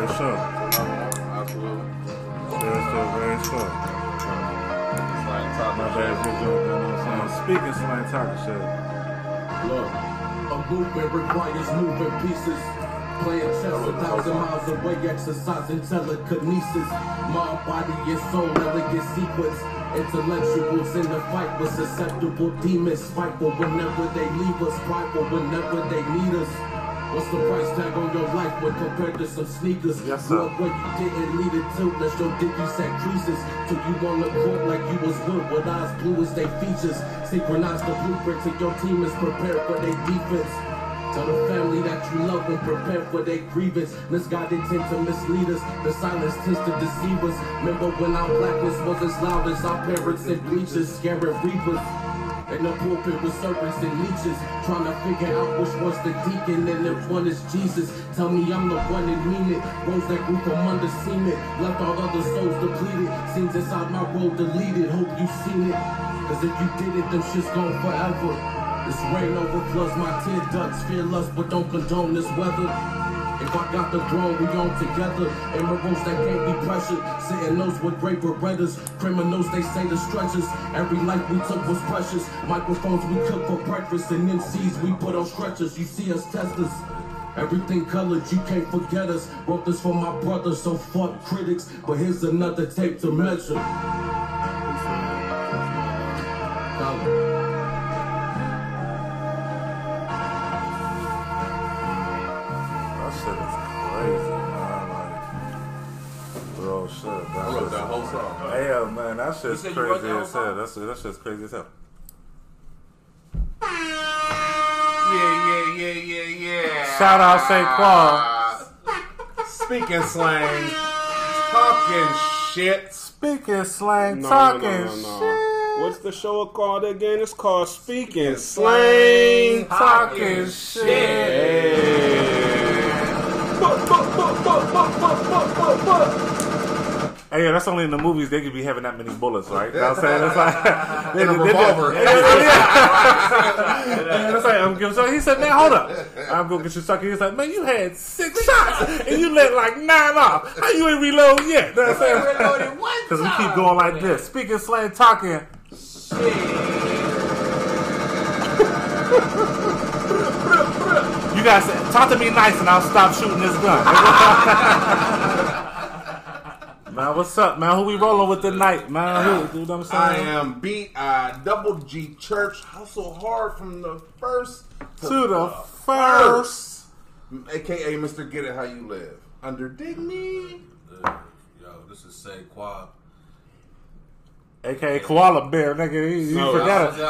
Yes, sir. Absolutely. Yes, sir. Very tough. Slang talk. My bad video. You know what I'm saying? Speaking slang talk shit. Look, a movement requires moving pieces. Play a chess 1,000 miles away, exercising telekinesis. Mind, body, and soul, elegant sequence. Intellectuals in the fight with susceptible demons. Spiteful whenever they leave us, spiteful whenever they need us. What's the price tag on your life when compared to some sneakers? Yes, sir. What you didn't need it to, that's your dicky sack creases. Till you wanna look like you was good with eyes blue as they features. Synchronize the blueprint till your team is prepared for their defense. Tell the family that you love and prepare for their grievance. Misguided tend to mislead us, the silence tends to deceive us. Remember when our blackness was as loud as our parents and bleachers, scaring reapers. In the pulpit with serpents and leeches, trying to figure out which one's the deacon and if one is Jesus. Tell me I'm the one and mean it. Rose that grew from under semen, left all other souls depleted. Scenes inside my world deleted, hope you seen it. Cause if you did it, them shit's gone forever. This rain overflows my tear ducts, fear lust, but don't condone this weather. If I got the throne, we on together. Emeralds that can't be pressured, sitting those with great berettas. Criminals, they say the stretches. Every life we took was precious. Microphones we cook for breakfast, and MCs we put on stretchers. You see us testers. Everything colored, you can't forget us. Wrote this for my brother, so fuck critics. But here's another tape to measure. Shit, I wrote that whole song. Damn, man, that shit's crazy as hell. That's just crazy as hell. Yeah. Shout out St. Paul. Speaking slang, talking shit. Speaking slang, talking shit. What's the show called again? It's called Speaking Slang, Talking Shit. Hey, that's only in the movies they could be having that many bullets, right? You know what I'm saying? It's like, in a revolver. He said, man, hold up. I'm going to get you sucker. He's like, man, you had 6 shots and you let like 9 off. How you ain't reload yet? You know what I'm saying? Because we keep going like this. Speaking slang, talking shit. You guys talk to me nice and I'll stop shooting this gun. Man, what's up, man? Who we rolling with tonight, man? Who? You know what I'm saying? I am BIG Church. Hustle hard from the first to the first. AKA Mr. Get It How You Live. Underdig me. Yo, this is Saquab. AKA Koala Bear, nigga. He forgot. I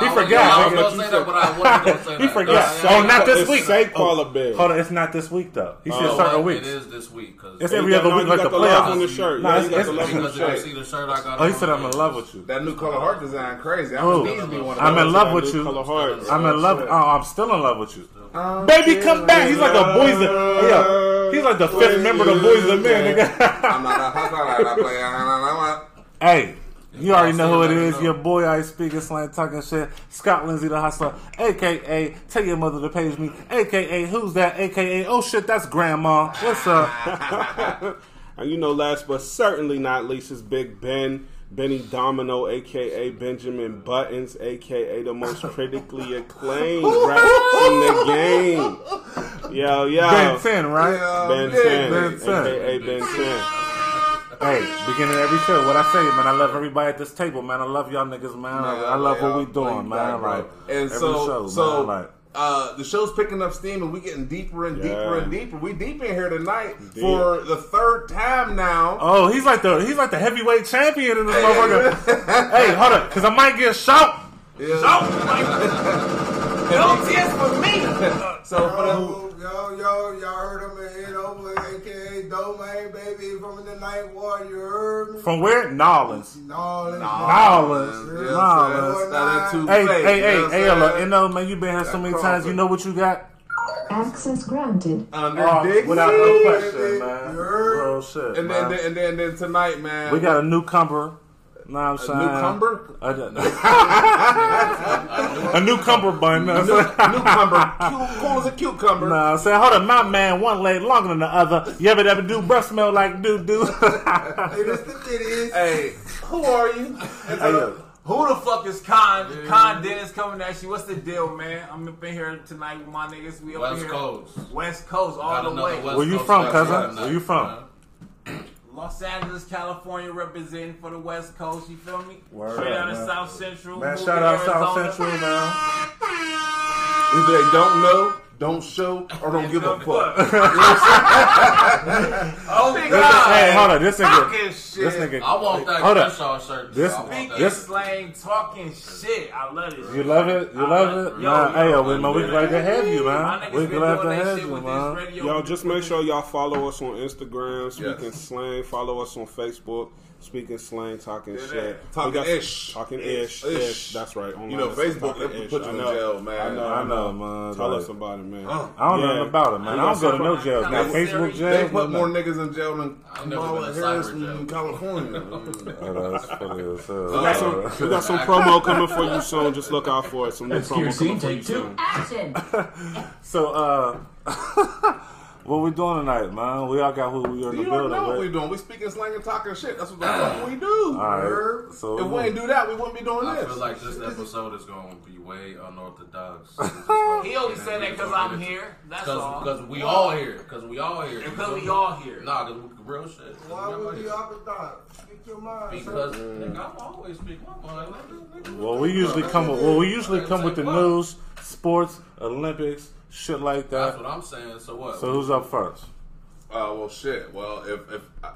was going to say that, but I wasn't going to say that. He forgot. Oh, not this week. Say Koala Bear. Hold on, it's not this week, though. He said certain weeks. It is this week. It's every other week, like the playoffs. On the shirt. No, it's the love on the shirt. See the shirt I got. Oh, he said, I'm in love with you. That new Color Heart design, crazy. I'm in love with you. I'm in love. Oh, I'm still in love with you. Baby, come back. He's like a boy's. Yeah. He's like the 5th member of the Boys of Men, nigga. I'm not a player. Hey. You already know who it is. Your boy, I Speaking Slang, Talking Shit. Scott Lindsay, the Hustler, a.k.a. Tell Your Mother to Page Me, a.k.a. Who's That, a.k.a. Oh, shit, that's Grandma. What's up? And you know, last but certainly not least is Big Ben, Benny Domino, a.k.a. Benjamin Buttons, a.k.a. the most critically acclaimed rap in the game. Yo. Ben 10, right? Yeah, Ben 10, a.k.a. Ben 10. Hey, beginning of every show, what I say, man, I love everybody at this table, man. I love y'all niggas, man. I love what we doing, man. Right. And every show, man. Like, the show's picking up steam and we getting deeper and deeper and deeper. We deep in here tonight for the 3rd time now. Oh, he's like the heavyweight champion in this motherfucker. Hey, hold up, because I might get shot. No tears for me. Y'all heard him in Head Over, a.k.a. Domain, baby, from the Night War, you heard me? From where? Nolens. Hey, no, man, you been here so many times, you know what you got? Access granted. Without no question, man. Real shit, and then tonight, man. We got a newcomer. Nah, I'm saying. A new cumber bun. New cumber. Cool as a cucumber. Nah, I'm saying, hold up, my man, one leg longer than the other. You ever do breath smell like doo-doo? Hey, that's the titties. Hey, who are you? Who the fuck is Con Dennis coming at you? What's the deal, man? I'm up in here tonight with my niggas. We up here. West Coast. West Coast, all the way. Where you from, cousin? Where you from? Los Angeles, California, representing for the West Coast. You feel me? Word straight out of South Central. Man, shout out South Central, man. Either they don't know, don't show, or don't give a fuck. Oh my God! Hey, hold on, this nigga. I want that Crenshaw shirt. This slang talking shit. I love it. You love it. You love it. Nah, hey, man, we glad to have you, man. We glad to have you, man. Y'all just make sure y'all follow us on Instagram, Speaking Slang. Follow us on Facebook. Speaking slang, talking shit. Talking ish. That's right. Online, you know, Facebook put you in jail, man. I know, man. Tell us about it, man. I don't know nothing about it, man. I don't go to no jail. Now, Facebook jail. They put more niggas in jail than Kamala Harris in California. We got some promo coming for you soon. Just look out for it. Some new promo coming for you soon. Action. So. What we doing tonight, man? We all got who we are in the building. You know what we doing. We speaking slang and talking shit. That's what the fuck we do. Right. So if we ain't do that, we wouldn't be doing this. I feel like this episode is going to be way unorthodox. He only said that because I'm here. That's all. Because we all here. And because we all here. Nah, because we're real shit. Why would we all be thought? Speak your mind. Because I always speak my mind. Well, we usually come with the news, sports, Olympics. Shit like that. That's what I'm saying. So what? So who's up first? Well, shit. Well,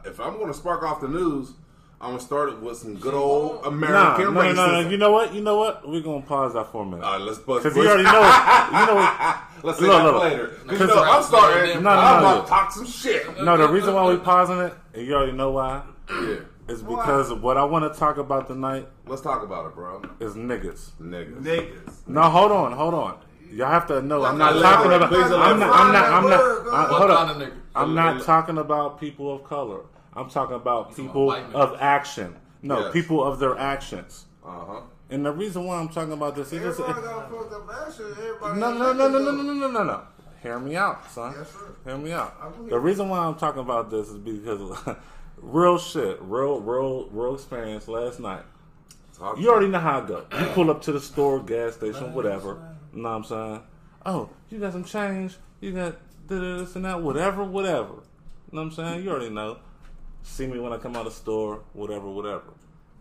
if I'm gonna spark off the news, I'm gonna start it with some good old American racism. No. You know what? We're gonna pause that for a minute. All right, let's buzz. Because you already know. You know what? Let's see that later. Because I'm starting. I'm about to talk some shit. No, the reason why we pausing it, and you already know why. Yeah. It's because of what I want to talk about tonight. Let's talk about it, bro. Is niggas. No, hold on. Y'all have to know. I'm not talking about people of color. I'm talking about people of action. No, people of their actions. And the reason why I'm talking about this is no. Hear me out, son. Yes, sir. Hear me out. The reason why I'm talking about this is because of real shit, real experience last night. You already know how it goes. You pull up to the store, gas station, whatever. You know what I'm saying? Oh, you got some change. You got this and that. Whatever. You know what I'm saying? You already know. See me when I come out of the store. Whatever.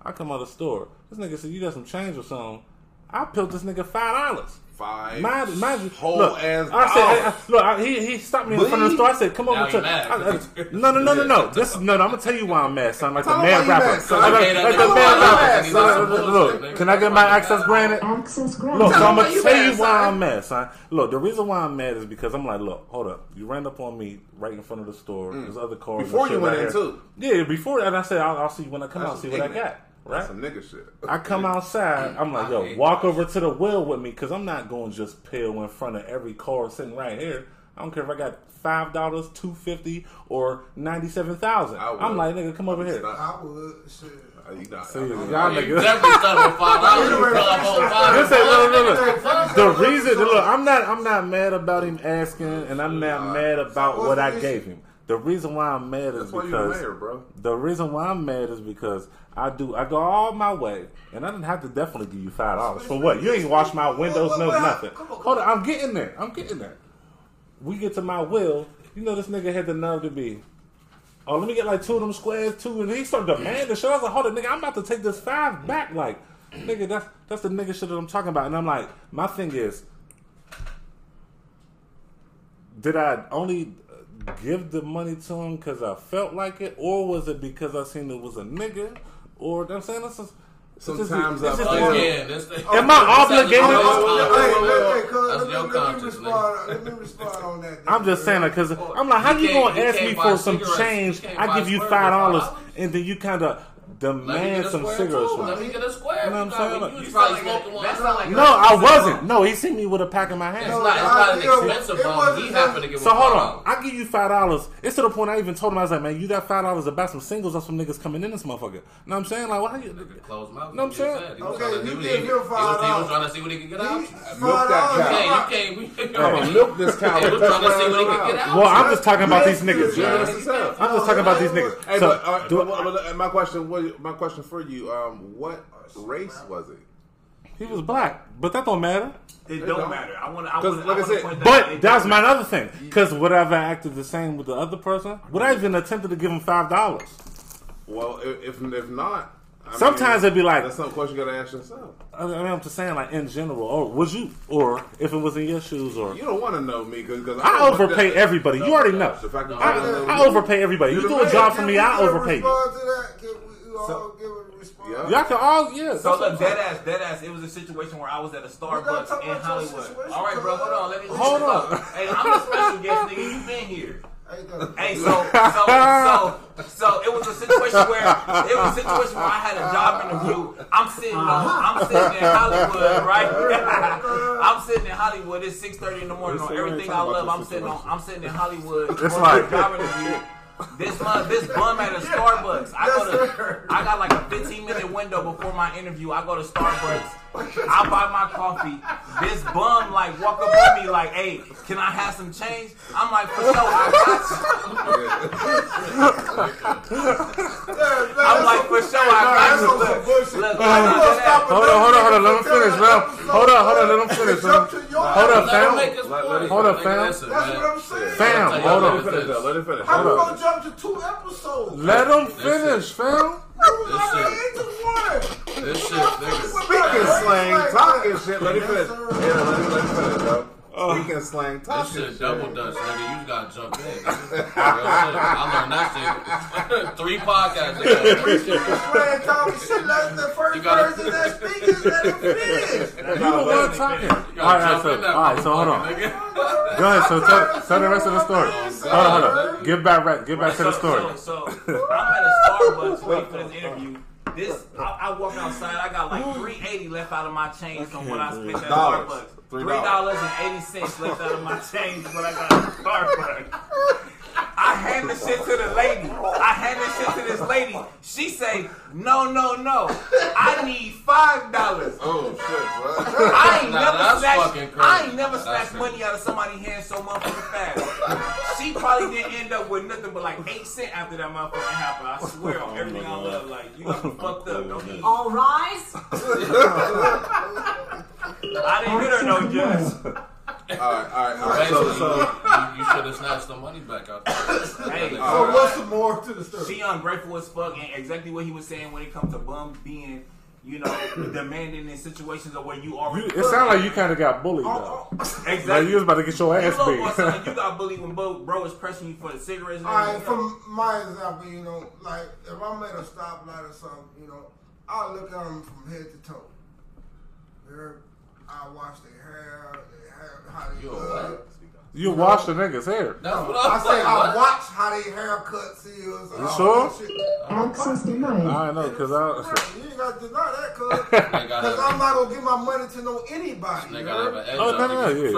I come out of the store. This nigga said, you got some change or something. I pilled this nigga $5. He stopped me in front of the store. I said, come over to... No. I'm going to tell you why I'm mad, son. Like the mad rapper. Look, can I get my access granted? Look, so I'm going to tell you why I'm mad, son. Look, the reason why I'm mad is because I'm like, look, hold up. You ran up on me right in front of the store. There's other cars. Before you went in, too. Yeah, before that, I said, I'll see you when I come out, see what I got. Right? That's some nigga shit. I come outside. I'm like, yo, walk over to the wheel with me because I'm not going to just pill in front of every car sitting right here. I don't care if I got $5, $2.50, or $97,000. I'm like, nigga, come over here. I would. Shit. The reason, look, I'm not mad about him asking, and I'm not mad about what I gave him. The reason why I'm mad is because I go all my way, and I didn't have to definitely give you $5 for what? You ain't wash my windows, nothing. Hold on, I'm getting there. We get to my will. You know this nigga had the nerve to be. Oh, let me get like two of them squares, and he started demanding shit. I was like, hold on, nigga, I'm about to take this $5 back. Like, nigga, that's the nigga shit that I'm talking about. And I'm like, my thing is, did I only give the money to him because I felt like it, or was it because I seen it was a nigga? Or I'm saying this is sometimes I am I obligated? Let me respond on that. I'm just saying that because I'm like, how you gonna ask me for some change? I give you $5, and then you kind of demand some cigarettes from me. Let me get a square. You know what I'm saying? You probably smoking one. No, I wasn't. No, he seen me with a pack in my hand. It's not an expensive one. He happened to get one. So hold on. I give you $5. It's to the point I even told him, I was like, man, you got $5 to buy some singles on some niggas coming in this motherfucker. You know what I'm saying? Like, why you? Close mouth. No, I'm saying. Okay, you give him $5. Trying to see what he can get out. Milk that cow. You can't. Milk this cow. Trying to see what he can get out. Well, I'm just talking about these niggas. I'm just talking about these niggas. Hey, but my question was. My question for you, what race was he? He was black, but that don't matter. It don't matter. But that's my other thing. Because would I have acted the same with the other person? Would I even attempted to give him $5? Well, if not, sometimes it'd be like that's some question you gotta ask yourself. I'm just saying, like in general, or would you, or if it was in your shoes, or you don't want to know me because I overpay everybody. You already know. I overpay everybody. You do a job for me, I overpay you. So, y'all can all, yeah. So look, dead ass. It was a situation where I was at a Starbucks in Hollywood. All right, bro, hold on. Let me hold up. Hey, I'm a special guest, nigga. You been here. Hey, so it was a situation where I had a job interview. I'm sitting in Hollywood, right? I'm sitting in Hollywood. It's 6:30 in the morning. On everything I love, I'm sitting in Hollywood. It's like job interview. This bum at a Starbucks. I got like a 15-minute window before my interview. I go to Starbucks. I buy my coffee. This bum like walk up on me like, "Hey, can I have some change?" I'm like, "For sure, I got you." I'm like, "For sure, I got you." Look, hold on, let him finish, man. Hold on, let him finish. Hold up, fam. Fam, hold on. Let him finish. How we gonna jump to 2 episodes? Let him finish, fam. Speaking slang, talking shit. Let me finish. Yeah, let me finish, bro. Speaking slang, talking shit. This shit double dutch, nigga. You gotta jump in. I learned that shit. 3 podcasts ago. Speaking slang, talking shit. That's the first person that speaks. Let him finish. You don't want talking. All right, so hold on. Go ahead. So tell the rest of the story. Hold on. Get back to the story. So I'm at a Starbucks waiting for this interview. I walk outside. I got like $3.80 left out of my change from what I spent at Starbucks. $3.80 left out of my change when I got at Starbucks. I hand this shit to the lady. She say, no. I need $5. Oh shit, bro. I ain't never snatched money out of somebody's hand so motherfucking fast. She probably didn't end up with nothing but like 8 cents after that motherfucking happened. I swear on everything I love, like you fucked up. Don't eat. All rise. I didn't hit her no judge. All right. So you should have snatched the money back out there. Hey, so what's the more to the story? She ungrateful as fuck, and exactly what he was saying when it comes to bums being, you know, demanding in situations of where you already. It sounds like you kind of got bullied, though. Exactly. Like you was about to get your ass beat. You got bullied when bro was pressing you for the cigarettes. And all right, from my example, you know, like if I'm at a stoplight or something, you know, I look at them from head to toe. I wash their hair. You wash the niggas' hair. I watch how they haircuts is. You sure? Access denied. I know, because you ain't got to deny that, because I'm not going to give my money to know anybody. I'm going to look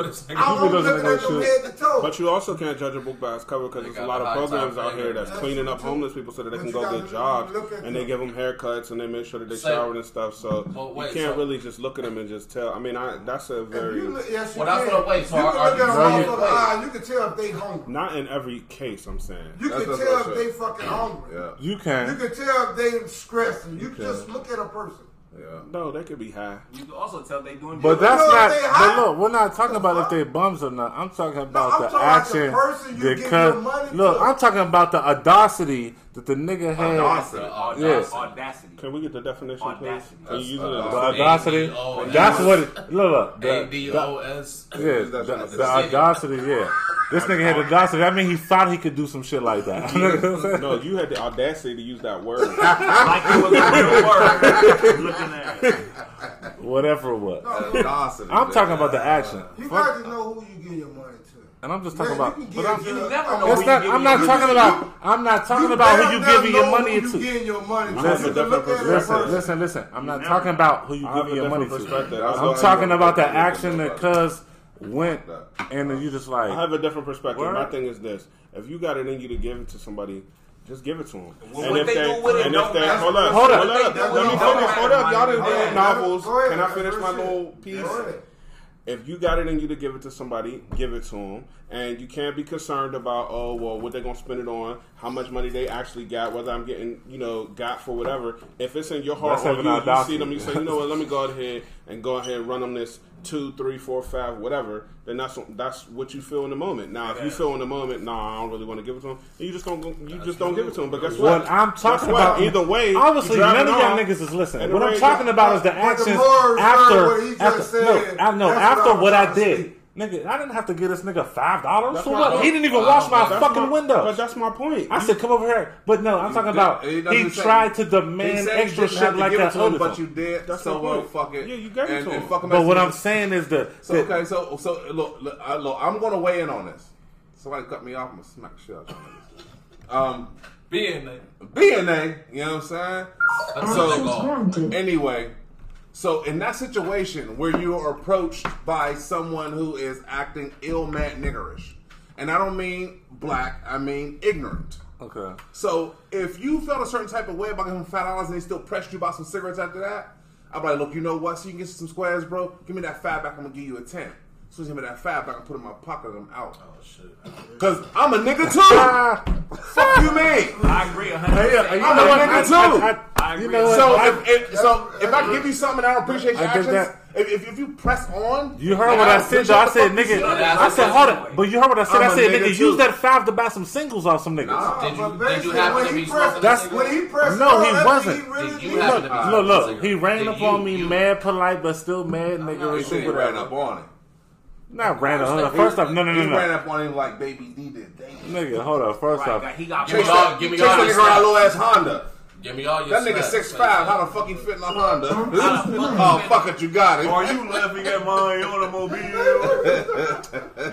at them head to toe. But you also can't judge a book by its cover, because there's a lot of programs out here that's cleaning up homeless people so that they can go get jobs. And they give them haircuts, and they make sure that they showered and stuff. So you can't really just look at them and just tell. I mean, that's a very... Yes, you can. You can tell if they hungry. Not in every case, I'm saying. That's can tell if they fucking hungry. Yeah. You can. You can tell if they stressing. You can just look at a person. Yeah. No, they could be high. You can also tell they doing. But that's not. But look, we're not talking about if they bums or not. I'm talking about the action. Look, I'm talking about the audacity that the nigga had. Audacity. Can we get the definition, please? Can you use it? Audacity. That's what it. Look. ADOS. Yeah. The audacity. Yeah. This nigga had the audacity. I mean, he thought he could do some shit like that. No, you had the audacity to use that word. Like it was a real word. Looking at it. Whatever it was. No, I'm talking about the action. You got to know who you give your money to. And I'm just talking about. I'm not talking about who you giving your money to. Listen. I'm not talking about who you giving your money to. I'm talking about the action that Cuz went, and then you just like. I have a different perspective. My thing is this: if you got it in you to give it to somebody, just give it to them. Well, and if they do with it, hold up. Let me finish. Hold up, y'all didn't read novels. Can I finish my little piece? If you got it in you to give it to somebody, give it to them. And you can't be concerned about, oh, well, what they're going to spend it on, how much money they actually got, whether I'm getting, got for whatever. If it's in your heart or you see them, you say, let me go ahead and run them this 2, 3, 4, 5, whatever. Then that's what you feel in the moment. Now, if you feel in the moment, I don't really want to give it to them, you just don't give it to them. But guess what? What I'm talking about, either way, obviously none of y'all niggas is listening. What I'm talking about is the actions after what I did. Nigga, I didn't have to give this nigga $5. So what? He didn't even wash my fucking window. But that's my point. I said, come over here. But no, I'm talking about he tried to demand extra shit like that. But you did. So what? Fuck it. Yeah, you gave it to him. But what I'm saying is that. Okay, so look, I'm going to weigh in on this. Somebody cut me off. I'm going to smack shit out of you. BNA. You know what I'm saying? So anyway. So in that situation where you are approached by someone who is acting ill, mad, niggerish, and I don't mean black, I mean ignorant. Okay. So if you felt a certain type of way about giving $5 and they still pressed you about some cigarettes after that, I'm like, look, you know what? So you can get some squares, bro. Give me that $5 back. I'm gonna give you a $10. So give me that $5 back. I put it in my pocket and I'm out. Oh shit. Cause I'm a nigga too. Fuck you, man. I agree 100%. I'm a nigga too. So if I give you something and I don't appreciate your actions, if you press on, you heard what I said. I said, nigga. I said, hold up. But you heard what I said. I said, nigga, use that $5 to buy some singles off some niggas. Did you have to be smoking? That's when he pressed. No, he wasn't. Look, he ran up on me, mad polite, but still mad niggerish. He ran up on it. Not ran up. First off, no. He ran up on him like Baby D did. Nigga, hold up. First off, he got all. Give me all this little ass Honda. Give me all your that nigga 6'5", how the fuck he fit in a Honda? Oh, fuck it, you got it. Are you laughing at my automobile?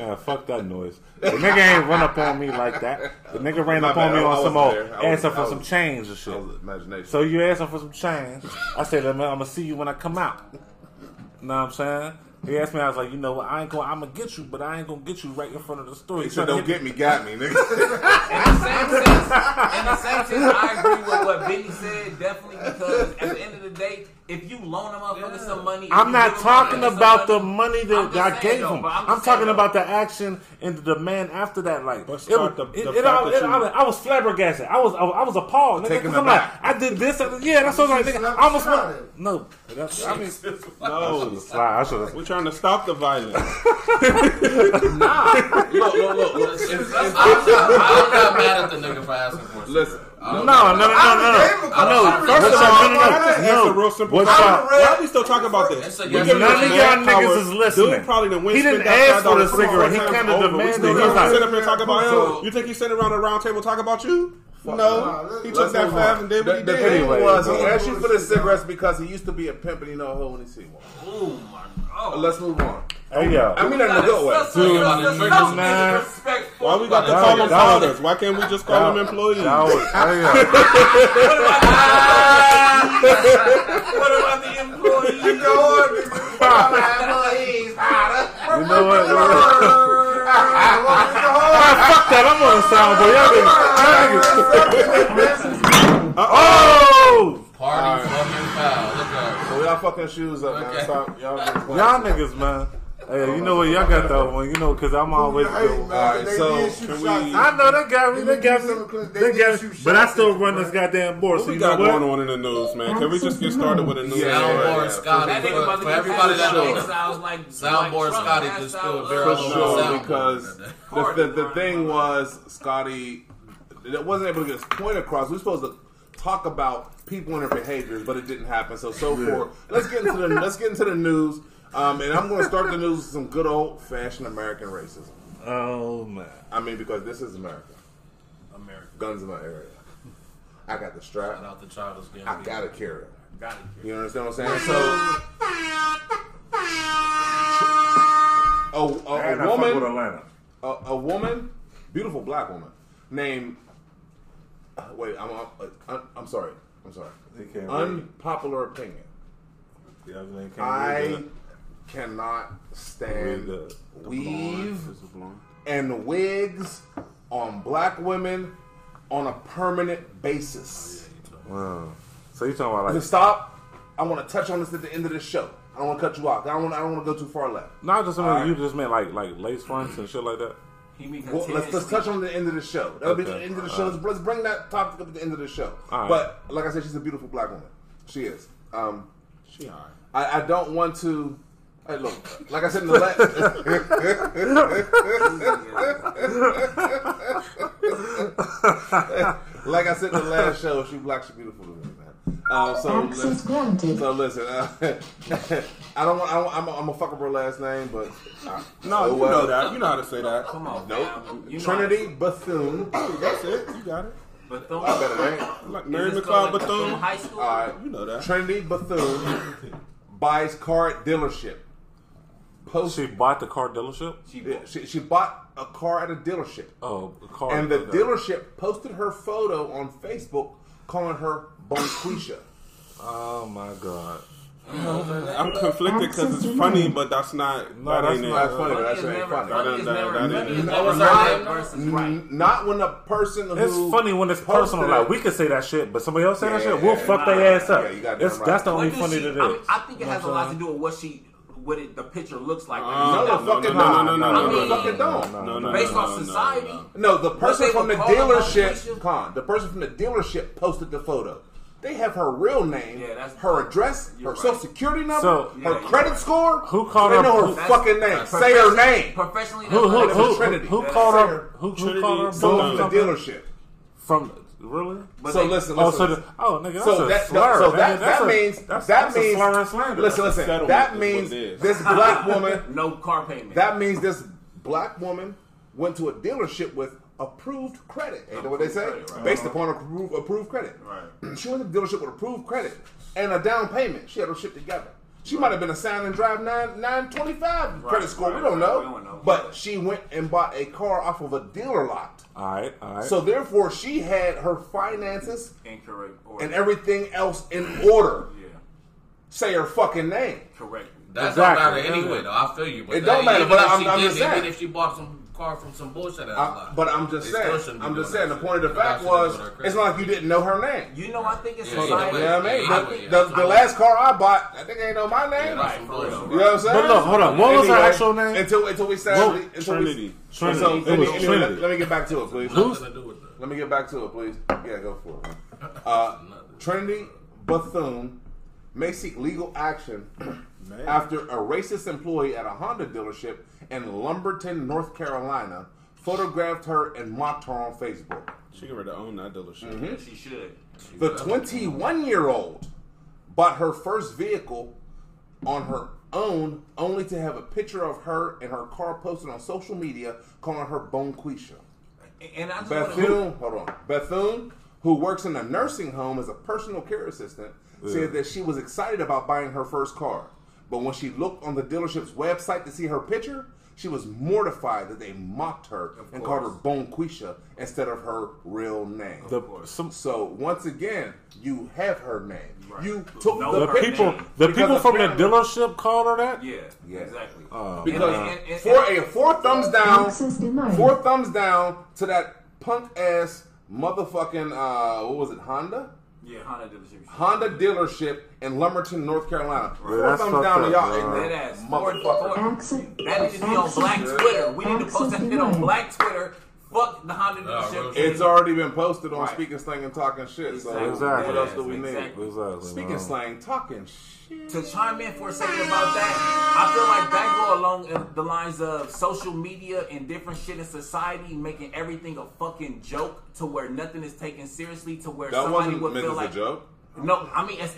Nah, fuck that noise. The nigga ain't run up on me like that. The nigga ran up on me on some old, asking for some change and shit. So you asking for some change. I said, I'm going to see you when I come out. Know what I'm saying? He asked me, I was like, you know what, I'm going to get you, but I ain't going to get you right in front of the store. He said, don't get me, got me, nigga. In the same sense, I agree with what Benny said, definitely, because at the end of the day, if you loan a motherfucker some money... I'm not talking about the money that I gave him. I'm talking about the action and the demand after that. Like, I was flabbergasted. I was appalled. Taking I'm like, I did this. Yeah, that's what I was like. I almost went... No. I should have... Trying to stop the violence. Nah. Look. I'm not mad at the nigga for asking for it. Listen. No. First of all, that's a real simple thing. Why are we still talking about this? None of y'all niggas is listening. He didn't ask for the cigarette. He kind of demanded. He was like, sit up here and talk about him. You think he's sitting around a round table talking about you? No, he took that $5 and did what he did. He asked you for the cigarettes because he used to be a pimp and he know a hoe when he see one. Oh my God. Let's move on. Hey, yo. I mean that in a good way. Why we got to call them fathers? Why can't we just call them employees? What about the employees? You know what? Fuck that! I'm on soundboard. Oh! Party fucking foul. Look out! So y'all fucking shoes up, man. Stop. Y'all niggas, man. Hey, you know what? Y'all got that one. You know, cause I'm always. All right, so I know that got me. They got me. But I still run this goddamn board. So you know what? Going on in the news, man? Can we just get started with the news? Soundboard Scotty. For everybody that knows, Soundboard Scotty just feel very sure because the thing was Scotty that wasn't able to get his point across. We were supposed to talk about people and their behaviors, but it didn't happen. So forth. Let's get into the news. And I'm going to start the news with some good old-fashioned American racism. Oh, man. I mean, because this is America. America. Guns in my area. I got the strap. Shout out the childless game. I got to carry it. Got to carry it. You understand what I'm saying? So, a woman a woman, beautiful black woman named. Wait, I'm sorry. Unpopular opinion. I cannot stand the weave and wigs on black women on a permanent basis. Wow. So you're talking about like stop. I want to touch on this at the end of this show. I don't want to cut you off. I don't want to go too far left. No, just something you just meant like lace fronts and shit like that. Well, let's touch on the end of the show. That'll be the end of the show. Let's bring that topic up at the end of the show. Right. But like I said, she's a beautiful black woman. She is. She alright. I don't want to. Hey, look, like I said in the last. Like I said in the last show, she black, she beautiful to me, man. So listen, I'm gonna fuck up her last name, but no, you know that. You know how to say that. Come on, nope. Trinity Bethune. That's it. You got it. Bethune. I bet it ain't. Mary McLeod Bethune. High school. All right, you know that. Trinity Bethune buys car dealership. She bought the car dealership? She bought a car at a dealership. Oh, a car. And the dealership posted her photo on Facebook calling her Bonquisha. Oh, my God. I'm conflicted because it's funny, but that's not... No, that's not funny. That's not funny. That is right. Not when a person who... It's funny when it's personal. Like, we can say that shit, but somebody else say that shit, we'll fuck their ass up. That's the only funny that it is. I think it has a lot to do with what she... What it, the picture looks like. No, based on society. No, the person from the dealership. The person from the dealership posted the photo. They have her real name, her address, her social security number, her credit score. Who called her? They know her fucking name. Say her name. Professionally, who Trinity? Who called her? Who called her? From the dealership. From. Really? But so listen. Oh, nigga, that means listen. That means this black woman no car payment. That means this black woman went to a dealership with approved credit. Ain't that what they say? Credit, right? Based upon approved credit. Right. She went to the dealership with approved credit and a down payment. She had her shit together. She might have been a Sound and Drive 925 credit score. Right, we don't know. But she went and bought a car off of a dealer lot. All right. So therefore, she had her finances and everything else in order. Yeah. Say her fucking name. Correct. That don't matter anyway, though. I feel you. But it don't matter. But I'm just saying. Even if she bought some car from some bullshit, but I'm just saying. The point of the fact was, it's not like you didn't know her name. You know, I think it's society. You know what I mean? The last car I bought, that nigga ain't know my name. Right. You know what I'm saying? But look, hold on. What was her actual name? Until we said Trinity. Trinity. Let me get back to it, please. Let me get back to it, please. Yeah, go for it. Trinity Bethune may seek legal action after a racist employee at a Honda dealership in Lumberton, North Carolina, photographed her and mocked her on Facebook. She could have owned that dealership. Mm-hmm. Yeah, she should. The 21-year-old bought her first vehicle on her own, only to have a picture of her and her car posted on social media, calling her Bonquisha. And I just Bethune, who works in a nursing home as a personal care assistant, said that she was excited about buying her first car. But when she looked on the dealership's website to see her picture, she was mortified that they mocked her and called her Bonquisha instead of her real name. So once again, you have her name. Right. You took the people from the dealership called her that. Yeah, exactly. Four thumbs down to that punk ass motherfucking what was it, Honda? Yeah, Honda dealership in Lumberton, North Carolina. Four thumbs down to y'all. That ass. Motherfucker. That needs to be on Black Twitter. We need to post that shit on Black Twitter. Fuck the Honda dealership. It's already been posted on Speaking Slang and Talking Shit. Exactly. So what else do we need? Exactly. Speaking Slang, Talking Shit. To chime in for a second about that, I feel like that go along in the lines of social media and different shit in society, making everything a fucking joke to where nothing is taken seriously, to where somebody would feel like... That wasn't meant as a joke? No, I mean, at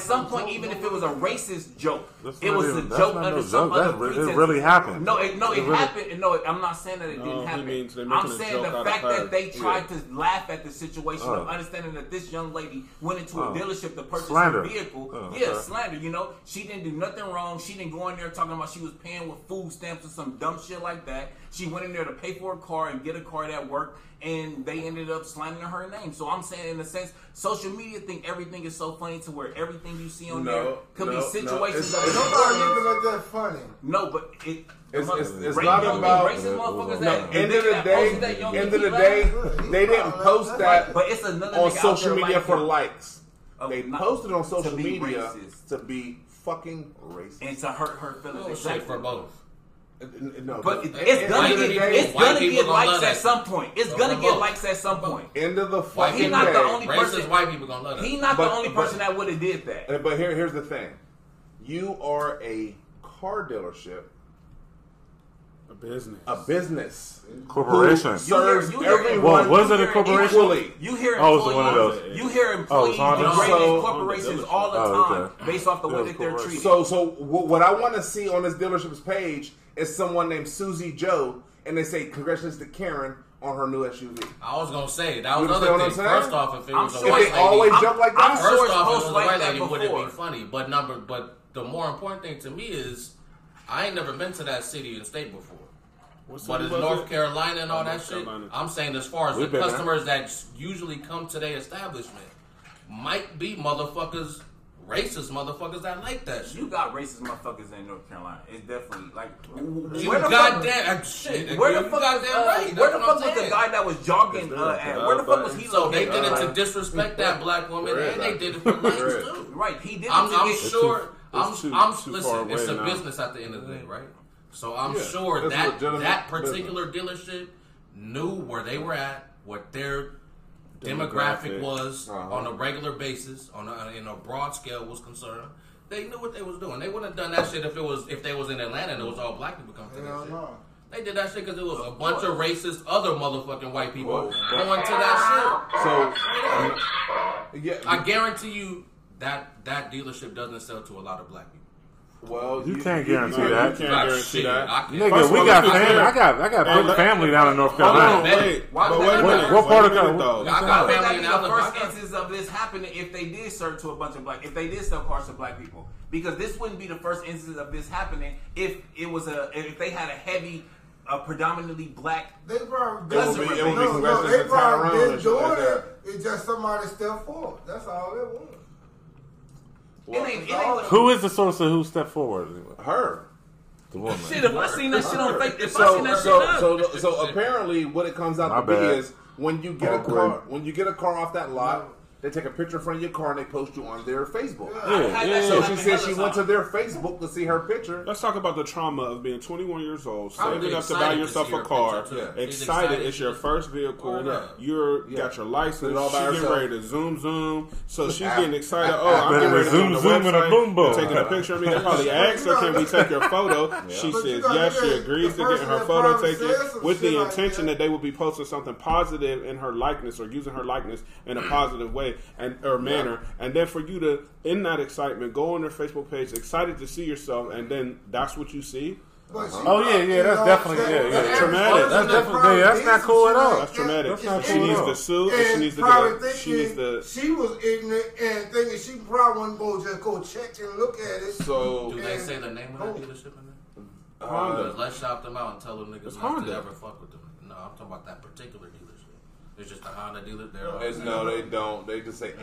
some point, even if it was a racist joke, it was a joke under some other pretense. It really happened. No, it happened. No, I'm not saying that it didn't happen. I'm saying the fact that they tried to laugh at the situation of understanding that this young lady went into a dealership to purchase a vehicle. Slander. You know, she didn't do nothing wrong. She didn't go in there talking about she was paying with food stamps or some dumb shit like that. She went in there to pay for a car and get a car that worked, and they ended up slandering her name. So I'm saying, in a sense, social media think everything is so funny to where everything you see on there could be situations that are not that funny. No, but it's not about racist motherfuckers. End of the day, they didn't post that on social media for likes. They posted on social media to be fucking racist and to hurt her feelings. Exactly. For both. No, but it's gonna get likes at some point. It's gonna get likes at some point. End of the fucking day. He's not the only person. White people gonna love that. He's not the only person that would have did that. But here's the thing: you are a car dealership, a business, corporation. Was it a corporation? You hear employees. You hear employees degrading corporations all the time based off the way that they're treated. So what I want to see on this dealership's page is someone named Susie Joe, and they say congratulations to Karen on her new SUV. I was gonna say that was another thing. First off, if it was a white lady, always jump like that. First off, if it was a white lady, would it be funny? But the more important thing to me is I ain't never been to that city and state before. But it's North Carolina and all that shit. I'm saying as far as the customers that usually come to their establishment might be motherfuckers. Racist motherfuckers that like that shit. You got racist motherfuckers in North Carolina. It's definitely like you goddamn shit. Where the fuck was the guy that was jogging at? Where the fuck was he? So they did it to disrespect that black woman, and they did it for likes too. Right? He did. I'm sure. Listen, it's a business at the end of the day, right? So I'm sure that particular dealership knew where they were at, what their demographic was on a regular basis, in a broad scale was concerned. They knew what they was doing. They wouldn't have done that shit if they was in Atlanta and it was all black people coming to that shit. No. They did that shit because it was a bunch of racist other motherfucking white people going to that shit. I guarantee you that dealership doesn't sell to a lot of black people. Well, you can't guarantee that. You can't guarantee that. Nigga, we got family. I got big family down in North Carolina. Wait, what part of though? I got family now. The first instance of this happening, if they did serve to a bunch of black, if they did sell cars to black people, because this wouldn't be the first instance of this happening if it was if they had a heavy, predominantly black. They probably didn't do it. It's just somebody stepped forward. That's all it was. Who is the source of who stepped forward? Her. The woman. Shit, if I seen that shit on Facebook, so apparently what it comes out to be is when you get a car off that lot, they take a picture in front of your car and they post you on their Facebook. Yeah. So she said she went to their Facebook to see her picture. Let's talk about the trauma of being 21 years old, saving up to buy yourself a car. Excited, it's your first vehicle. You got your license. She's getting ready to zoom. So she's getting excited. Oh, I'm getting ready to zoom in a boom boom. Taking a picture of me. They probably asked her, can we take your photo? She says yes. She agrees to getting her photo taken with the intention that they will be posting something positive in her likeness or using her likeness in a positive way. Manner, and then for you to, in that excitement, go on their Facebook page, excited to see yourself, and then that's what you see. That's traumatic. That's not cool at all. That's traumatic. She needs to sue. She needs to do it. She was ignorant and thinking she probably wouldn't go just go check and look at it. So do they say the name of the dealership in there? Honda. Let's shout them out and tell them niggas not to ever fuck with them. No, I'm talking about that particular dealership. It's just a Honda dealer there. No, they don't. They just say a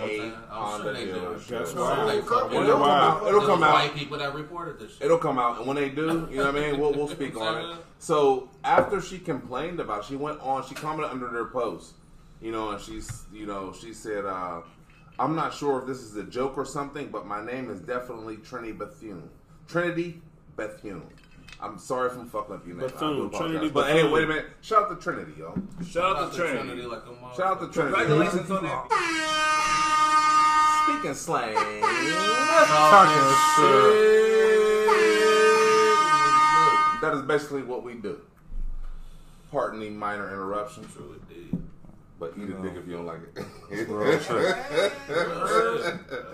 Honda dealer. That's right. It'll come out. White people that reported this shit. It'll come out. And when they do, you know what I mean? We'll speak on it. So after she complained about it, she went on. She commented under their post. You know, and she said, I'm not sure if this is a joke or something, but my name is definitely Trinity Bethune. I'm sorry if I'm fucking up your name. But hey, wait a minute. Shout out to Trinity, yo. Shout out to Trinity. Shout out to Trinity. Congratulations on that. Speaking slang. Talking shit. That is basically what we do. Pardon the minor interruption. Truly did. But eat a dick if you don't like it.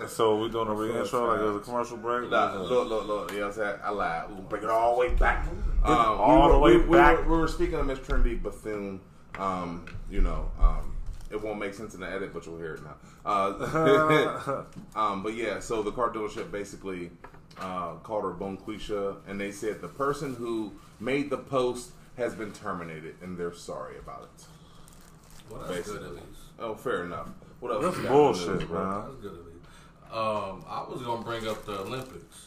So we're doing a re-intro like it was a commercial break? Nah, look, you know what I'm saying? I lied. We're going to bring it all the way back. All the way back. We were speaking of Miss Trinity Bethune. It won't make sense in the edit, but you'll hear it now. But yeah, so the car dealership basically called her Bonquisha, and they said the person who made the post has been terminated, and they're sorry about it. Well, that's good at least. Oh, fair enough. What else? That's bullshit, bro. That's good at least. I was gonna bring up the Olympics.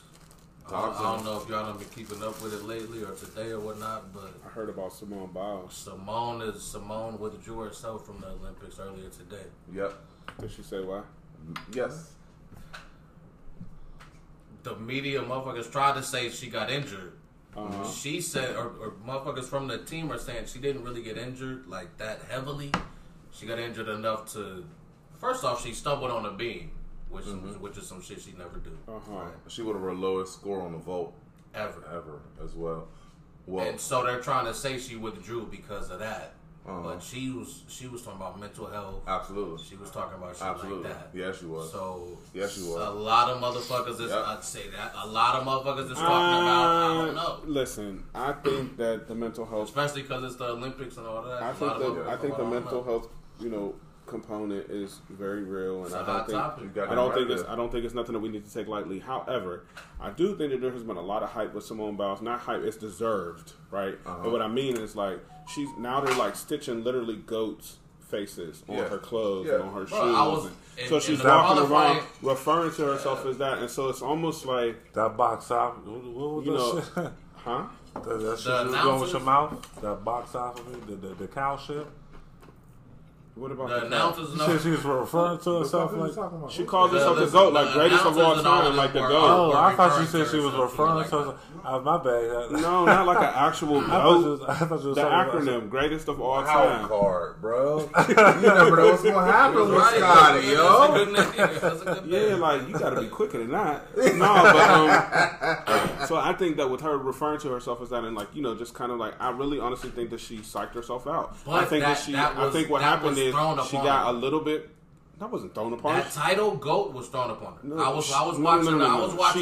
I don't know if y'all have been keeping up with it lately or today or whatnot, but I heard about Simone Biles. Simone withdrew herself from the Olympics earlier today. Yep. Did she say why? Yes. The media motherfuckers tried to say she got injured. Uh-huh. She said, or motherfuckers from the team are saying she didn't really get injured like that heavily. She got injured enough to, first off, she stumbled on a beam, which is some shit she never do. Uh-huh. Right? She would have her lowest score on the vault ever as well. And so they're trying to say she withdrew because of that. Uh-huh. But she was talking about mental health. Absolutely. She was talking about shit like that. Yeah, she was. So yeah, she was. A lot of motherfuckers is I'd say that. A lot of motherfuckers is talking about, I don't know. Listen, I think that the mental health, especially because it's the Olympics and all that. I think the mental health, component is very real, and I don't think it's nothing that we need to take lightly. However, I do think that there has been a lot of hype with Simone Biles. Not hype; it's deserved, right? Uh-huh. But what I mean is, like, she's now they're like stitching literally goats' faces on her clothes and on her shoes. So she's walking around referring to herself as that, and so it's almost like that box office. What was that shit? Huh? That shit was going with your mouth. That box office, the cow shit. What about the announcers? She said she was referring to herself like she called herself the GOAT, like greatest of all time, like the GOAT. Oh, I thought you said she was referring to herself. My bad. No, not like an actual GOAT. The acronym, greatest of all time. Card, bro. You never know what's gonna happen with Scotty, yo. Yeah, like you gotta be quicker than that. No, but so I think that with her referring to herself as that, and like just kind of like, I really honestly think that she psyched herself out. I think what happened is, she got a little bit. That wasn't thrown upon her. That title, GOAT, was thrown upon her. No, I was watching.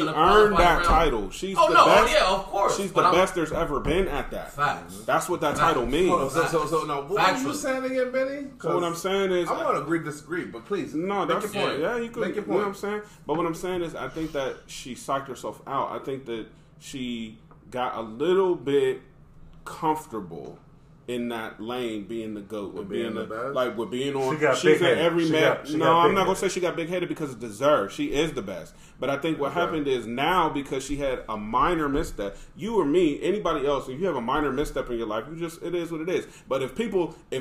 She earned that title. She's the best there's ever been at that. Facts. That's what that title means. What are you saying again, Benny? So what I'm saying is, I want to agree, disagree, but please. No, that's your point. Yeah, you could make your point. You know what I'm saying? But what I'm saying is, I think that she psyched herself out. I think that she got a little bit comfortable in that lane, being the GOAT, I'm not gonna say she got big headed because it's deserved. She is the best, but I think what happened is now, because she had a minor misstep, you or me, anybody else, if you have a minor misstep in your life, it is what it is. But if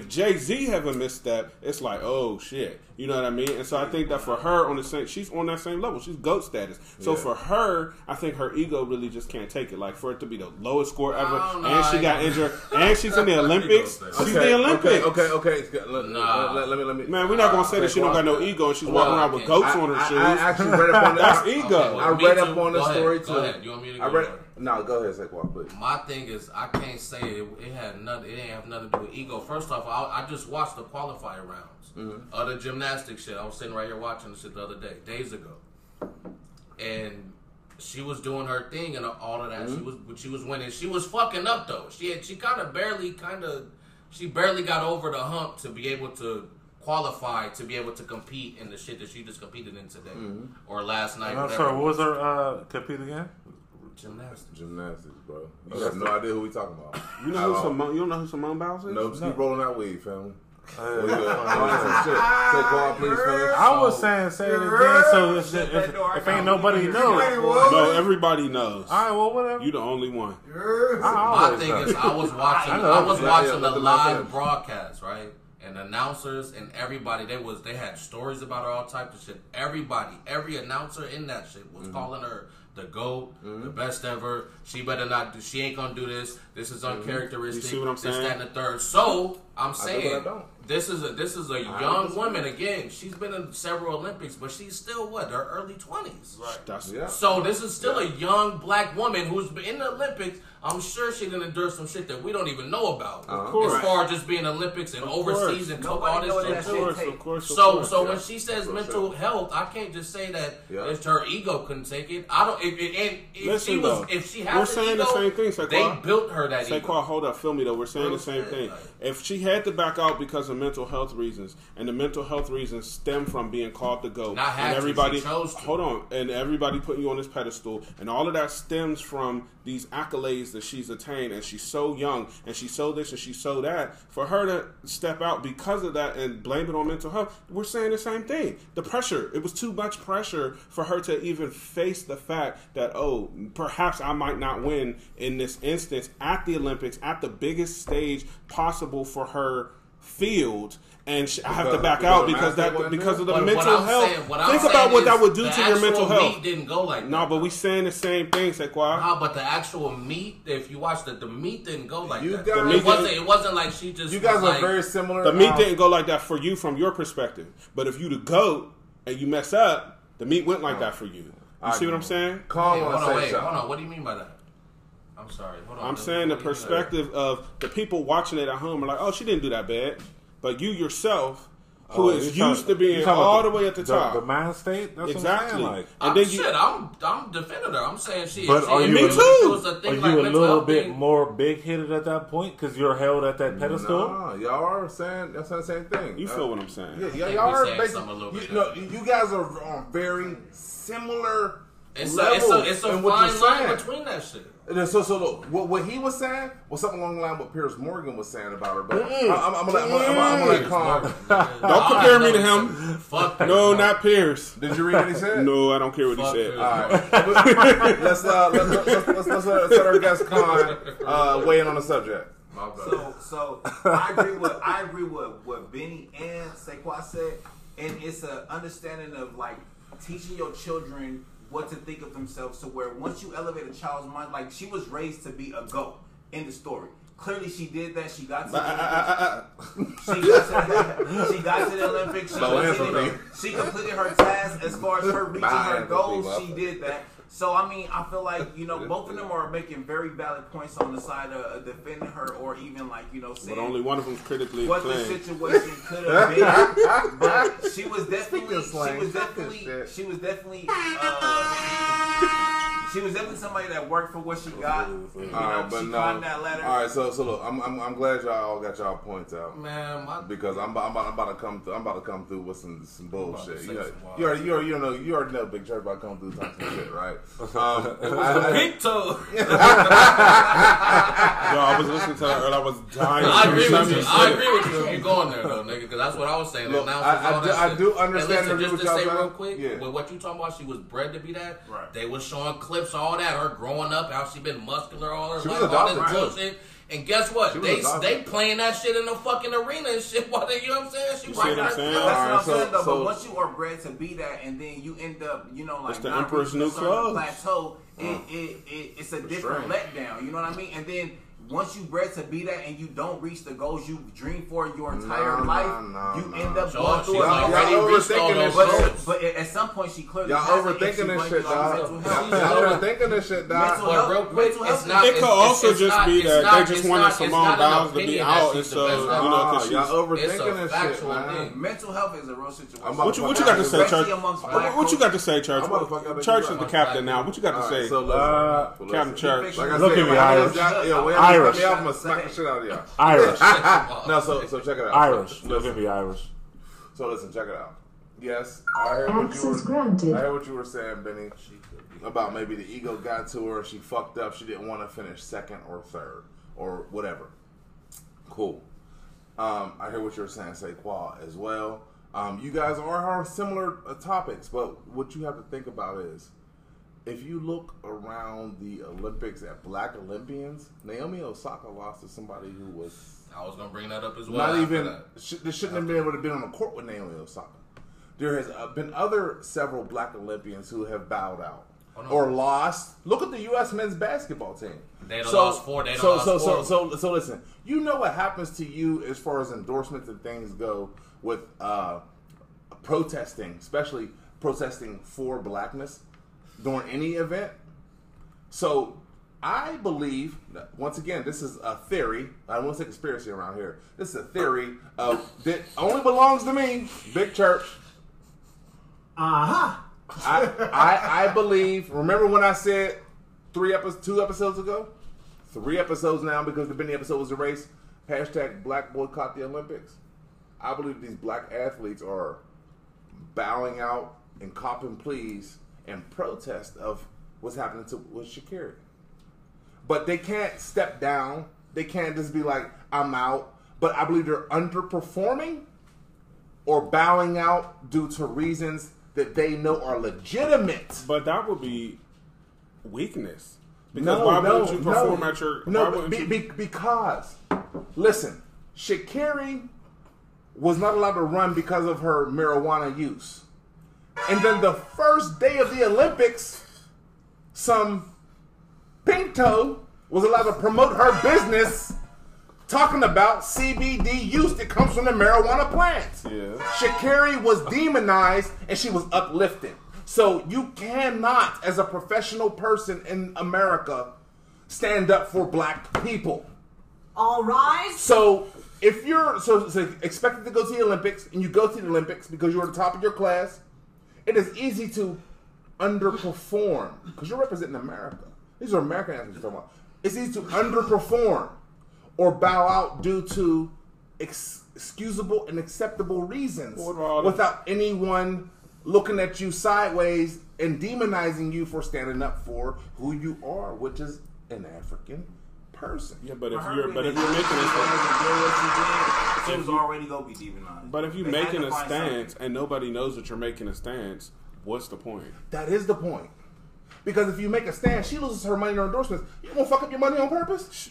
Jay-Z have a misstep, it's like, oh shit, you know what I mean? And so I think that for her, she's on that same level. She's GOAT status. So for her, I think her ego really just can't take it. Like for it to be the lowest score ever, and she got injured, and she's in the Olympics. She's the Olympics. Man, we're not gonna say that she don't got no ego. She's walking around with goats on her shoes. I actually read up on that. That's ego. I read up on the story too. You want me to go? No, go ahead, Saquon, please. My thing is, I can't say it had nothing. It didn't have nothing to do with ego. First off, I just watched the qualifier rounds of the gymnastics shit. I was sitting right here watching the shit the other day, days ago, and she was doing her thing and all of that. She was winning. She was fucking up though. She barely got over the hump to be able to qualify, to be able to compete in the shit that she just competed in today or last night. I'm sorry, what was her compete again? Gymnastics, bro. You have no idea who we talking about. You don't know who Simone Biles is? No, just keep rolling that weed, fam. I was saying it again. So if ain't nobody knows, no, everybody knows. All right, well, whatever. You the only one. My thing is, I was watching the live broadcast, right? And announcers and everybody, they had stories about her, all types of shit. Everybody, every announcer in that shit was calling her the GOAT, the best ever. She better not do. She ain't gonna do this. This is uncharacteristic. You see what I'm saying? This, that, and the third. So I'm saying this is a young woman again. She's been in several Olympics, but she's still her early 20s. Right. So this is still a young black woman who's been in the Olympics. I'm sure she's gonna do some shit that we don't even know about. As far as just being Olympics and overseas and all this shit. Of course. When she says mental health, I can't just say that it's her ego couldn't take it. I don't. If she has the same thing, Sha'Carri, they built her that. Sha'Carri, hold up, film me though. We're saying the same thing. If she had to back out because of mental health reasons, and the mental health reasons stem from being called to go, and everybody and everybody putting you on this pedestal, and all of that stems from these accolades that she's attained, and she's so young, and she's so this, and she's so that. For her to step out because of that and blame it on mental health, we're saying the same thing. The pressure. It was too much pressure for her to even face the fact that, oh, perhaps I might not win in this instance at the Olympics, at the biggest stage possible for her field, and I have to back out because of the mental health. Think about what that would do to your mental health. The meet didn't go like that. No, but we saying the same thing, Sha'Carri. No, but the actual meet, if you watch the meet didn't go like that. It wasn't like she just... You guys are very similar. The meet didn't go like that for you from your perspective. But if you the GOAT and you mess up, the meet went like that for you. You see what I'm saying? Hold on, what do you mean by that? I'm sorry. Hold on. I'm saying the perspective of the people watching it at home are like, oh, she didn't do that bad. But you yourself, who is used to being all the way at the top. The mind state? That's exactly. What I'm saying. Like, I'm defending her. I'm saying she is. Me too. Are you a little bit more big-headed at that point because you're held at that pedestal? No, y'all are saying that's the same thing. You feel what I'm saying. Yeah, y'all are basically, you guys are on very similar levels. It's a fine line between that shit. So look, what he was saying was something along the line what Piers Morgan was saying about her. But I'm gonna calm. Don't compare me to him. Fuck. No, not Piers. Did you read what he said? No, I don't care what he said. All right, let's let our guest Khan weigh in on the subject. So I agree with what Benny and Sha'Carri said, and it's an understanding of like teaching your children what to think of themselves, to where once you elevate a child's mind, like she was raised to be a GOAT in the story. Clearly, she did that. She got to the Olympics. She completed her task as far as her reaching her goals. She did that. So, I mean, I feel like, both of them are making very valid points on the side of defending her or even, like, saying... But only one of them's critically what acclaimed. The situation could have been. But she was definitely somebody that worked for what she got. Climbed that ladder. All right, so look, I'm glad y'all all got y'all points out, man. Because I'm about to come through with some bullshit. You already know Big Church about to come through talking shit, right? Big toe. Yo, I was listening to her earlier. I was dying. I agree with you. You're going there though, nigga, because that's what I was saying. Look, I do understand. And listen, just to say real quick, with what you talking about, she was bred to be that. Right. They were showing clips, all that, her growing up, how she been muscular all her life, all this bullshit. And guess what? They playing that shit in the fucking arena and shit. While they, you know what I'm saying? She right that's what I'm saying though. But once you are bred to be that, and then you end up, like the Emperor's New Clothes plateau, it's a different letdown. You know what I mean? And then once you bred to be that and you don't reach the goals you dreamed for your entire life, you end up going through it. But at some point, she clearly... Y'all overthinking this shit, dog. Real quick, it could also just be that they just wanted Simone Biles to be out. And so, y'all overthinking this shit, man. Mental health is a real situation. What you got to say, Church? What you got to say, Church? Church is the captain now. What you got to say? Captain Church. Look at me, Irish. Irish. I'm gonna smack the shit out of y'all. Irish. No, so check it out. Irish. They're gonna be Irish. So listen, check it out. Yes, I heard what you were saying, Benny, about maybe the ego got to her. She fucked up. She didn't want to finish second or third or whatever. Cool. I hear what you were saying, Sha'Carri, as well. You guys are similar topics, but what you have to think about is, if you look around the Olympics at black Olympians, Naomi Osaka lost to somebody who was... I was going to bring that up as well. Not even... They shouldn't have been able to be on the court with Naomi Osaka. There has been other several black Olympians who have bowed out or lost. Look at the U.S. men's basketball team. They lost four. So listen, you know what happens to you as far as endorsements and things go with protesting, especially protesting for blackness, during any event. So I believe, once again, this is a theory. I won't say conspiracy around here. This is a theory of that only belongs to me, big church. I believe, remember when I said three episodes now, because the Benny episode was erased, hashtag black boycott the Olympics. I believe these black athletes are bowing out and copping pleas in protest of what's happening with Sha'Carri. But they can't step down. They can't just be like, I'm out. But I believe they're underperforming or bowing out due to reasons that they know are legitimate. But that would be weakness. Because why wouldn't you perform at your... Because, listen, Sha'Carri was not allowed to run because of her marijuana use. And then the first day of the Olympics, some pink toe was allowed to promote her business talking about CBD use that comes from the marijuana plants. Yeah. Sha'Carri was demonized and she was uplifted. So you cannot, as a professional person in America, stand up for black people. All right. So if you're so expected to go to the Olympics and you go to the Olympics because you're at the top of your class, it is easy to underperform because you're representing America. These are American athletes talking about. It's easy to underperform or bow out due to excusable and acceptable reasons without anyone looking at you sideways and demonizing you for standing up for who you are, which is an African person. Yeah, but if you're making a stance, it was already gonna be demonized. But if you're making a stance and nobody knows that you're making a stance, what's the point? That is the point. Because if you make a stand, she loses her money on endorsements. You gonna fuck up your money on purpose?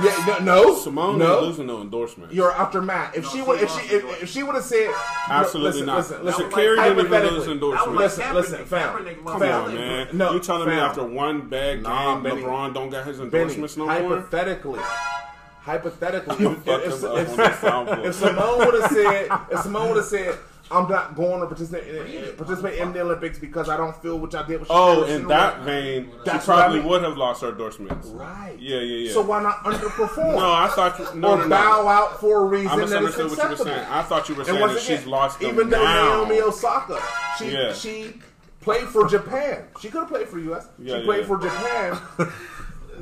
Yeah, no. Simone is losing no endorsement. You're after Matt. If she would have said, absolutely no, listen, not. Sha'Carri didn't even lose endorsement. Listen, fam. Come on, man. No, you telling me after one bad game, LeBron don't got his endorsements no more? Hypothetically, if Simone would have said, I'm not going to participate in the Olympics because I don't feel what y'all did with Sha'Carri. Oh, in that vein, she probably would have lost her endorsements. Right. Yeah. So why not underperform? Or bow out for a reason that is acceptable. What you were saying. I thought you were saying that she's lost them now. Even though Naomi Osaka, she played for Japan. She could have played for U.S. She played for Japan.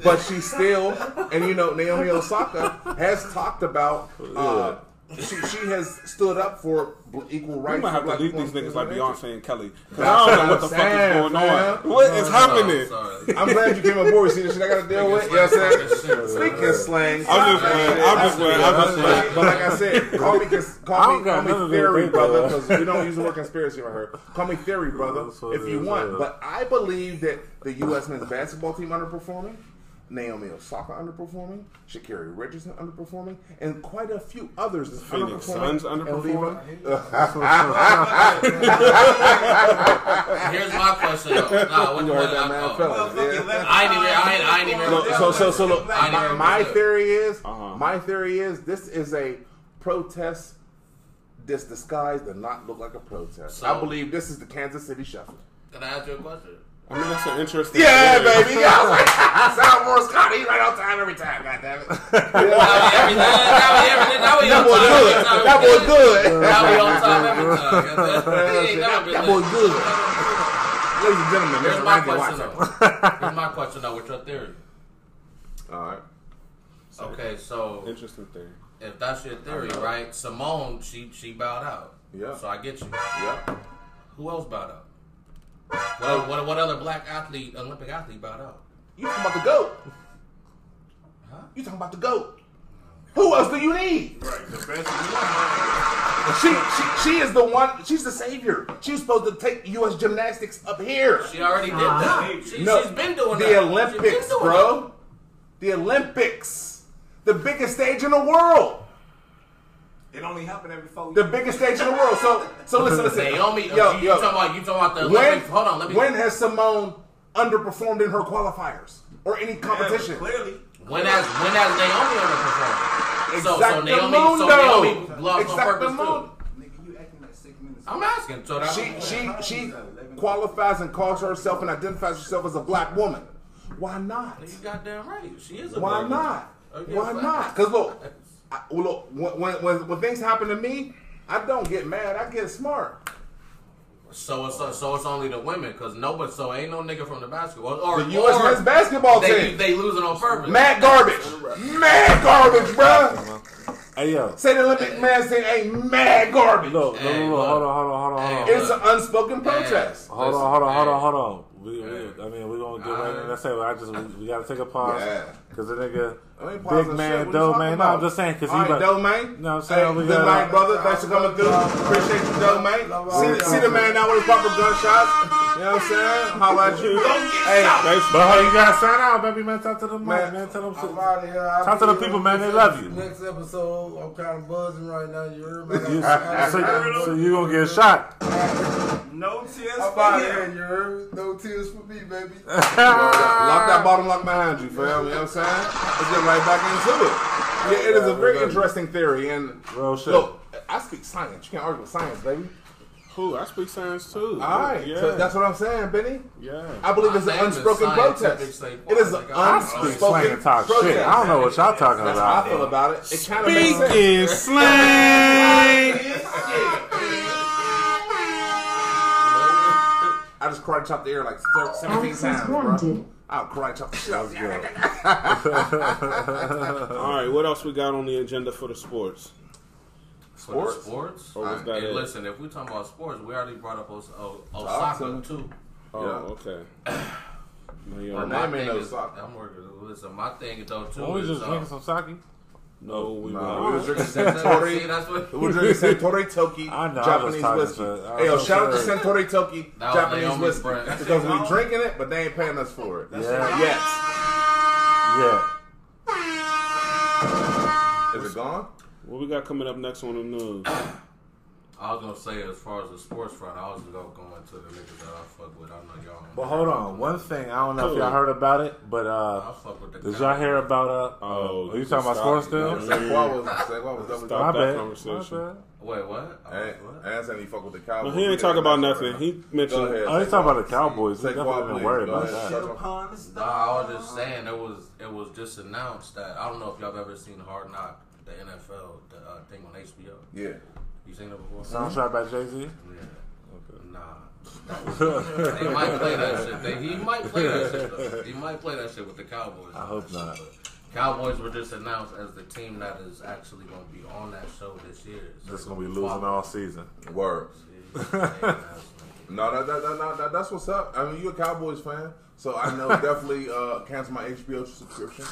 But she still, and you know, Naomi Osaka has talked about... She has stood up for equal rights. We might have to leave these niggas like Beyonce and Kelly. Because I don't know what the fuck is going on. What is happening? I'm glad you came aboard. See this shit I got to deal with? You know what I'm saying? Speaking slang. I'm just playing. But like I said, call me theory, brother, because we don't use the word conspiracy right here. Call me theory, brother, if you want. But I believe that the U.S. men's basketball team underperforming, Naomi Osaka underperforming, Sha'Carri Richardson underperforming, and quite a few others Phoenix Suns underperforming. Here's my question. My theory is this is a protest that's disguised and not look like a protest. So, I believe this is the Kansas City Shuffle. Can I ask you a question? I mean, that's an interesting theory. Baby. Yeah, I was like, I sound more Scott. He's right on time every time, goddammit. That boy good. Ladies and gentlemen, here's my question, though, with your theory. All right. Okay, so. Interesting theory. If that's your theory, right? Simone, she bowed out. Yeah. So I get you. Yeah. Who else bowed out? What other black athlete, Olympic athlete, bowed out? You talking about the GOAT? Huh? You talking about the GOAT? Who else do you need? Right, the best. She is the one. She's the savior. She's supposed to take U.S. gymnastics up here. She already did that. She's been doing that. The Olympics, bro. The Olympics, the biggest stage in the world. It only happened every 4 years. The biggest stage in the world. So listen. Naomi, you talking about the Olympics? Hold on, let me. When has Simone underperformed in her qualifiers or any competition? Clearly. When has Naomi underperformed? So Naomi lost on purpose too. Nigga, you acting like 6 minutes. I'm asking. So she qualifies and calls herself and identifies herself as a black woman. Why not? You goddamn right. She is a Why not? Why not? Because look, when things happen to me, I don't get mad. I get smart. So it's only the women, cause nobody. So ain't no nigga from the basketball or the U.S. men's basketball team. They losing on purpose. Mad garbage. Mad garbage, bro. Hey yo, say the Olympic man say ain't mad garbage. Look, hold on. It's an unspoken protest. Hold on. We're gonna get right in. That's it. We gotta take a pause. Yeah. Cause the nigga, big man, dope man. No, I'm just saying, cause he dope man. No, I'm saying, good night, brother. Thanks for coming through. Appreciate you, dope man. See the man now with his proper gunshots. You know what I'm saying? How about you? Hey, but you gotta sign out, baby man. Talk to the man. Tell them. Talk to the people, man. They love you. Next episode, I'm kind of buzzing right now. You heard me? So you gonna get shot? No tears for you. You heard? No tears. For me, baby. Lock that bottom lock behind you, fam. You know what I'm saying? Let's get right back into it. Yeah, it is a very interesting theory. And real shit. Look, I speak science. You can't argue with science, baby. Cool, I speak science too. Alright, yeah. So that's what I'm saying, Benny. Yeah. I believe it's an unspoken protest. It is an unspoken protest. Shit. I don't know what y'all talking about. That's how I feel about it. It kind of makes sense. Speaking slang. I just karate chopped the air like 17 times, bro. I'll karate chop the shit out of you. All right, what else we got on the agenda for the sports? Sports? Or was that it? Listen, if we're talking about sports, we already brought up Osaka, too. Oh, yeah. Okay. My thing, though, too. We just drinking some sake. No, we were drinking Suntory. We were drinking Suntory Toki, Japanese whiskey. Hey, yo, shout out to Suntory Toki, Japanese whiskey. Because we drinking it, but they ain't paying us for it. That's right. Yeah. Is it gone? What we got coming up next on the news? I was gonna say, as far as the sports front, I was gonna go into the niggas that I fuck with. I know y'all. But hold on, one thing I don't know if y'all heard about it, but did y'all hear about are you talking about sports still? My bad. Wait, what? I ain't saying he fuck with the Cowboys. He ain't talking about nothing. He mentioned. I ain't talking about the Cowboys. He definitely been worried about that. Nah, I was just saying it was just announced that I don't know if y'all ever seen Hard Knock, the NFL thing on HBO. Yeah. You seen it before? Soundtrack by Jay-Z? Yeah. Okay. Nah. They might play that shit. He might play that shit, though. He might play that shit with the Cowboys. I hope not. Cowboys were just announced as the team that is actually going to be on that show this year. So just going to be losing all season. Word. No, that's what's up. I mean, you're a Cowboys fan, so I know definitely cancel my HBO subscription.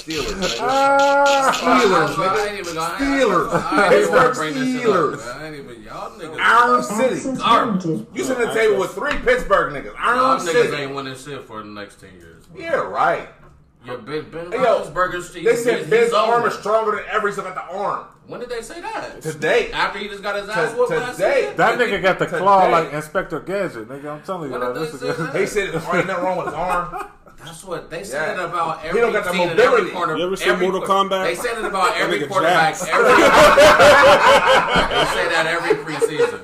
Steelers. Steelers. Y'all niggas. Iron City. You sit at the table with three Pittsburgh niggas. Iron City. Niggas ain't winning shit for the next 10 years. Yeah, right. Your Ben Roethlisberger's team. They said Ben's arm is stronger than every single at the arm. When did they say that? Today. After he just got his ass whooped last night. That nigga got the claw like Inspector Gadget, nigga. I'm telling you. They said ain't nothing wrong with his arm. That's what they said it about every team and every corner. You ever seen Mortal Kombat? They said it about every quarterback. They say that every preseason.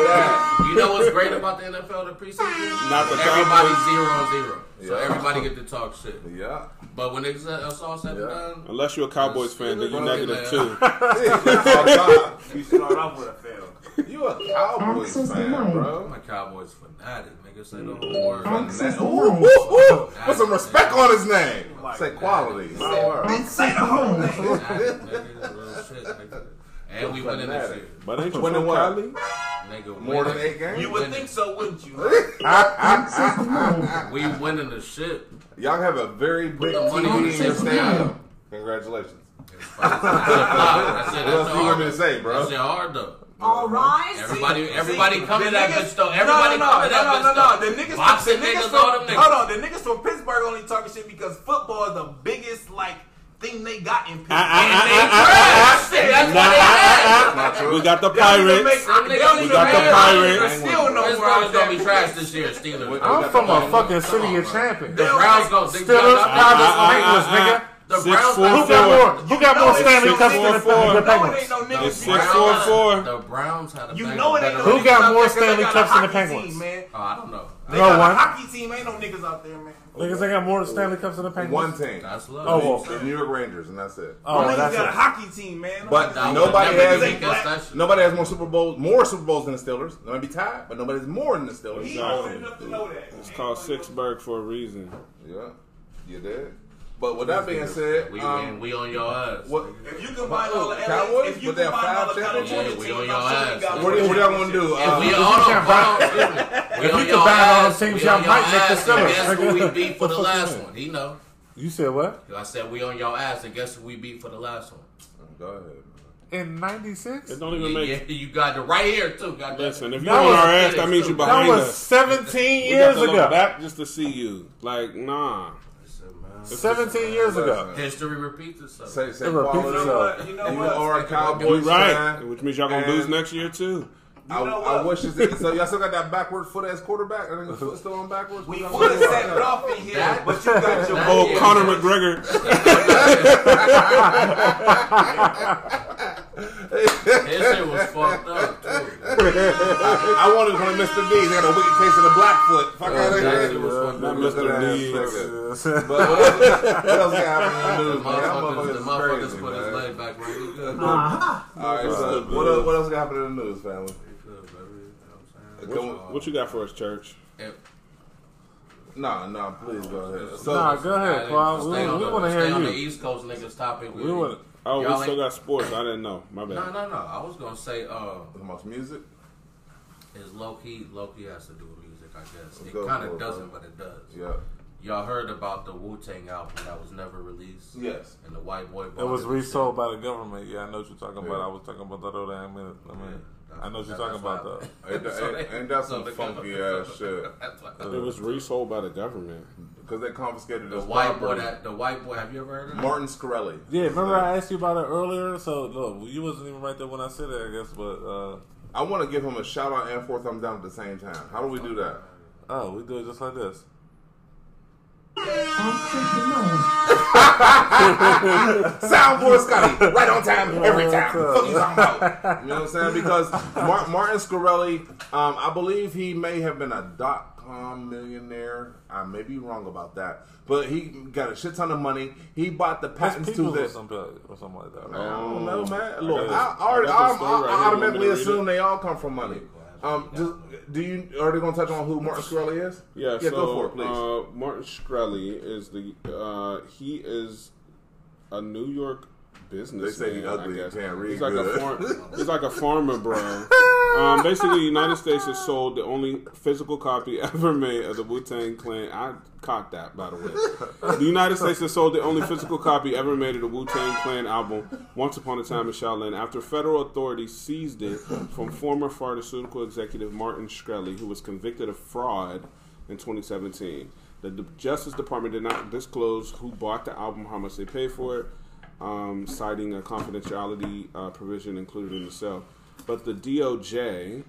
Yeah. You know what's great about the NFL, the preseason? Everybody 0-0. So everybody get to talk shit. Yeah. But when it's all said and done, unless you're a Cowboys fan, then you're negative too. You start off with a fail. You a Cowboys fan, bro? I'm a Cowboys fanatic. Say the whole word. Put some respect on his name. Say quality. Say the whole name. And we went in this year. But ain't you winning what? More than 8 games? You would think so, wouldn't you? We winning the shit. Y'all have a very big TV in your stand-up. Congratulations. That's it. What else you want me to say, bro? That's your hard, though. All right. Everybody coming at bitch though. Everybody coming at bitch though. The niggas from Pittsburgh only talking shit because football is the biggest thing they got in Pittsburgh. We got the Pirates. We got the Pirates. Still no Browns gonna be trash this year. Steelers. I'm from a fucking city of champions. The Browns go. Steelers, Pirates, Bengals, nigga. The Browns got more. Who got more Stanley Cups than the Penguins? The Browns had a better. Who got more Stanley Cups than the Penguins? Oh, I don't know. They got a hockey team. Ain't no niggas out there, man. Niggas ain't got more Stanley Cups than the Penguins. One team. That's love. Oh, well. The New York Rangers, and that's it. Oh, niggas got a hockey team, man. But nobody has more Super Bowls than the Steelers. They might be tied, but nobody's more than the Steelers. Exactly. It's called Sixburg for a reason. Yeah, you did. But with that being said, we on your ass. What, if you can buy all the Cowboys, if you can buy all the Cowboys, we on your ass. What y'all want to do? If we can buy all the teams, y'all might make the Steelers. Guess who we beat for the last one? He know. You said what? I said we on your ass, and guess who we beat for the last one? Go ahead. In '96, it don't even make. Yeah, you got it right here too. Got listen, if you on our ass, that means you behind us. That was 17 years ago. Back just to see you, like nah. 17 years ago. History repeats itself. It repeats itself. You know what? You are a Cowboys fan. Which means y'all going to lose next year, too. I wish it's it. So y'all still got that backward foot ass quarterback? I think foot still on backwards? We would have set it off in here, but you got your old Conor McGregor. His shit was fucked up, too. I wanted one of Mr. D's. They had a wicked case of the Blackfoot. Fuck out of here. Not Mr. D's. But what else got happening in the news? The motherfuckers put his leg back where he could. Alright, so what else got happening in the news, family? What you got for us, Church? Nah, please go ahead. Go ahead, Paul. We want to hear you. Stay on the East Coast, niggas. Stop it. We want to. Oh, we still got sports. I didn't know. My bad. No. I was going to say... about music? Is low-key. Low-key has to do with music, I guess. It kind of doesn't, but it does. Yeah. Y'all heard about the Wu-Tang album that was never released? Yes. And the white boy... It was resold by the government. Yeah, I know what you're talking about. I was talking about that over there. I know what you're talking about, though. And that's some funky-ass shit. It was resold by the government. Because they confiscated the white property. The white boy, have you ever heard of him? Martin Shkreli. Yeah, remember I asked you about it earlier? So, look, you wasn't even right there when I said it, I guess, but... I want to give him a shout-out and 4 thumbs down at the same time. How do we do that? Oh, we do it just like this. Soundboard Scotty, right on time, every time. Fuck you talking about? You know what I'm saying? Because Martin Shkreli, I believe he may have been a dot-com millionaire. I may be wrong about that, but he got a shit ton of money. He bought the patents to this or something like that. Right? I don't know, man. Look, I automatically assume they all come from money. Are they going to touch on who Martin Shkreli is? Yeah, go for it, please. Martin Shkreli is he is a New York businessman. They say he's ugly, I can't read. He's like a farmer, bro. Basically, the United States has sold the only physical copy ever made of the Wu-Tang Clan. I caught that, by the way. The United States has sold the only physical copy ever made of the Wu-Tang Clan album, Once Upon a Time in Shaolin, after federal authorities seized it from former pharmaceutical executive Martin Shkreli, who was convicted of fraud in 2017. The Justice Department did not disclose who bought the album, how much they paid for it, citing a confidentiality provision included in the sale. But the DOJ,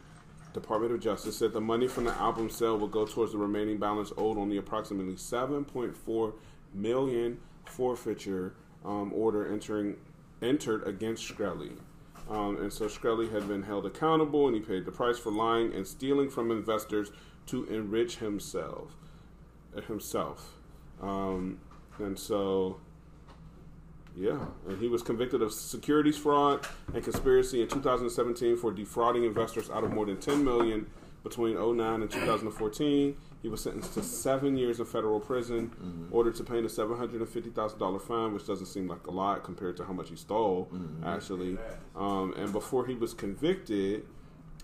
Department of Justice, said the money from the album sale will go towards the remaining balance owed on the approximately $7.4 million forfeiture order entered against Shkreli. And so Shkreli had been held accountable, and he paid the price for lying and stealing from investors to enrich himself. And so... Yeah, and he was convicted of securities fraud and conspiracy in 2017 for defrauding investors out of more than $10 million between 2009 and 2014. He was sentenced to 7 years in federal prison, ordered to pay a $750,000 fine, which doesn't seem like a lot compared to how much he stole, actually. And before he was convicted,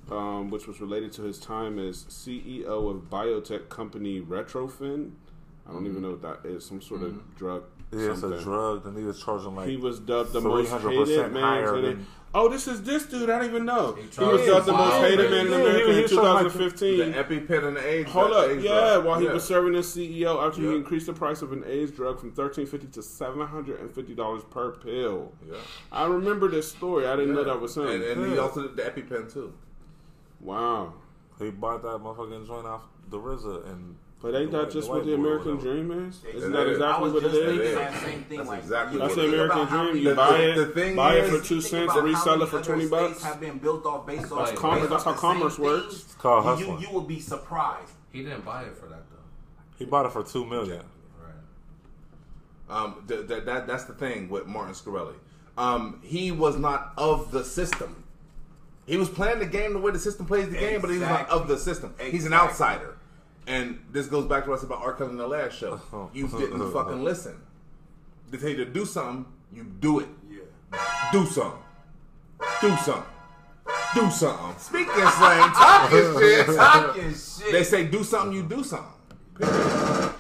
which was related to his time as CEO of biotech company Retrofin, I don't even know what that is, some sort of drug. Yeah, it's a drug, and he was charging like he was dubbed the most hated man in it. Oh, this is this dude. I don't even know. He was dubbed the most hated man in America in 2015. The EpiPen and the AIDS. Hold up, yeah. While he was serving as CEO, after he increased the price of an AIDS drug from $13.50 to $750 per pill. Yeah, I remember this story. I didn't know that was him. And he also did the EpiPen too. Wow, he bought that motherfucking joint off the RZA and. But ain't that just what the American dream is? Isn't that exactly what it is? That's the American dream. You buy it for 2 cents and resell it for $20. That's how commerce works. It's called hustling. You will be surprised. He didn't buy it for that though. He bought it for $2 million. Right. That's the thing with Martin Shkreli. He was not of the system. He was playing the game the way the system plays the game, but he was not of the system. He's an outsider. And this goes back to what I said about R. Kelly in the last show. You didn't fucking listen. They tell you to do something, you do it. Yeah. Do something. Do something. Do something. Speaking slang, talking shit. Talking shit. They say do something, you do something. That's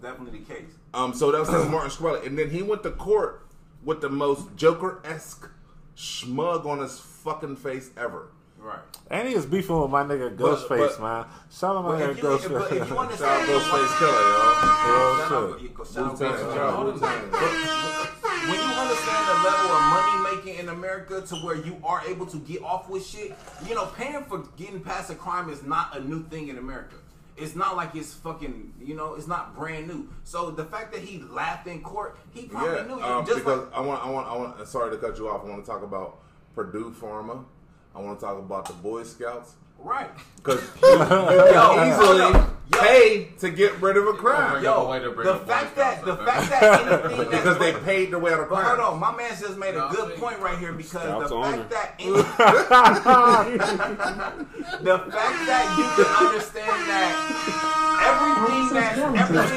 definitely the case. So that was Martin Shkreli. And then he went to court with the most Joker-esque smug on his fucking face ever. Right. And he was beefing with my nigga Ghostface, man. Shout out my nigga Ghostface. If you understand Ghostface Killah, y'all. When you understand the level of money making in America to where you are able to get off with shit, you know, paying for getting past a crime is not a new thing in America. It's not like it's fucking, you know, it's not brand new. So the fact that he laughed in court, he probably knew. I want. Sorry to cut you off. I want to talk about Purdue Pharma. I want to talk about the Boy Scouts. Right. Because you can easily pay to get rid of a crime. The fact that anything because they paid their way out of crime. Hold on, my man just made a good point right here because the fact that you can understand that everything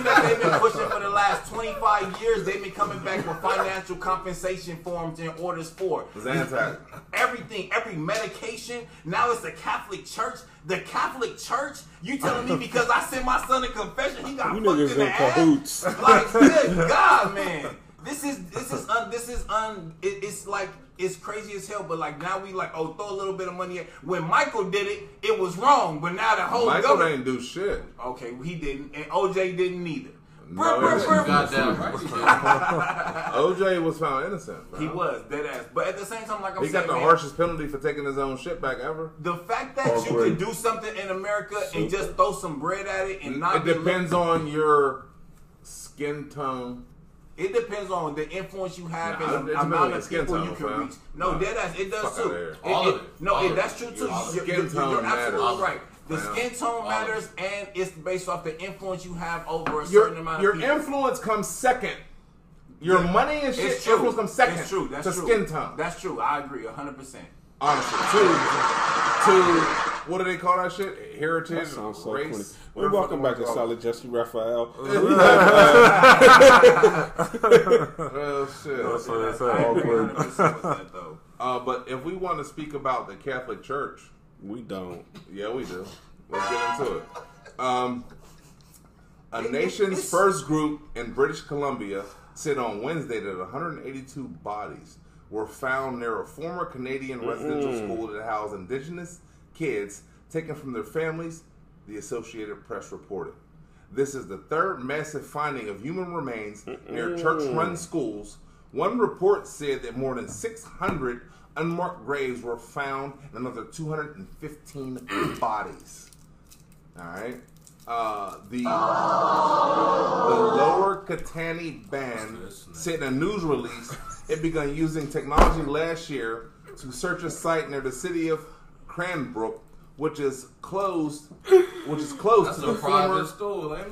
that they've been pushing for the last 25 years, they've been coming back with financial compensation forms and orders for. Everything, every medication, now it's the Catholic Church. The Catholic Church? You telling me because I sent my son to confession, he got fucked in the ass? Like, good God, man. It's like, it's crazy as hell, but like now we like, oh, throw a little bit of money at. When Michael did it, it was wrong, but now the whole government. Michael didn't do shit. Okay, he didn't, and OJ didn't either. No, OJ was found innocent. Bro. He was dead ass, but at the same time, like I'm saying, he got the harshest penalty for taking his own shit back ever. The fact that you can do something in America and just throw some bread at it and not. It depends on your skin tone. It depends on the influence you have and the amount of people you can reach. No, dead ass, it does too. No, that's true too. You're absolutely right. The skin tone matters, and it's based off the influence you have over a certain amount of people. Your influence comes second. Your money and shit influence comes second. That's true. That's true. Skin tone. That's true. I agree 100%. Honestly, what do they call that shit? Heritage, that sounds so race. We're welcome back to Solid Jesse Raphael. Oh shit! That's awkward. But if we want to speak about the Catholic Church. We don't. Yeah, we do. Let's get into it. A nation's first group in British Columbia said on Wednesday that 182 bodies were found near a former Canadian residential school that housed Indigenous kids taken from their families, the Associated Press reported. This is the third massive finding of human remains near church-run schools. One report said that more than 600 unmarked graves were found and another 215 bodies. Alright. The Lower Katani Band said in a news release it began using technology last year to search a site near the city of Cranbrook, which is close to the former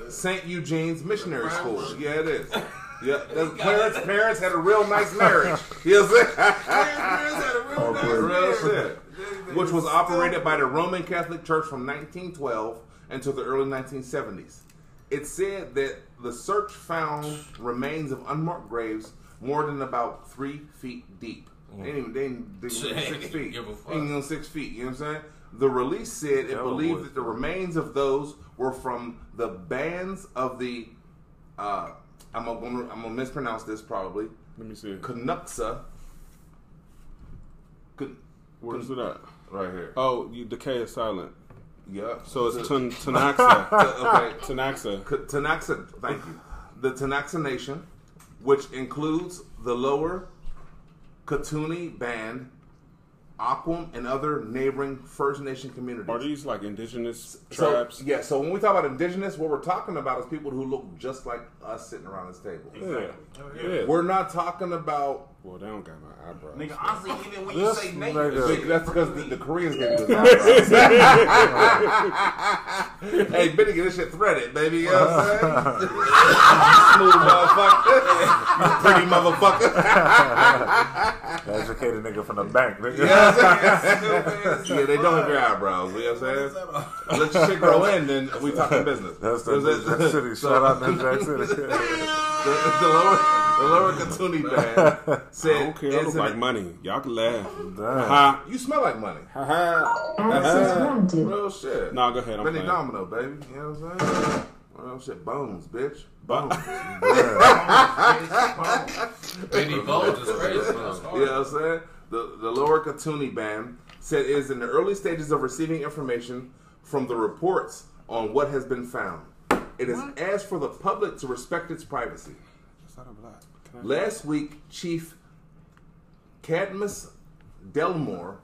St. Eugene's Missionary School. Yeah, it is. Yeah, Clarence's parents had a real nice marriage. You know what I'm saying? Parents had a real nice marriage. Which was operated by the Roman Catholic Church from 1912 until the early 1970s. It said that the search found remains of unmarked graves more than about 3 feet deep. They ain't even 6 feet. Ain't even 6 feet. You know what I'm saying? The release said it believed that the remains of those were from the bands of the... I'm gonna mispronounce this probably. Let me see. Ktunaxa. Where's it at? Right here. Oh, the K is silent. Yeah. So it's Ktunaxa. Okay. Ktunaxa. Thank you. The Ktunaxa Nation, which includes the Lower Katuni Band, Akwum and other neighboring First Nation communities. Are these like indigenous tribes? Yeah, so when we talk about indigenous, what we're talking about is people who look just like us sitting around this table. Exactly. Yeah. Yeah. We're not talking about... Well, they don't got my eyebrows. Nigga, honestly, even when you say nigga, that's because the Koreans get those eyebrows. Hey, better get this shit threaded, baby. You know what I'm saying? Smooth motherfucker. Pretty motherfucker. Educated nigga from the bank, nigga. Yeah, they don't have your eyebrows. You know what I'm saying? Let your shit grow in, then we talking business. That's the Jack City. Shout out to Jack City. The lower Katuni band said, I don't care. I look like money. Y'all can laugh. Ha. You smell like money. Ha ha. That's real shit. Nah, go ahead. I'm Benny Domino, baby. You know what I'm saying? Real shit. Bones, bitch. Bones. Benny Bones is crazy. You know what I'm saying? The lower Katuni band said it is in the early stages of receiving information from the reports on what has been found. It is asked for the public to respect its privacy. Last week, Chief Cadmus Delmore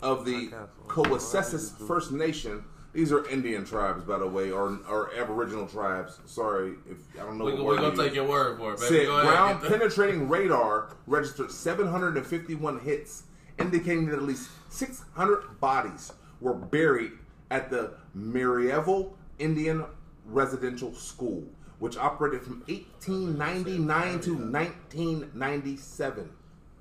of the Coasesis First Nation, these are Indian tribes, by the way, or Aboriginal tribes. Sorry, if I don't know. We're going to take your word for it, baby. Said ground penetrating radar registered 751 hits, indicating that at least 600 bodies were buried at the Marieval Indian Residential School, which operated from 1899 to 1997.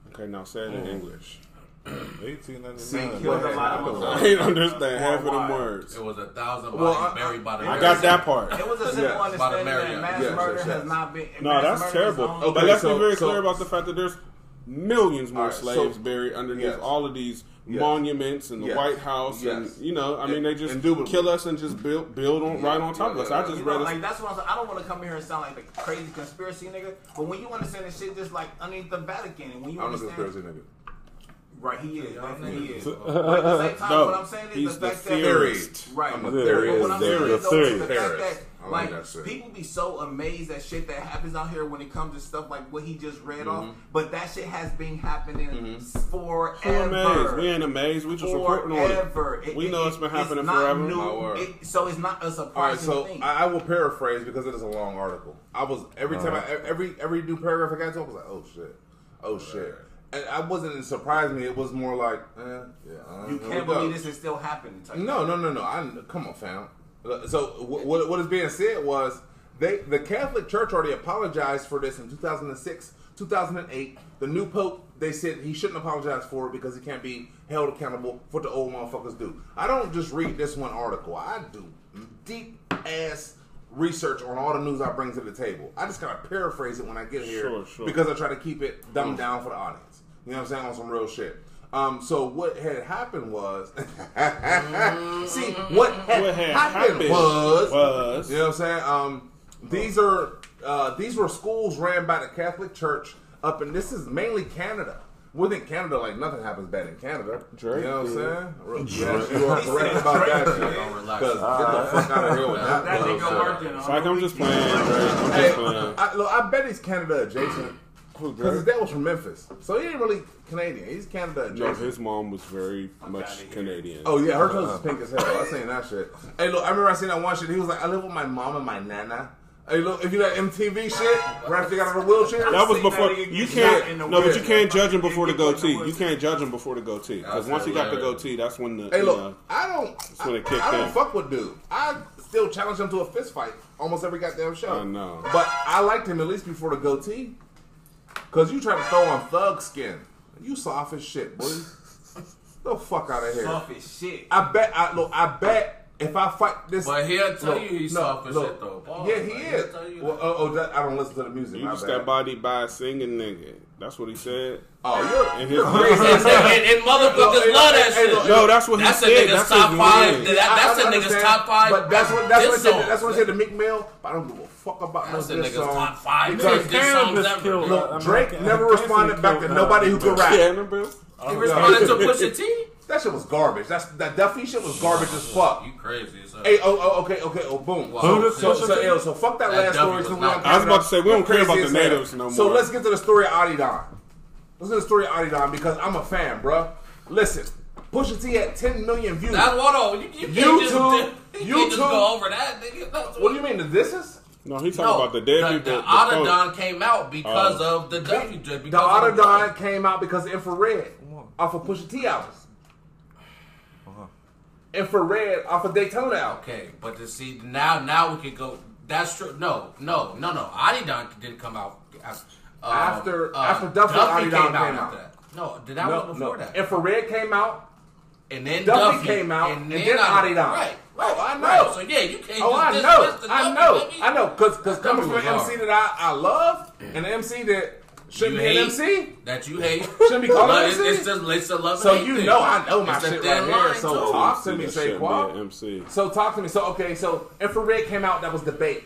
Okay, now say it in English. 1899. See, killed a lot of them. I didn't understand half of them words. It was 1,000 bodies buried by the Marys. I got that part. It was a simple understanding that mass murder has not been... No, that's terrible. But let's be very clear about the fact that there's millions more slaves buried underneath all of these monuments and the White House and, you know, I mean, they just kill us and just build on right on top of us. I just read like that's what I'm saying. I don't want to come here and sound like the crazy conspiracy nigga, but when you understand this shit, just like underneath the Vatican, and when you understand, I'm a conspiracy nigga. Right, he is. Right, he is. But at the same time, what I'm saying is he's the fact that theorist. Right, I'm a theorist. But what I'm saying is the fact that like people be so amazed at shit that happens out here when it comes to stuff like what he just read off. But that shit has been happening forever. We're amazed. We ain't amazed. We just reporting on it. We know it's been happening forever. So it's not a surprising thing. I will paraphrase because it is a long article. I was every time every new paragraph I got to, I was like, oh shit, oh shit. And I wasn't it surprised me. It was more like, you can't believe this is still happening. No. Come on, fam. So what is being said was the Catholic Church already apologized for this in 2006, 2008. The new Pope, they said he shouldn't apologize for it because he can't be held accountable for what the old motherfuckers do. I don't just read this one article. I do deep-ass research on all the news I bring to the table. I just kind of paraphrase it when I get here because I try to keep it dumbed down for the audience. You know what I'm saying? On some real shit. So what had happened was... See, what had happened was... You know what I'm saying? These were schools ran by the Catholic Church up in... This is mainly Canada. Within Canada, like, nothing happens bad in Canada. Drake, you know what I'm saying? Yes, you are correct about that shit. Because get the fuck out of here with that. That nigga working on it. It's like, I'm just playing, Drake. Look, I bet he's Canada adjacent. Because his dad was from Memphis, so he ain't really Canadian. He's Canada. No, his mom was very much Canadian. Oh yeah, her clothes was pink as hell. I seen that shit. Hey, look, I remember I seen that one shit. He was like, I live with my mom and my nana. Hey, look, if you that MTV shit, right after you got out of a wheelchair. That was before you can't. No, but you can't judge him before the goatee. You can't judge him before the goatee because once he got the goatee, that's when the. Hey, look, I don't fuck with dude. I still challenge him to a fist fight almost every goddamn show. I know, but I liked him at least before the goatee. Cause you try to throw on thug skin, you soft as shit, boy. The fuck out of here. Soft as shit. I bet if I fight this, but he'll tell you he's soft as shit though. Boy, yeah, he is. Well, I don't listen to the music. You just got bodied by a singing nigga. That's what he said. Oh, you're crazy. And motherfuckers love that shit. No, that's what he said. That's a nigga's top five. That's a nigga's top five. But that's what I said to Meek Mill. I don't give a fuck about no diss song. Top five because Drake never responded back to nobody who could rap. He responded to Pusha T. That shit was garbage. That Duffy shit was garbage as fuck. You crazy as hell. Hey, boom. So fuck that last story. I was about to say, we don't care about the natives no more. So let's get to the story of Adidon because I'm a fan, bro. Listen, Pusha T at 10 million views. Now, hold on. You can't just go over that, nigga. What do you mean, the disses? No, he's talking about the debut. The Adidon came out because of the debut. The Adidon came out because of Infrared off of Pusha T albums. Infrared off of Daytona album. Okay, but to see, now we can go. That's true. No. Adidon didn't come out after Duffy Adidon came out. No, that was before that. Infrared came out, and then Duffy came out, and then Adidon. Right. Oh, I know. Right. So yeah, you can't. Oh, I know. I know. Because coming from an MC that I love, and an MC that shouldn't be an MC, that you hate, shouldn't be called an MC. It's a love. So you know, I know my shit right here. So talk to me, Shaqua. So talk to me. So okay. So Infrared came out. That was debate.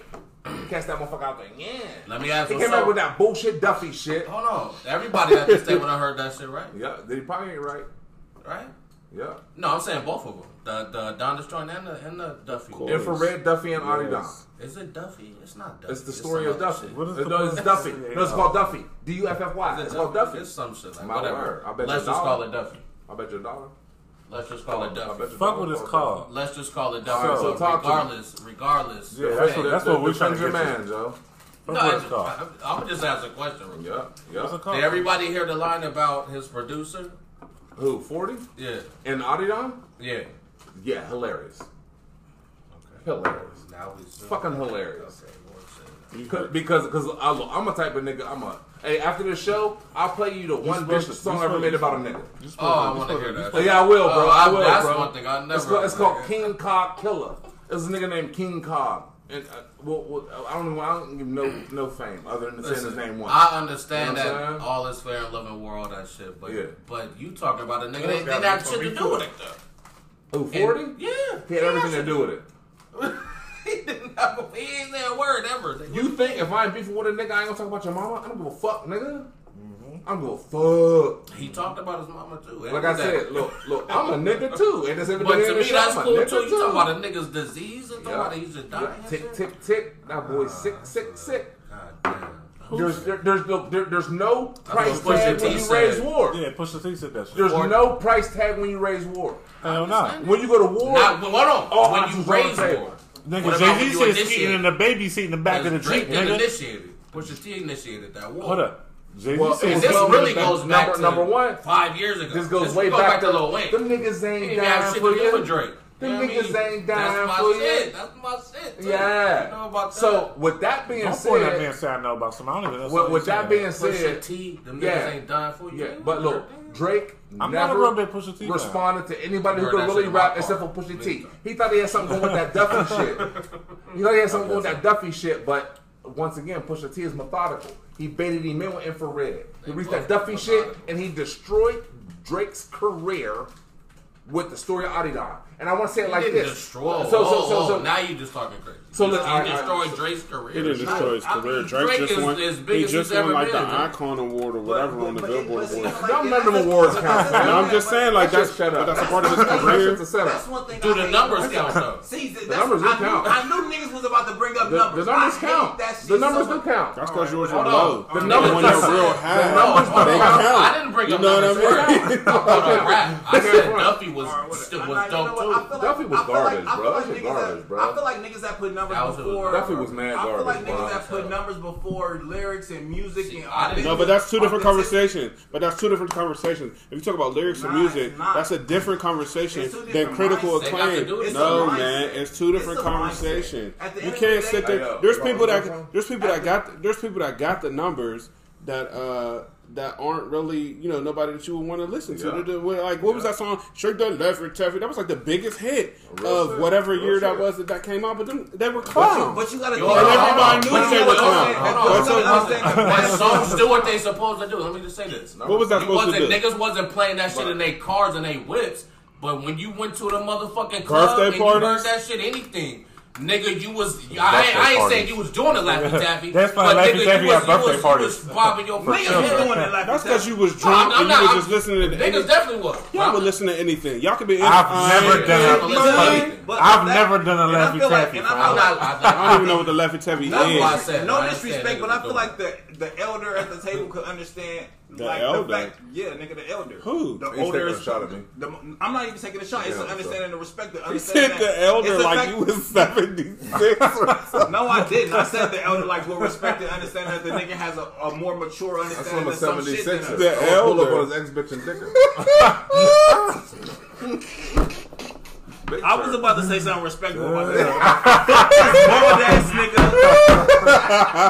Catch that motherfucker out there. Yeah. Let me ask you. He came out with that bullshit Duffy shit. Hold on. Everybody at this table heard that shit, right? Yeah. They probably ain't right. Right. Yeah. No, I'm saying both of them. The Don Destroying and the Duffy. Infrared, Duffy, and Adidon. Is it Duffy? It's not Duffy. It's the story of Duffy. It's Duffy. No, it's called Duffy. D-U-F-F-Y. It's called Duffy. It's some shit like whatever. Let's just call it Duffy. I bet you a dollar. Let's just call it Duffy. Fuck what it's called. Let's just call it Duffy. So regardless. Yeah, that's what we're trying to get man, Joe. No, I'm going to just ask a question. Yeah. Did everybody hear the line about his producer? Who, 40? Yeah. And Adidon? Yeah. Yeah, hilarious. Okay. Hilarious. Now we fucking hilarious. Okay, because I'm a type of nigga, hey, after the show, I'll play you the one bitch song I ever made about a nigga. Oh, I want to hear that. Yeah, I will, bro. I will, that's bro. That's one thing I never It's called King Cobb Killer. There's a nigga named King Cobb. And I don't give no fame other than saying his name once. I understand that all is fair in loving world that shit, but you talking about a nigga that didn't have shit to do with it though. Who, 40? Yeah, he had everything to do with it. He ain't say a word ever. You think if I ain't beefing with a nigga, I ain't gonna talk about your mama? I don't give a fuck, nigga. I'm gonna fuck. He talked about his mama too. Like I said, look, I'm a nigga too. And but to me, that's cool too. You talking about a nigga's disease and talking about he's just dying. Tick. That boy's sick. God damn. There's no price tag when you raise war. Yeah, Pusha T said that shit. There's no price tag when you raise war. Hell no. When you go to war, when you raise war, nigga, Jay-Z said sitting in the baby seat in the back of the Jeep. Nigga initiated. Pusha T initiated that war. Hold up. Well, this really goes back to number 1 5 years ago. This goes way back to Lil Wayne. Them niggas ain't down for you, Drake. Them niggas ain't down for you. That's my shit. Yeah. So with that being said, that man said I know about some. I don't even know. With that being said, Pusha T, them niggas ain't down for you. But look, Drake never responded to anybody who could really rap except for Pusha T. He thought he had something going with that Duffy shit. He thought he had something going with that Duffy shit, but. Once again, Pusha T is methodical. He baited him in with Infrared. He reached that Duffy shit, and he destroyed Drake's career with the story of Adidon. And I want to say it like this. So now you just talking crazy. So look, he destroyed Drake's career. He didn't destroy his career. Drake just won. He just won like the Icon Award or whatever on the Billboard Awards. Y'all remember the awards count? I'm just saying like that's shut up. That's a part of his career. That's one thing. Do the numbers count though? See, the numbers do count. I knew niggas was about to bring up numbers. The numbers count. The numbers do count. That's because yours were low. The numbers are real high. The numbers count. I didn't bring up numbers. I said Duffy was dope. Duffy was garbage, bro. I feel like niggas that put numbers before. Duffy was mad garbage. I feel like niggas that put numbers before lyrics and music. No, but that's two different conversations. If you talk about lyrics and music, that's a different conversation than critical acclaim. No, man, it's two different conversations. You can't sit there. There's people that got the numbers that aren't really, nobody that you would want to listen to. Like, what was that song? Shake the Left or Taffy. That was like the biggest hit of whatever year that was that came out. But then they were clowns. But you got to think. Everybody knew they were clowns. That song's still what they supposed to do. Let me just say this. What was that supposed to do? Niggas wasn't playing that shit in their cars and they whips. But when you went to the motherfucking club and you heard that shit, anything. Nigga, you was. I ain't saying you was doing a Laffy Taffy. That's why Laffy Taffy had birthday parties. Bobbing your niggas doing it like that's because you was drunk and you was just listening to niggas. Definitely was. Y'all would listen to anything. Y'all could be. I've never done a Laffy Taffy. I don't even know what the Laffy Taffy is. No disrespect, but I feel like the elder at the table could understand. The elder. Who? The older is shot at me. I'm not even taking a shot. It's an understanding and respect. You said the elder like you was 76 or something. No, I didn't. I said the elder like we'll respect and understand that the nigga has a more mature understanding of some shit than us. The elder pull up on his ex-bitch and dicker. I was about to say something respectful about this ass nigga.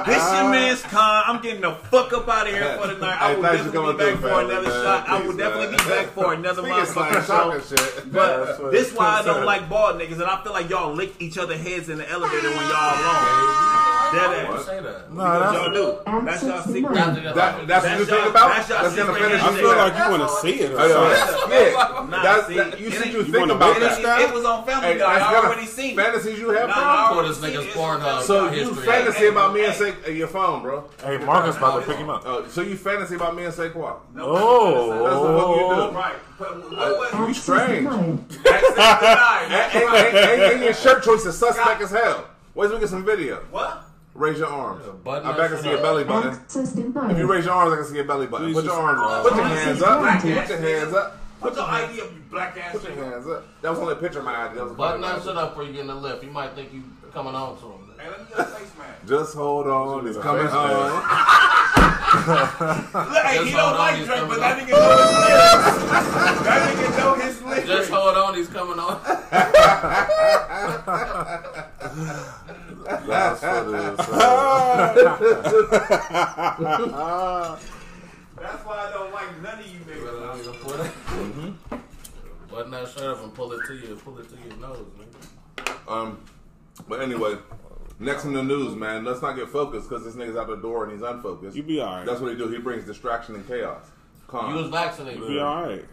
This your man's con. I'm getting the fuck up out of here for the night. I will definitely be back for another shot. I will definitely be back for another motherfucking show. But this is why I don't like bald niggas, and I feel like y'all lick each other heads in the elevator when y'all alone. That's y'all secret. That's what you think about? That's gonna finish. I feel like you want to see it. You see, you think about that. It was on Family Guy. I already seen fantasies you have. So you fantasy about me and Saquon. Your phone, bro. Hey, Marcus about to pick him up. So you fantasy about me and Saquon. Oh, that's the fuck you do. Right? You strange. And your shirt choice is suspect as hell. Wait till we get some video. What? Raise your arms. I can see your belly button. If you raise your arms, I can see your belly button. Put your arms up. Put your hands up. Put your hands up. Put your ID up, you black ass. Put your hands up. That was only a picture of my ID. Button that shit up for you getting a lift. You might think you coming on to him. Hey, let me get a face mask. Just hold on. It's coming on. Look, hey, he don't like Drake, but that nigga know his lips. Just hold on. He's coming on. That's why I don't like none of you niggas. But now shut up and pull it to your nose, nigga. But anyway, next in the news, man. Let's not get focused because this nigga's out the door and he's unfocused. You be alright. That's what he do. He brings distraction and chaos. Calm. You was vaccinated. You be alright.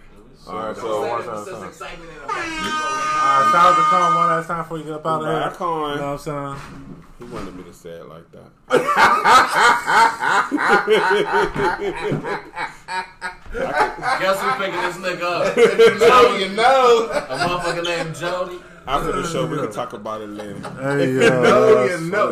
Alright, so one last time. Alright, shout out to Con one last time before you get up out of here. Con. You know what I'm saying? He wanted me to say it like that. Guess who's picking this nigga up? Jody, you know. A motherfucker named Jody. After the show, we can talk about it later. Hey, Jody, you know.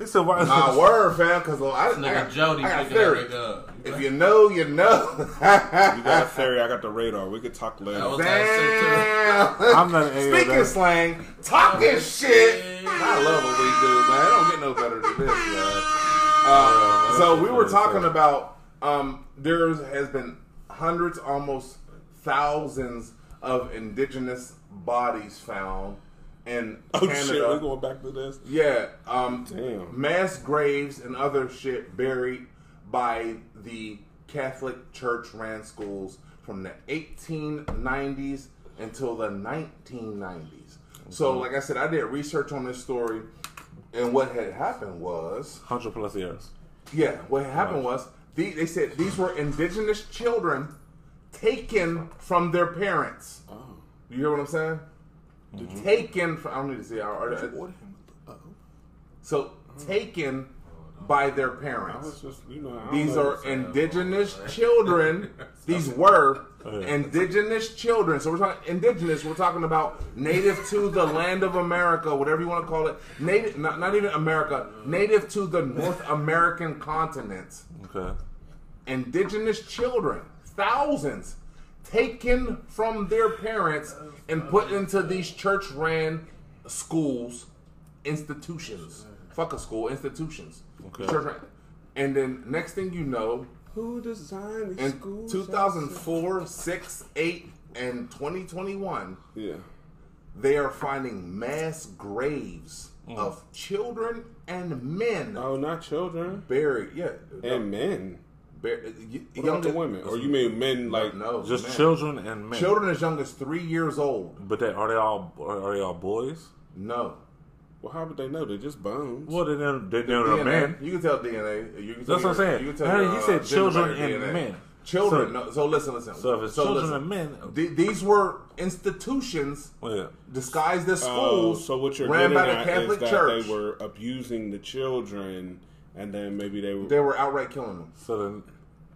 It's a word, fam, because nigga Jody picking that nigga up. If you know, you know. You got a theory, I got the radar. We could talk later. Damn. I'm not an Speaking slang, talking shit. I love what we do, man. I don't get no better than this, man. So we were talking about there has been hundreds, almost thousands of indigenous bodies found in Canada. Shit, we're going back to this? Yeah. Damn. Mass graves and other shit buried by the Catholic Church ran schools from the 1890s until the 1990s. Okay. So, like I said, I did research on this story, and what had happened was 100 plus years. Yeah, what had happened was they said these were indigenous children taken from their parents. Oh. You hear what I'm saying? Mm-hmm. Taken from, I don't need to say our. So taken by their parents. Just, you know, these are indigenous children. These were indigenous children. So we're talking indigenous. We're talking about native to the land of America, whatever you want to call it. Native, not even America. Native to the North American continent. Okay. Indigenous children, thousands, taken from their parents and put into these church-ran schools, institutions. Fuck a school, institutions. Okay. Church, and then next thing you know, who designed these schools? 2004, 6, 8, and 2021. Yeah, they are finding mass graves of children and men. Oh, not children. Buried, yeah, and men. Younger women, or you mean men? Like no, just men. Children and men. Children as young as 3 years old. But are they all boys? No. Well, how would they know? They're just bones. Well, they're a man. You can tell DNA. You can tell that's what I'm saying. You can tell he said children and men. Children. So, no, so listen. So if it's children and men. These were institutions disguised as schools so what you're ran by the Catholic Church. They were abusing the children, and then maybe they were... They were outright killing them. So then...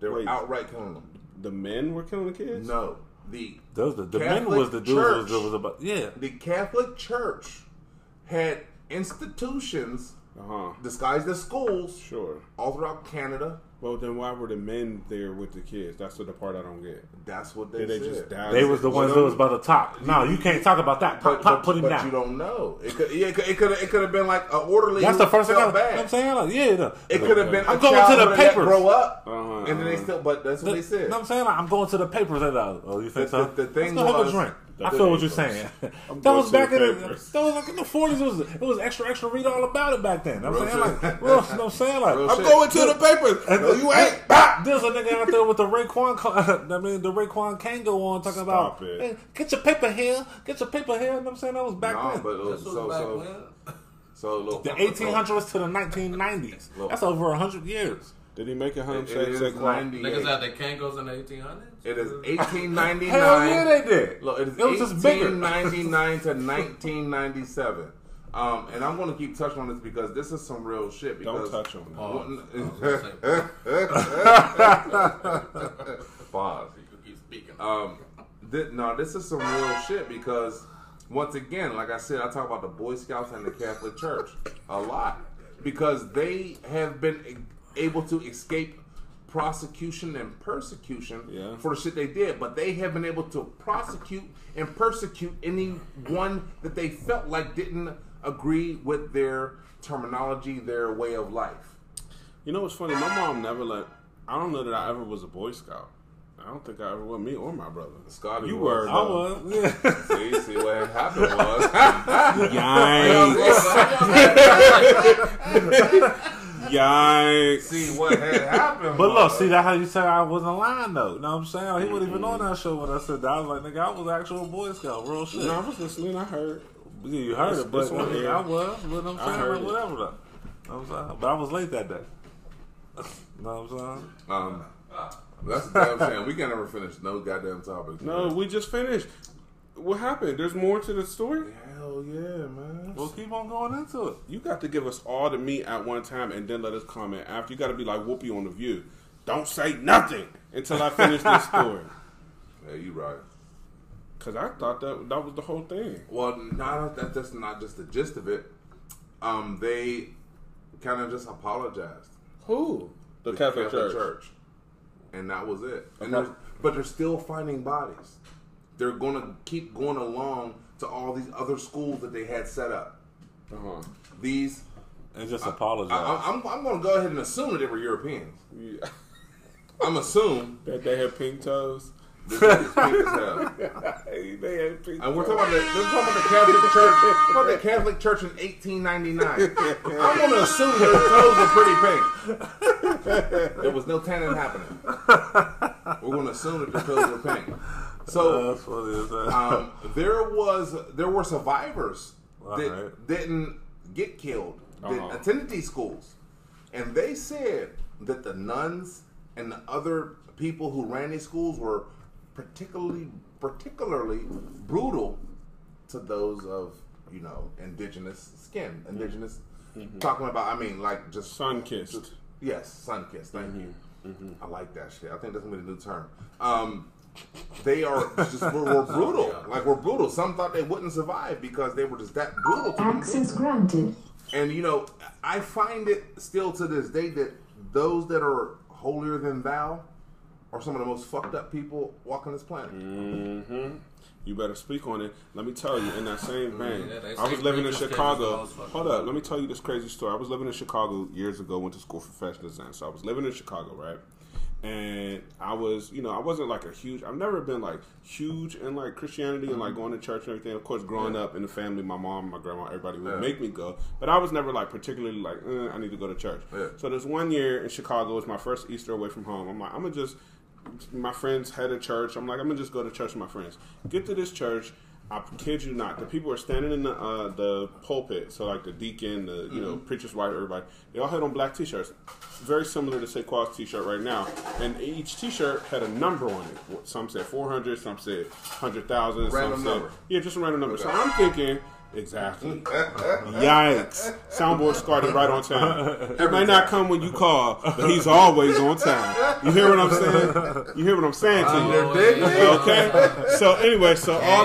They were outright killing them. The men were killing the kids? No. The men was the dudes that was about... Yeah. The Catholic Church had institutions disguised as schools all throughout Canada. Well, then why were the men there with the kids? That's what the part I don't get. That's what they said. Just died they was the ones that was by the top. No, you can't talk about that. Pop, put him down. But you don't know. It could have been like an orderly. That's the first thing I'm saying. Like, it could have been. I'm going to the papers. Grow up, and then they still. But that's what they said. You know what I'm saying, like, I'm going to the papers. Oh, you think so? The thing was. Let's go have a drink. I feel what you're saying. That was back in the 40s. It was extra read all about it back then. I'm saying like, I'm going to the papers. No, you ain't. There's a nigga out there with the Raekwon Kango on talking about. Hey, get your paper here. Get your paper here. You know what I'm saying, that was back then. But so the 1800s to the 1990s. That's over 100 years. Did he make a home shake? Niggas had the Kangos in the 1800s? It is 1899. Hell yeah, they did. Look, it was 1899 to 1997. And I'm going to keep touching on this because this is some real shit. Because don't touch on Pause. You can keep speaking. This is some real shit because, once again, like I said, I talk about the Boy Scouts and the Catholic Church a lot because they have been able to escape prosecution and persecution for the shit they did, but they have been able to prosecute and persecute anyone that they felt like didn't agree with their terminology, their way of life. You know what's funny? My mom never I don't know that I ever was a Boy Scout. I don't think I ever was, me or my brother. Scotty, you were. I was. Yeah. See what happened was. Yikes. Yikes. See what had happened. But look, see that's how you say I wasn't lying though. You know what I'm saying? He wasn't even on that show when I said that. I was like, nigga, I was an actual Boy Scout, real shit. No, I was listening, I heard. Yeah, you heard it, but I was. But I'm saying whatever though. I'm saying, but I was late that day. You know what I'm saying? That's the damn saying. We can never finish no goddamn topic. No, we just finished. What happened? There's more to the story? Hell yeah, man. We'll keep on going into it. You got to give us all the meat at one time and then let us comment. After, you got to be like Whoopi on The View. Don't say nothing until I finish this story. Yeah, you right. Because I thought that was the whole thing. Well, that's not just the gist of it. They kind of just apologized. Who? The Catholic Church. And that was it. And but they're still finding bodies. They're going to keep going along to all these other schools that they had set up. These... And just apologize. I'm going to go ahead and assume that they were Europeans. Yeah. I'm assuming... That they had pink toes? This is pink as hell. They had pink toes. And we're talking about the Catholic Church. We're talking about the Catholic Church in 1899. I'm going to assume their toes were pretty pink. There was no tanning happening. We're going to assume that their toes were pink. So there were survivors that didn't get killed that attended these schools, and they said that the nuns and the other people who ran these schools were particularly brutal to those of indigenous skin, talking about like just sun-kissed. Yes, sun-kissed. Thank you. I like that shit. I think that's gonna be the new term. They are just were brutal. Like, we're brutal. Some thought they wouldn't survive because they were just that brutal. Access granted. And I find it still to this day that those that are holier than thou are some of the most fucked up people walking this planet. You better speak on it. Let me tell you, in that same vein, I was living in Chicago. Hold up, let me tell you this crazy story. I was living in Chicago years ago. Went to school for fashion design, so I was living in Chicago, right? And I was, I wasn't like I've never been like huge in like Christianity and like going to church and everything. Of course, growing up in the family, my mom, my grandma, everybody would make me go. But I was never like particularly like, I need to go to church. So this one year in Chicago, it was my first Easter away from home. I'm like, my friends had a church. I'm like, I'm going to just go to church with my friends. Get to this church. I kid you not, the people are standing in the pulpit, so like the deacon, the you know, preacher's wife, everybody, they all had on black t-shirts, very similar to Saquon's t-shirt right now, and each t-shirt had a number on it. Some said 400, some said 100,000, some said, yeah, just a random number. Okay. So I'm thinking, exactly. Yikes! Soundboard started right on time. It might not come when you call, but he's always on time. You hear what I'm saying? You hear what I'm saying to you? Okay. So anyway, so all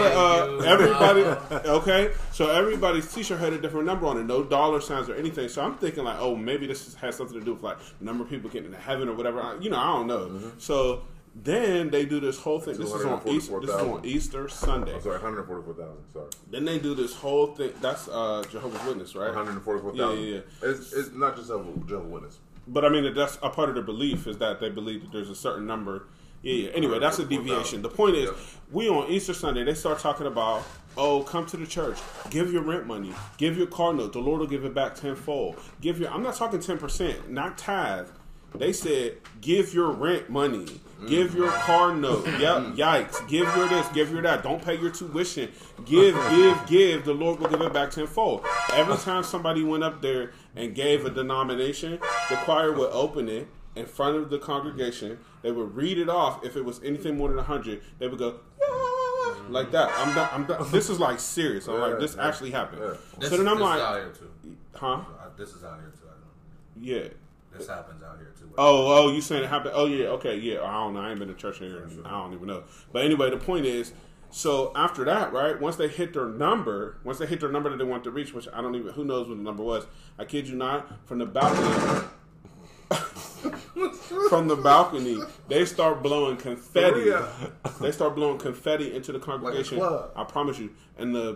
the everybody. Okay. So everybody's t-shirt had a different number on it. No dollar signs or anything. So I'm thinking like, oh, maybe this has something to do with like the number of people getting into heaven or whatever. You know, I don't know. So. Then they do this whole thing. This is on Easter. This is on Easter Sunday. I'm sorry, 144,000. Sorry. Then they do this whole thing. That's Jehovah's Witness, right? 144,000. Yeah, yeah, yeah. It's not just Jehovah's Witness. But I mean, that's a part of their belief is that they believe that there's a certain number. Yeah. Anyway, that's a deviation. The point is, we on Easter Sunday. They start talking about, oh, come to the church, give your rent money, give your car note. The Lord will give it back tenfold. Give your. I'm not talking 10%, not tithe. They said, give your rent money. Give your car note. Yep, yikes. Give your this, give your that. Don't pay your tuition. Give, give. The Lord will give it back tenfold. Every time somebody went up there and gave a denomination, the choir would open it in front of the congregation. They would read it off. If it was anything more than 100, they would go, like that. I'm done. This is like serious. I'm like, this actually happened. Yeah. So then I'm like, huh? This is out here too. Yeah. This happens out here too. Oh, you saying it happened? Oh, yeah, okay, yeah. I don't know. I ain't been to church in here. I don't even know. But anyway, the point is, so after that, right? Once they hit their number that they want to reach, which I don't even. Who knows what the number was? I kid you not. From the balcony, they start blowing confetti. They start blowing confetti into the congregation. Like a club. I promise you. And the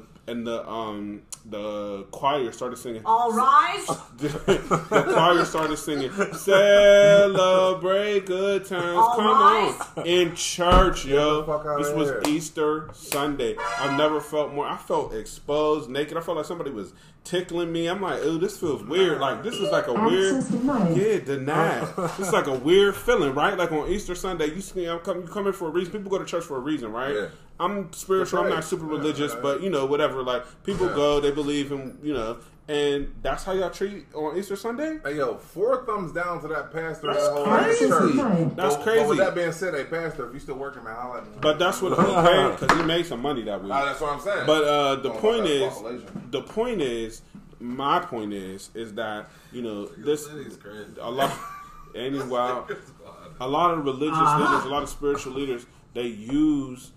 choir started singing. All rise. The choir started singing. Celebrate good times. All Come on. In church, yo. This was Easter Sunday. I've never felt more. I felt exposed, naked. I felt like somebody was tickling me. I'm like, ooh, this feels weird. Like this is like a weird. Yeah, denied. It's like a weird feeling, right? Like on Easter Sunday, you come in for a reason. People go to church for a reason, right? Yeah. I'm spiritual, I'm not super religious, but, you know, whatever. Like, people go, they believe in, you know, and that's how y'all treat on Easter Sunday? Hey, yo, 4 thumbs down to that pastor. That's crazy. That's crazy. But with that being said, hey, pastor, if you still working, man, holla at me. But that's what he paid, because he made some money that week. That's what I'm saying. But my point is that, you know, this is crazy. A lot of religious leaders, a lot of spiritual leaders, they use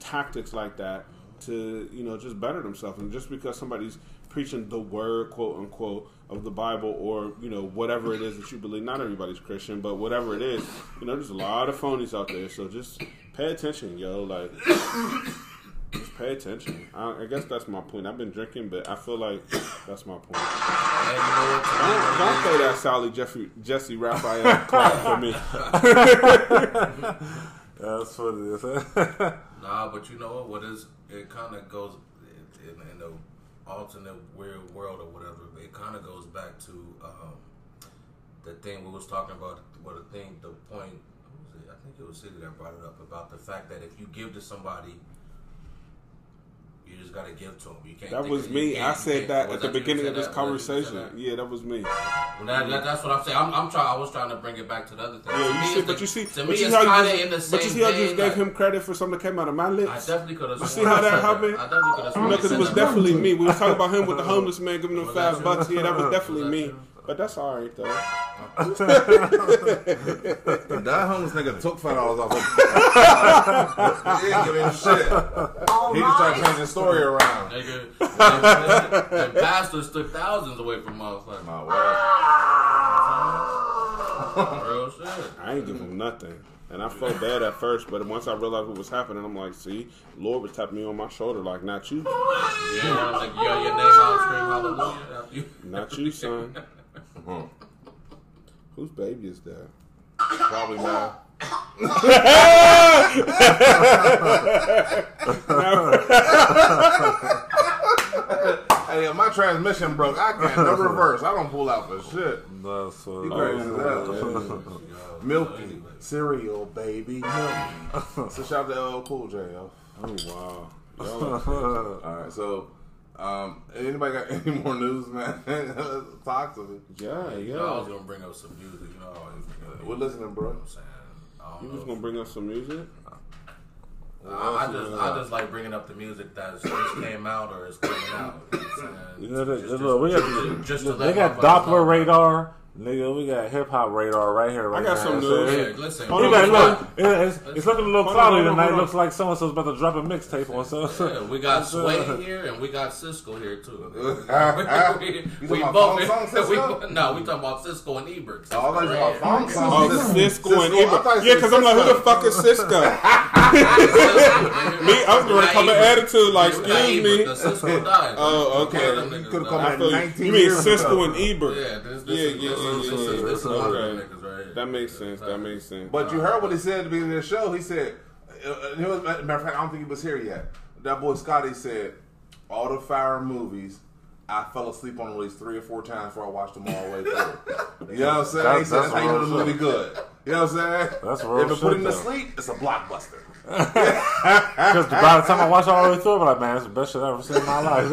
tactics like that to, you know, just better themselves. And just because somebody's preaching the word, quote unquote, of the Bible or, you know, whatever it is that you believe, not everybody's Christian, but whatever it is, you know, there's a lot of phonies out there. So just pay attention, yo. Like, just pay attention. I guess that's my point. I've been drinking, but I feel like that's my point. Don't play that Sally Jesse Raphael clap for me. That's what it is. Nah, but you know what? It kind of goes in the alternate weird world or whatever. It kind of goes back to the thing we was talking about. The point. I think it was City that brought it up about the fact that if you give to somebody, you just gotta give to them. You can't. That was me. I said that at the beginning of this conversation. Yeah, that was me. Well, that's what I'm saying. I was trying to bring it back to the other thing. Yeah, you see, to me, it's kind of in the same. But you see, I just gave him credit for something that came out of my lips. I definitely could have. You see how that happened? I definitely could have. No, because it was definitely me. We were talking about him with the homeless man giving him $5. Yeah, that was definitely me. But that's alright though. That homeless nigga took $5 off of. He didn't give him shit. He just tried to change the story around. Nigga, the pastors took thousands away from motherfuckers. My word. Real shit. I ain't give him nothing. And I felt bad at first, but once I realized what was happening, I'm like, see, Lord was tapping me on my shoulder, like, not you. Yeah, I was like, yo, your name out, scream hallelujah. Not you, son. Whose baby is that? Probably mine. Hey, if my transmission broke, I can't. No reverse. I don't pull out for shit. That's what you crazy as Milky cereal, baby. So shout out to LL Cool J. Oh wow. All right, so anybody got any more news, man? Talk to me. Yeah. I was gonna bring up some music. You know, we're listening, bro. You know what I'm saying? You was gonna bring up some music. I just like bringing up the music that just came out or is coming out. They got Doppler radar. Nigga, we got hip hop radar right here. Right I got now. Some news. So, listen, it's looking a little cloudy tonight. It looks like someone so's about to drop a mixtape on something. Yeah, we got Sway here and we got Cisco here too. We both. No, we talking about Cisco and Ebert. Cisco and Ebert. Yeah, because I'm like, who the fuck is Cisco? Me, I was gonna come an attitude like, excuse me. Oh, okay. You mean Cisco and Ebert? Yeah. That makes sense. But you heard what he said at the beginning of the show. He said, matter of fact, I don't think he was here yet. That boy Scotty said, all the Fire movies, I fell asleep on at least 3 or 4 times before I watched them all the way through. You know what I'm saying? He said, that's how you know the movie good. You know what I'm saying? That's real shit. If you put him to sleep, it's a blockbuster. Because by the time I watch all the way through, I'm like, man, it's the best shit I've ever seen in my life.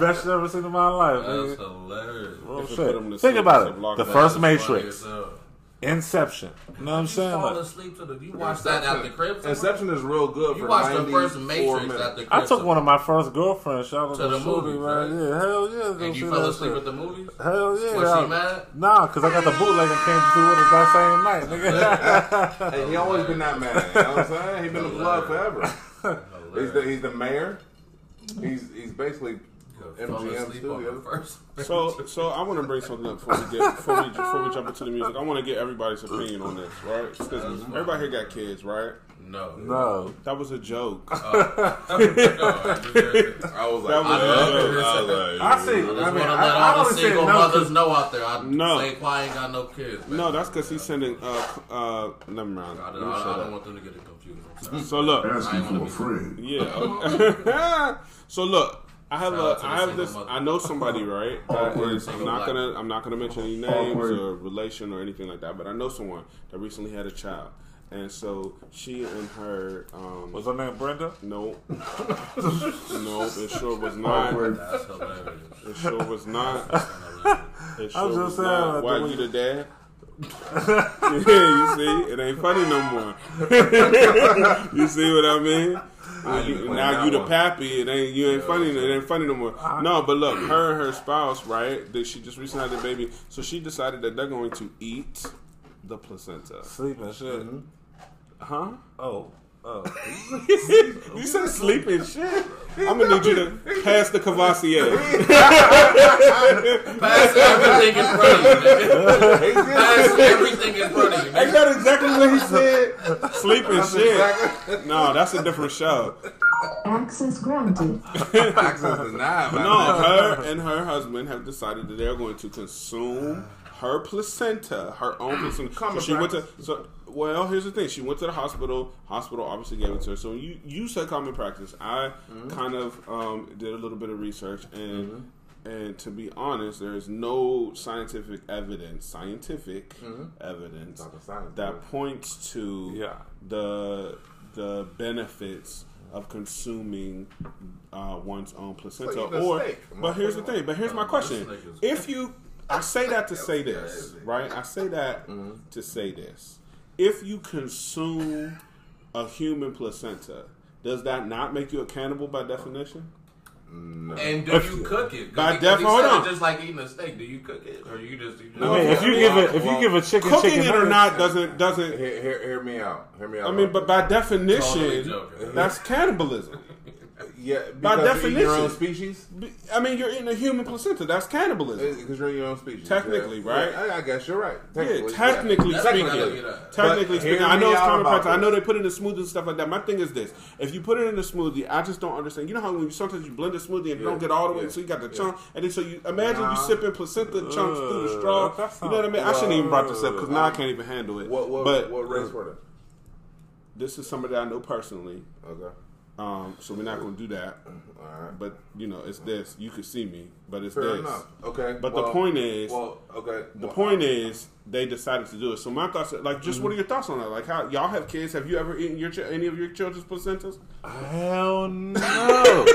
Best shit I've ever seen in my life. That's hilarious. Real shit. Think about it. The first Matrix. Inception. You know what I'm saying? Fall asleep to the, you watched that at the crib. Inception is real good. You watched the first Matrix at the crib. I took one of my first girlfriends to the movie, right? Yeah, hell yeah. And you fell asleep at the movies? Hell yeah. Was she mad? Nah, because I got the bootleg and came through with it that same night. Nigga. Hey, he always been that mad. You know what I'm saying? He's been in the club forever. He's the mayor. He's basically. So I want to bring something up before we jump into the music. I want to get everybody's opinion on this, right? Because everybody here got kids, right? No, that was a joke. I ain't got no kids. Man. No, that's because he's sending. Never mind. I don't want them to get it confused. So look, asking for a friend. Yeah. So look. I have this. Mother. I know somebody, right? I'm not gonna mention any names or relation or anything like that. But I know someone that recently had a child, and so she and her. Was her name Brenda? No, no, it sure was not. It sure was not. It sure was not. Why you the dad? You see, it ain't funny no more. You see what I mean? Now you the pappy. It ain't funny no more. No, but look, her and her spouse, right? She just recently had the baby, so she decided that they're going to eat the placenta. Sleeping shit. Huh? Oh. You said sleeping shit. I'm gonna need you to pass the Cavassier. Pass everything in front of you. Pass everything in front of you. Ain't that exactly what he said? Sleeping shit. Exactly. No, that's a different show. Access granted. Access denied. No, her and her husband have decided that they're going to consume her placenta, her own placenta. Well, here's the thing. She went to the hospital. Hospital obviously gave it to her. So you said common practice. I kind of did a little bit of research, and to be honest, there is no scientific evidence that points to the benefits of consuming one's own placenta. But here's my question: I say that to say this. If you consume a human placenta, does that not make you a cannibal by definition? No. And do you cook it? By definition, hold on. Just like eating a steak, do you cook it, or you just? I mean, if you give a chicken, cooking it or not doesn't. Hear me out. I mean, but by definition, totally that's cannibalism. Yeah, by definition, your own species. I mean, you're eating a human placenta. That's cannibalism. Because you're in your own species, technically, right? Yeah, I guess you're right. Technically speaking, I know it's common practice. I know they put it in the smoothie and stuff like that. My thing is this: if you put it in the smoothie, I just don't understand. You know how sometimes you blend a smoothie and you don't get all the way, so you got the chunk, and then so you imagine you sipping placenta chunks through the straw. You know what I mean? I shouldn't even brought this up because now I can't even handle it. What race were they? This is somebody I know personally. Okay. So we're not going to do that. All right. But, you know, it's this. You could see me, but it's fair enough. Okay. But the point is, the point is, they decided to do it. So my thoughts, like, just what are your thoughts on that? Like, how y'all have kids? Have you ever eaten any of your children's placentas? Hell no.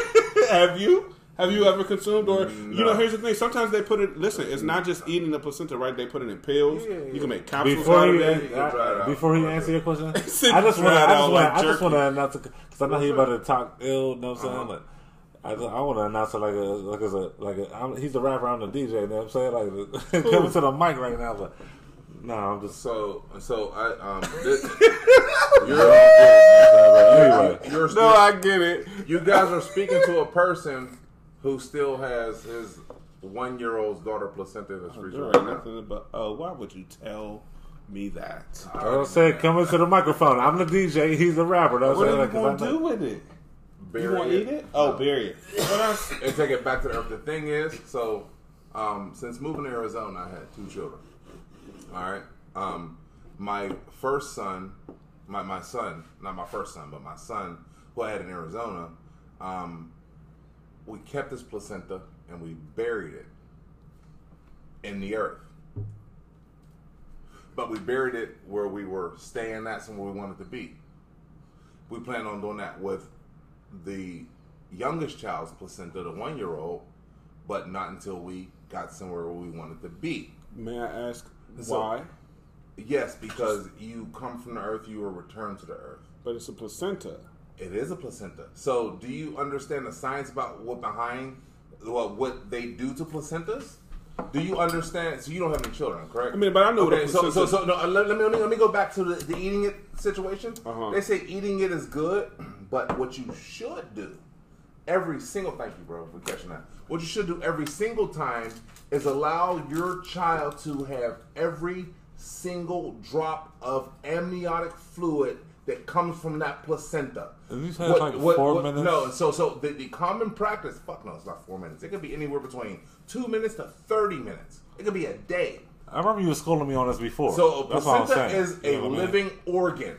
Have you? Have you ever consumed or, you know, here's the thing. Sometimes they put it, listen, it's not just eating the placenta, right? They put it in pills. Yeah, yeah. You can make capsules out of that. Before he answer your question, I just want to announce, because I'm not here about to talk ill, you know what I'm saying? Like, I want to announce it he's the rapper, I'm the DJ, you know what I'm saying? Like, coming to the mic right now, like, I'm just... So I... I get it. You guys are speaking to a person who still has his 1-year-old's daughter placenta that's why would you tell me that? I said, come into the microphone. I'm the DJ. He's the rapper. What are you going to do with it? You want to eat it? Oh, bury it. What else? And take it back to the earth. The thing is, so since moving to Arizona, I had 2 children. All right. My first son, my son who I had in Arizona, we kept his placenta and we buried it in the earth. But we buried it where we were staying at and where we wanted to be. We plan on doing that with the youngest child's placenta, the 1-year-old, but not until we got somewhere where we wanted to be. May I ask why? Yes, because you come from the earth, you are returned to the earth. But it's a placenta. It is a placenta. So, do you understand the science about what they do to placentas? Do you understand? So you don't have any children, correct? I mean, but I know that. So no, let me go back to the eating it situation. They say eating it is good, but what you should do thank you, bro, for catching that. What you should do every single time is allow your child to have every single drop of amniotic fluid that comes from that placenta. And you said it's like 4 minutes? No, so the common practice, fuck no, it's not 4 minutes. It could be anywhere between 2 minutes to 30 minutes. It could be a day. I remember you were schooling me on this before. So a placenta is a living organ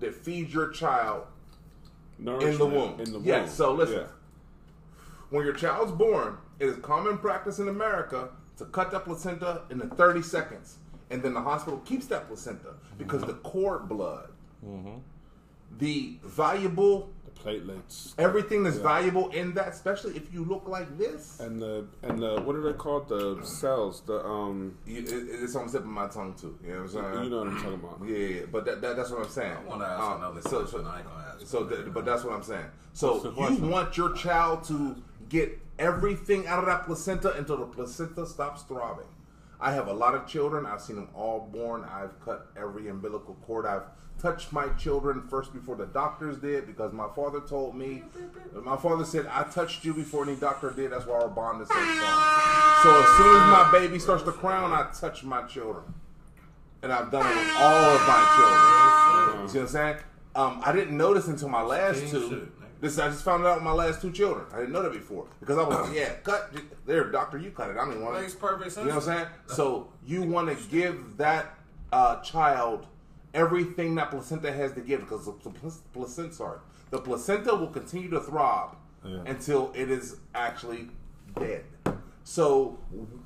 that feeds your child in the womb. Yeah, so listen. Yeah. When your child's born, it is common practice in America to cut that placenta in 30 seconds. And then the hospital keeps that placenta because the cord blood, the valuable, the platelets, everything that's valuable in that, especially if you look like this, and the what are they called? The cells. It's on the tip of my tongue too. You know what I'm saying? You know what I'm talking about. Yeah. But that's what I'm saying. I want to ask another question. I ain't gonna ask. But that's what I'm saying. So you want your child to get everything out of that placenta until the placenta stops throbbing. I have a lot of children. I've seen them all born. I've cut every umbilical cord. I've touched my children first before the doctors did because my father told me. My father said, I touched you before any doctor did. That's why our bond is so strong. So as soon as my baby starts to crown, I touch my children. And I've done it with all of my children. You see what I'm saying? I didn't know this until my last two. I just found it out with my last 2 children. I didn't know that before. Because I was like, cut. There, doctor, you cut it. I don't want it. Makes perfect sense. You know what I'm saying? So you want to give that child everything that placenta has to give. Because the placenta will continue to throb until it is actually dead. So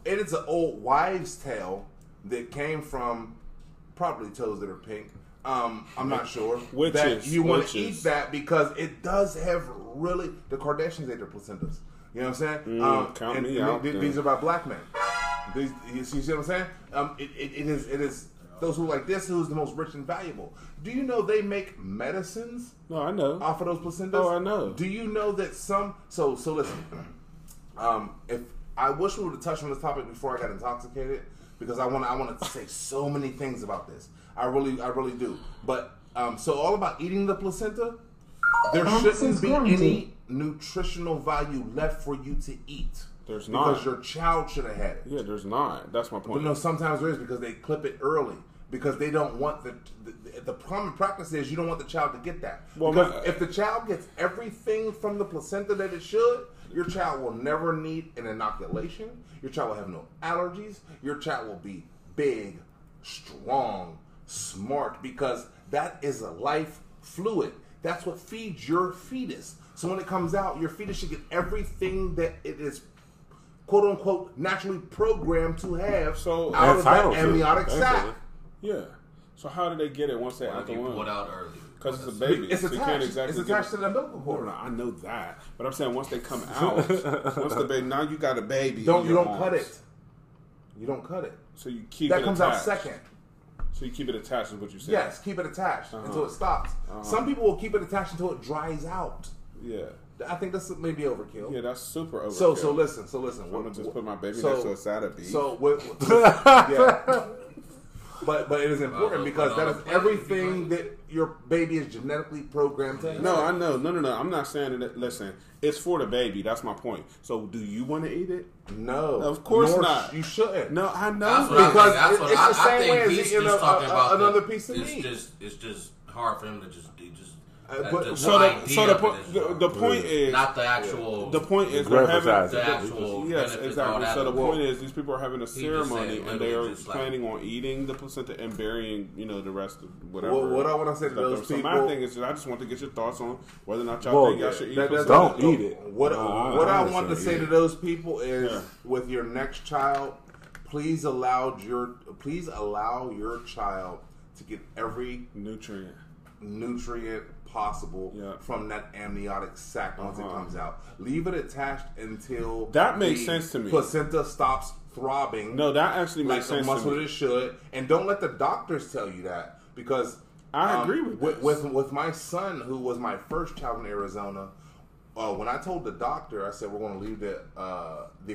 it is an old wives' tale that came from probably toes that are pink. I'm not sure. You want to eat that because it does have really... The Kardashians ate their placentas. You know what I'm saying? These are about black men. You see what I'm saying? It is those who are like this who's the most rich and valuable. Do you know they make medicines? No, I know. Off of those placentas? Oh, I know. Do you know that some... So listen. If I wish we would have touched on this topic before I got intoxicated because I wanted to say so many things about this. I really do. But, so all about eating the placenta, there shouldn't be any nutritional value left for you to eat. There's not. Because your child should have had it. Yeah, there's not. That's my point. But no, sometimes there is because they clip it early. Because they don't want the common practice is you don't want the child to get that. Well, because if the child gets everything from the placenta that it should, your child will never need an inoculation. Your child will have no allergies. Your child will be big, strong, smart, because that is a life fluid That's what feeds your fetus. So when it comes out, your fetus should get everything that it is, quote unquote, naturally programmed to have. So out of that amniotic sac. Yeah. So how do they get it once they out the womb? Pulled out early because it's a baby. It's attached. So you can't exactly it's attached to the umbilical cord. No, I know that, but I'm saying once they come out, once the baby, now you got a baby. You don't cut it. So you keep that it comes attached. Out second. So you keep it attached is what you said. Yes, keep it attached until it stops. Some people will keep it attached until it dries out. Yeah. I think that's maybe overkill. Yeah, that's super overkill. So listen. I'm gonna just put my baby next to a side of beef. Yeah. But it is important because that is everything that your baby is genetically programmed to. No, I know. No. I'm not saying that. Listen, it's for the baby. That's my point. So, do you want to eat it? No. Of course not. You shouldn't. No, I know. Because it's the same way as eating another piece of meat. It's just hard for him to just. The point is they're having the actual So the point is these people are having a ceremony and they are planning on eating the placenta and burying the rest of whatever. Well, what I want to say to those people. So my thing is, I just want to get your thoughts on whether or not y'all think y'all should eat placenta. Don't eat it. What I want to say to those people is, with your next child, please allow your child to get every nutrient possible from that amniotic sac once it comes out. Leave it attached until that makes sense to me. Placenta stops throbbing. No, that actually makes sense. Like the muscle it should, and don't let the doctors tell you that, because I agree with my son, who was my first child in Arizona. When I told the doctor, I said we're going to leave the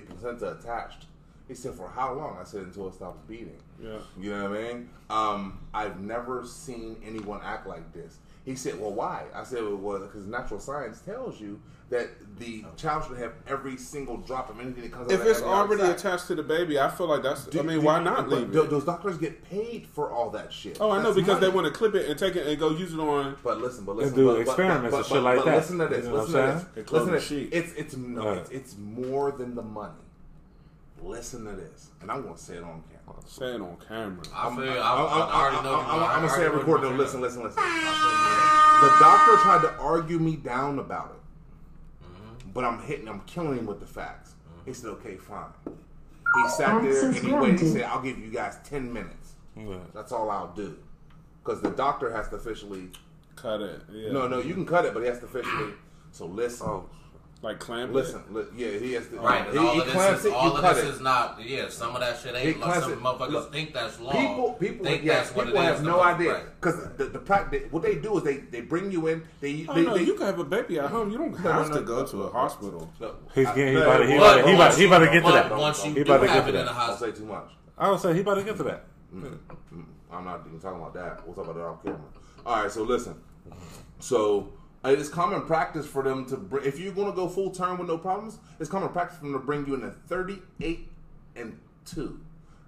placenta attached. He said, for how long? I said, until it stops beating. Yeah. You know what I mean? I've never seen anyone act like this. He said, well, why? I said, well, because natural science tells you that the child should have every single drop of anything that comes out of the If it's already attached to the baby, I feel like that's... why not leave it? Those doctors get paid for all that shit. Oh, I know, because they want to clip it and take it and go use it on... But listen. They do experiments and shit like that. Listen to this. It's more than the money. Listen to this, and I'm gonna say it on camera. Say it on camera. I'm gonna say it recorded. Listen. The doctor tried to argue me down about it, but I'm killing him with the facts. He said, "Okay, fine." He sat there and he waited. He said, "I'll give you guys 10 minutes. That's all I'll do," because the doctor has to officially cut it. Yeah. No, you can cut it, but he has to officially. So listen. Like clamp. He has to. Right. All of this is not. Yeah. Some of that shit ain't. Some motherfuckers think that's law. People think that's what it is. People have no idea because what they do is they bring you in. You can have a baby at home. You don't have to go to a hospital. He about to get to that. Once you have it in the hospital, don't say too much. I don't say he about to get to that. I'm not even talking about that. We'll talk about that off camera. All right. So listen. So. It's common practice for them to if you're going to go full term with no problems, it's common practice for them to bring you in at 38 and 2.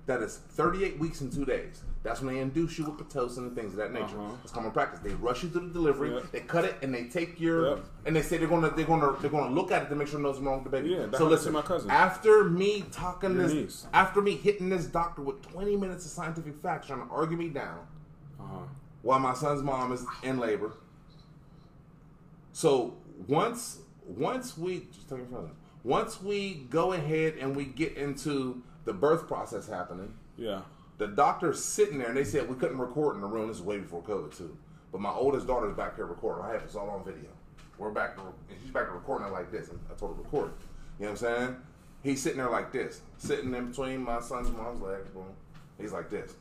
That is 38 weeks and 2 days. That's when they induce you with Pitocin and things of that nature. It's common practice. They rush you to the delivery. They cut it and they take your and they say they're going to look at it to make sure nothing's wrong with the baby. So listen, my cousin. After me hitting this doctor with 20 minutes of scientific facts trying to argue me down, while my son's mom is in labor. So once we go ahead and we get into the birth process happening, the doctor's sitting there and they said we couldn't record in the room. This is way before COVID too. But my oldest daughter's back here recording. I have this all on video. She's back to recording it like this. And I told her to record it. You know what I'm saying? He's sitting there like this, sitting in between my son's mom's legs. Boom. He's like this,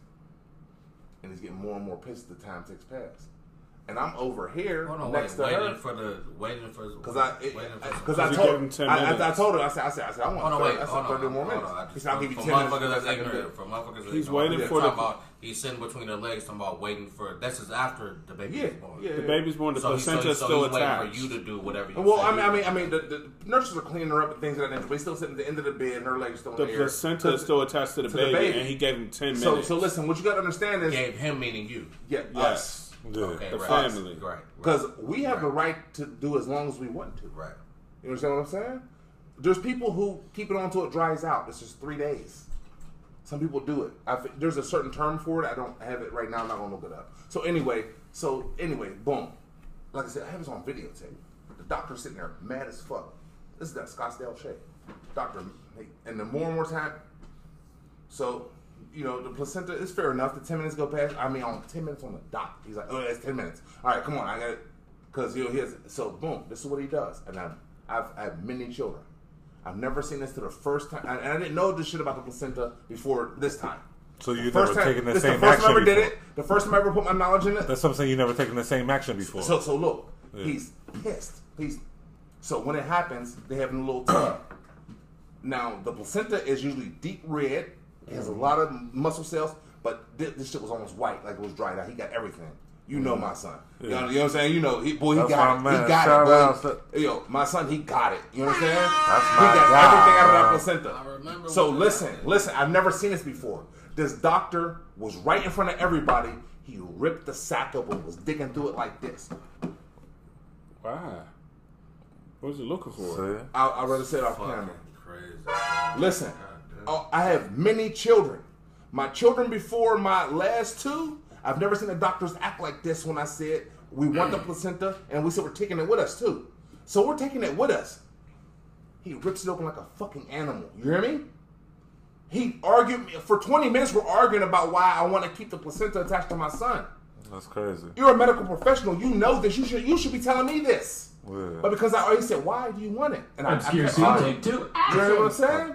and he's getting more and more pissed as the time takes pass. And I'm over here waiting for her. I told her, I said, I want 30 more minutes. He said, I'll give you 10 minutes. He's waiting for the... He's sitting between her legs talking about waiting for... This is after the baby is born. Yeah. The baby's born, the placenta still attached. So he's waiting for you to do whatever you say. Well, I mean, the nurses are cleaning her up and things of that nature, but he's still sitting at the end of the bed and her legs still in the air. The placenta is still attached to the baby, and he gave him 10 minutes. So listen, what you got to understand is... Gave him, meaning you. Yeah, us. Yeah. Okay, the family, right? Because we have the right to do as long as we want to, right? You understand what I'm saying? There's people who keep it on until it dries out. It's just 3 days. Some people do it. There's a certain term for it. I don't have it right now. I'm not gonna look it up. So anyway, boom. Like I said, I have this on videotape. The doctor's sitting there mad as fuck. This is that Scottsdale shit. Doctor, and the more and more time, so, you know, the placenta is fair enough. The 10 minutes go past. I mean, on 10 minutes on the dot. He's like, oh, that's 10 minutes. All right, come on. I got it. Because, you know, he has, so boom, this is what he does. And I have many children. I've never seen this to the first time. And I didn't know this shit about the placenta before this time. So you've never taken the same action before. This is the first time I ever did it. The first time I ever put my knowledge in it. That's something you've never taken the same action before. So look, yeah. He's pissed. So when it happens, they have a little tub. Now, the placenta is usually deep red. It has a lot of muscle cells, but this shit was almost white, like it was dried out. He got everything. You know my son. Yeah. You know what I'm saying? You know, he got it, boy. Yo, my son, he got it. You know what I'm saying? He got everything out of that placenta. I remember. So listen, I've never seen this before. This doctor was right in front of everybody. He ripped the sack open and was digging through it like this. Wow. What was he looking for? I'd rather say it off camera. Crazy. Listen, I have many children. My children before my last two, I've never seen the doctors act like this when I said, we want the placenta, and we said we're taking it with us, too. So we're taking it with us. He rips it open like a fucking animal. You hear me? He argued, for 20 minutes we're arguing about why I want to keep the placenta attached to my son. That's crazy. You're a medical professional. You know this. You should be telling me this. Yeah. But because I already said, why do you want it? And I you know what I'm saying?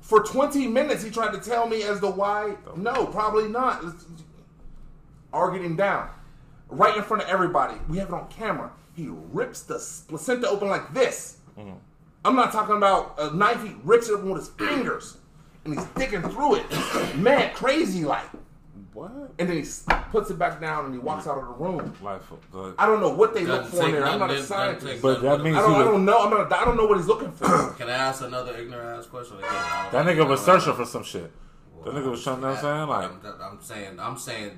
For 20 minutes, he tried to tell me as to why. No, probably not. Arguing him down. Right in front of everybody. We have it on camera. He rips the placenta open like this. Mm-hmm. I'm not talking about a knife. He rips it open with his fingers. And he's digging through it. Mad crazy like. What? And then he puts it back down and he walks out of the room. I don't know what they look for in there. I'm not a scientist. But that means I don't know. I don't know what he's looking for. Can I ask another ignorant ass question? Again, that nigga was searching for some shit. Well, that nigga was trying. I'm saying.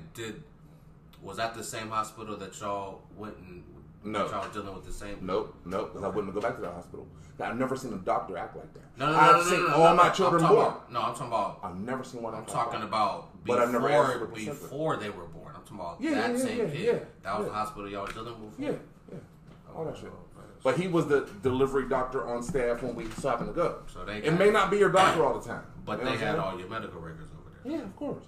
Was that the same hospital that y'all went and? No. Y'all were dealing with the same. Nope. Because I wouldn't go back to that hospital. Now, I've never seen a doctor act like that. No, I've seen all my children born. I'm talking about. I've never seen one. I'm talking about. Before they were born. I'm talking about that same kid. Yeah. That was the hospital y'all were dealing with. Yeah. All that shit. But he was the delivery doctor on staff when we stopped to go. So it may not be your doctor all the time. But they had all your medical records over there. Yeah, of course.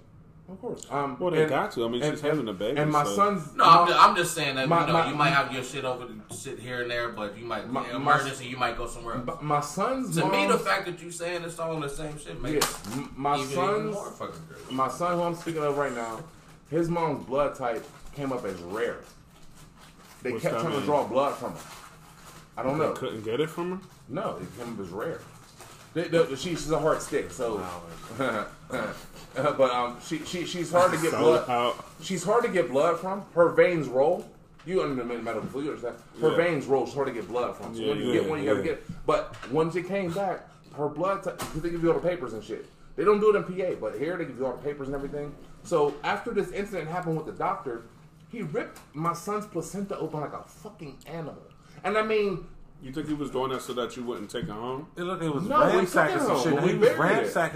Well, they got to. I mean, she's having a baby. And my son's... No, I'm just saying that you might have your shit over the shit here and there, but you might... emergency, you might go somewhere else. My son's mom... To me, the fact that you saying it's all the same shit makes... Yeah, my son who I'm speaking of right now, his mom's blood type came up as rare. They kept trying to draw blood from her. I don't know. They couldn't get it from her? No, it came up as rare. She's a hard stick, so... But she's hard to get blood. She's hard to get blood from. Her veins roll. You understand medical fluids. Her veins roll. She's hard to get blood from. So when you get one, you gotta get it. But once it came back, her blood. They give you all the papers and shit. They don't do it in PA, but here they give you all the papers and everything. So after this incident happened with the doctor, he ripped my son's placenta open like a fucking animal. And I mean. You think he was doing that so that you wouldn't take it home? He was ransacking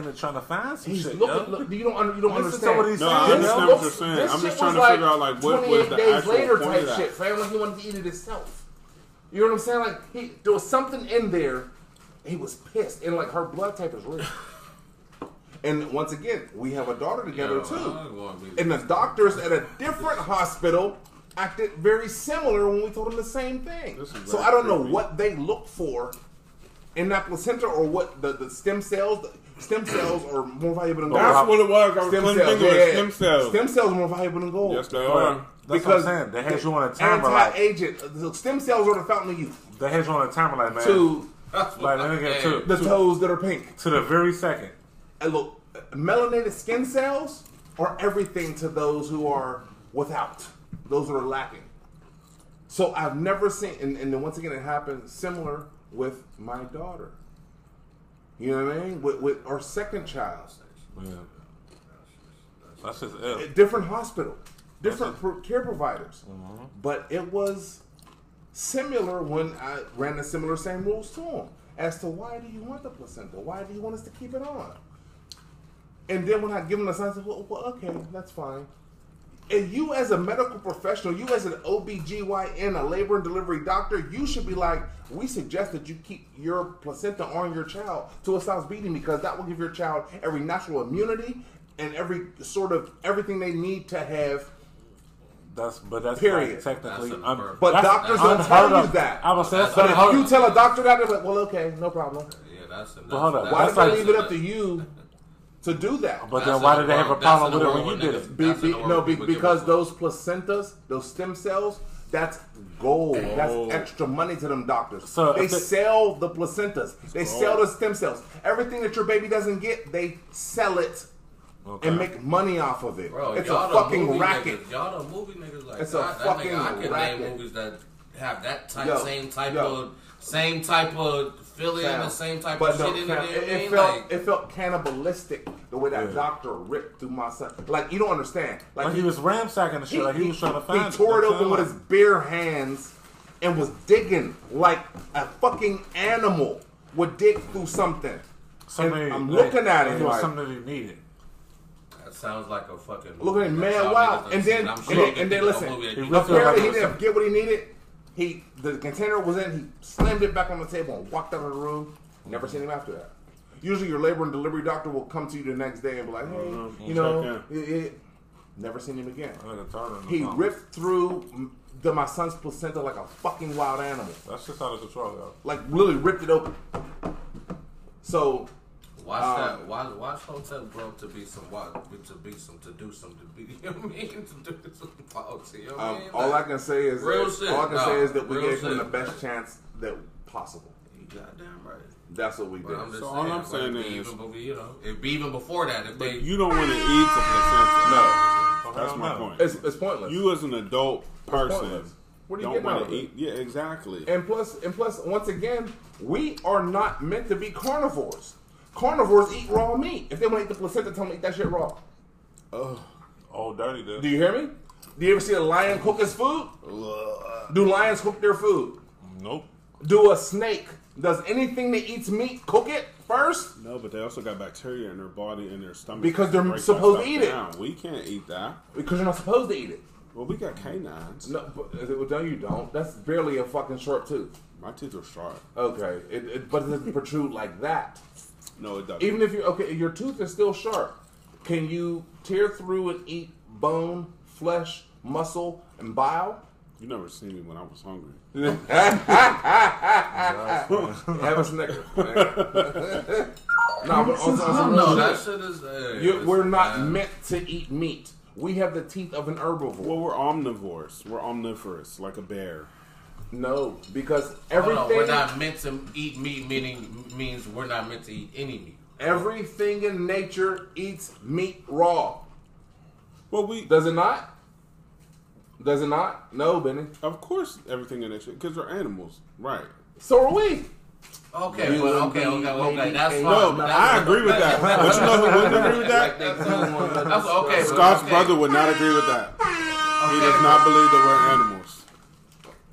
and trying to find some shit. You don't understand. I understand what you're saying. I'm just trying to figure out like what was the actual point of that. 28 days later type shit. Family, he wanted to eat it himself. You know what I'm saying? Like there was something in there. He was pissed, and like her blood type is real. And once again, we have a daughter together too. And the doctors at a different hospital. Acted very similar when we told them the same thing. So I don't know what they look for in that placenta or what the stem cells. Stem cells are more valuable than gold. That's what it was. Stem cells. Stem cells are more valuable than gold. Yes, they are. That's because what I'm saying. They had you on a timer like agent. The stem cells are the fountain of youth. They had you on a timer like man. To the toes that are pink. To the very second. And look, melanated skin cells are everything to those who are without. Those are lacking. So I've never seen, and then once again it happened similar with my daughter. You know what I mean? With our second child. Yeah. That's just it. Different hospital, different care providers. Mm-hmm. But it was similar when I ran the same rules to them as to why do you want the placenta? Why do you want us to keep it on? And then when I give them the signs, I said, well, okay, that's fine. And you as a medical professional, you as an OBGYN, a labor and delivery doctor, you should be like, we suggest that you keep your placenta on your child till it stops beating, because that will give your child every natural immunity and every sort of everything they need to have. That's period. Technically, but doctors don't tell you that. I was saying, but if you tell a doctor that, they're like, well, okay, no problem. Yeah, that's enough. But hold on, why did they leave it up to you to do that? But then why did they have a problem with it when you did it? No, because those placentas, those stem cells, that's gold. That's extra money to them doctors. They sell the placentas. They sell the stem cells. Everything that your baby doesn't get, they sell it. Okay. And make money off of it. Bro, it's a fucking racket. Y'all the movie niggas like it's a fucking racket. I can name movies that have that type, same type of feeling, the same type of shit in there. It felt cannibalistic the way that doctor ripped through my son. Like, you don't understand. Like he was ransacking the shit. Like he was trying to find it. He tore it open with his bare hands and was digging like a fucking animal would dig through something. I'm looking at it. It was something that he needed. Sounds like a fucking movie. Look at him, man, wow. And then listen, apparently he didn't get what he needed. The container was in, he slammed it back on the table and walked out of the room. Never seen him after that. Usually your labor and delivery doctor will come to you the next day and be like, hey, you know, never seen him again. He ripped through my son's placenta like a fucking wild animal. That's just out of control, yo. Like, really ripped it open. So... Watch Hotel Broke to do some policy. You know what I mean? All I can say is that we gave him the best chance that possible. You goddamn right. That's what we did. All I'm saying is, even before that, you don't want to eat the placenta. No, that's my point. It's pointless. You as an adult person. What do you want to eat? Yeah, exactly. And plus, once again, we are not meant to be carnivores. Carnivores eat raw meat. If they want to eat the placenta, tell them to eat that shit raw. Ugh. All dirty, dude. Do you hear me? Do you ever see a lion cook his food? Ugh. Do lions cook their food? Nope. Do a snake? Does anything that eats meat cook it first? No, but they also got bacteria in their body and their stomach. Because they're supposed to eat it. We can't eat that. Because you're not supposed to eat it. Well, we got canines. No, but, no you don't. That's barely a fucking short tooth. My teeth are sharp. Okay. But it doesn't protrude like that. No, it doesn't. Even if your tooth is still sharp. Can you tear through and eat bone, flesh, muscle, and bile? You never seen me when I was hungry. Have a snicker. No, but that shit is. We're not meant to eat meat. We have the teeth of an herbivore. Well, we're omnivores. We're omnivorous, like a bear. No, because everything... Oh, no, we're not meant to eat meat, means we're not meant to eat any meat. Everything in nature eats meat raw. Well, does it not? Does it not? No, Benny. Of course everything in nature, because we're animals. Right. So are we. Okay, okay, that's fine. No, I agree with that. But you know who wouldn't agree with that? Scott's brother would not agree with that. He does not believe that we're animals.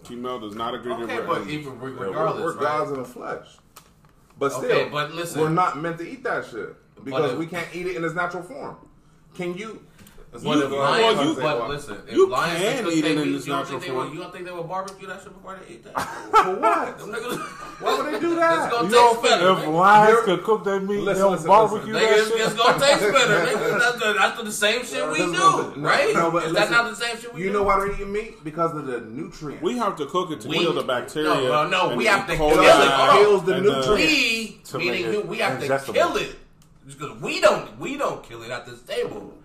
Female does not agree to it. But even regardless, we're gods in the flesh. But still, listen, we're not meant to eat that shit because we can't eat it in its natural form. Can you? But listen, if lions can eat it in its natural form. You don't think they would barbecue that shit before they ate that? For what? Why would they do that? It's gonna taste better. If lions could cook that meat, they'll barbecue that shit. It's gonna taste better. That's the same shit we do, right? Is that not the same shit we do? You know why they eat meat? Because of the nutrients. We have to cook it to kill the bacteria. No, we have to kill the nutrients. We have to kill it because we don't kill it at this table.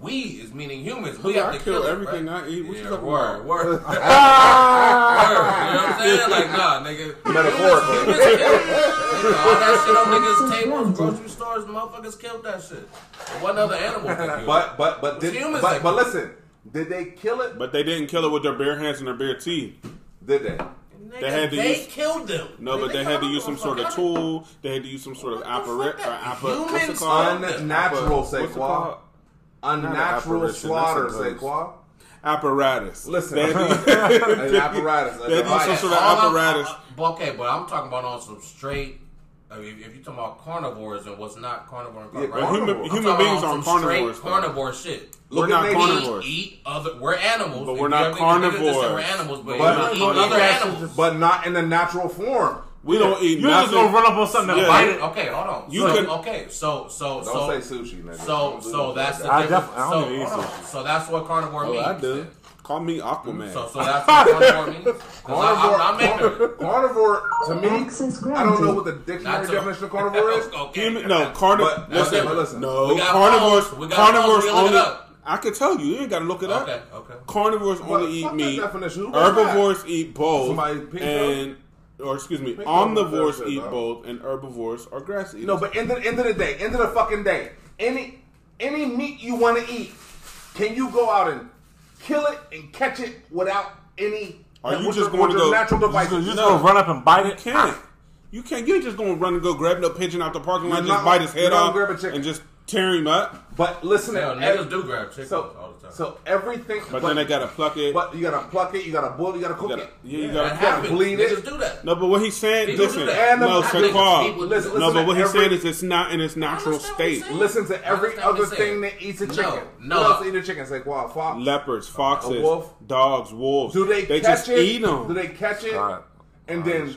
We is meaning humans. We have to kill everything I eat. What you talking about? Word. You know what I'm saying? Like, nah, nigga. Metaphorically. All that shit on niggas' tables, grocery stores, motherfuckers killed that shit. One other animal killed. But listen, did they kill it? But they didn't kill it with their bare hands and their bare teeth. Did they? They killed them. No, but they had to use some sort of tool. They had to use some sort of apparatus. Humans killed them. Unnatural, say what? Unnatural slaughter, Saquon. Apparatus. Listen, an apparatus. They do some sort of apparatus. Okay, but I'm talking about on some straight I mean, if you're talking about carnivores and what's not carnivore, and human beings aren't carnivores. Carnivore shit. We're not carnivores. Eat other. We're animals, but we're not carnivores. We're animals, but eat other animals, but not in the natural form. We don't eat. You're just gonna run up on something and bite it. Okay, hold on. So don't say sushi, man. So that's the difference. I don't eat sushi. So that's what carnivore means. I do. Call me Aquaman. So that's what carnivore means? Carnivore, to me, I don't know what the dictionary definition of carnivore is. Okay. Carnivores only... I can tell you. You ain't got to look it up. Okay. Carnivores only eat meat. Herbivores eat both. Omnivores eat both, and herbivores are grass eaters. No, but end of the fucking day, any meat you want to eat, can you go out and kill it and catch it without any? Are you just going to go natural devices? You're just going to run up and bite it? You can't. You're just going to run and go grab no pigeon out the parking lot, just bite his head off, and just tear him up. But listen, niggas do grab chickens all the time. So everything. But then they got to pluck it. But you got to pluck it. You got to boil. You got to cook it. You got to bleed it. Niggas do that. No, but what he's saying, listen. No, Sha'Carri. No, but what he's saying is it's not in its natural state. Listen to every other thing that eats a chicken. No, what else eat a chicken? It's like wild fox, leopards, foxes, wolf, dogs, wolves. Do they catch it? They just eat them. Do they catch it and then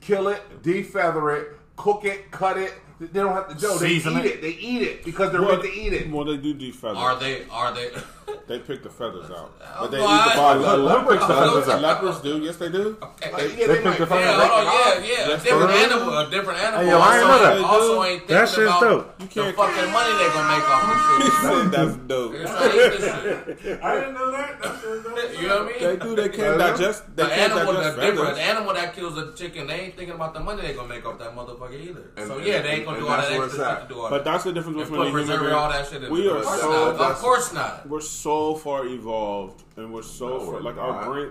kill it, defeather it, cook it, cut it? They don't have to go. They eat it. They eat it because they're ready to eat it. Well, they do defeather. Are they? They pick the feathers out. But they eat the body. Leopards pick the feathers out. Leopards do. Yes, they do. Okay. They pick the feathers out. Yeah. A different animal. Hey, yo, I ain't know that. Also ain't thinking about the fucking money they gonna make off this shit. That's dope. I didn't know that. You know what I mean? They do. They can't digest. The animal that kills a chicken, they ain't thinking about the money they gonna make off that motherfucker either. So yeah, they ain't. But that's the difference between human. We are so, of course not. We're so far evolved, and we're so our brain.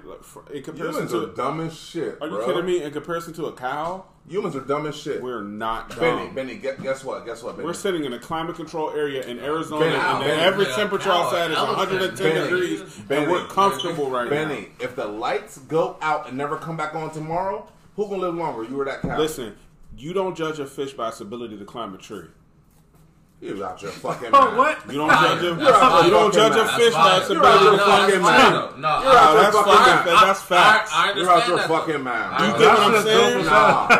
Humans are dumb as shit. Are you kidding me? In comparison to a cow, humans are dumb as shit. We're not dumb. Benny, guess what? Benny? We're sitting in a climate control area in Arizona, and every temperature outside is 110 degrees, and we're comfortable right now. Benny, if the lights go out and never come back on tomorrow, who gonna live longer? You or that cow? Listen. You don't judge a fish by its ability to climb a tree. You're out your fucking mind. What? You don't judge a fish by its ability to climb a tree. No, you're out your fucking mind. That's facts. You're out your fucking mind. You get what I'm saying?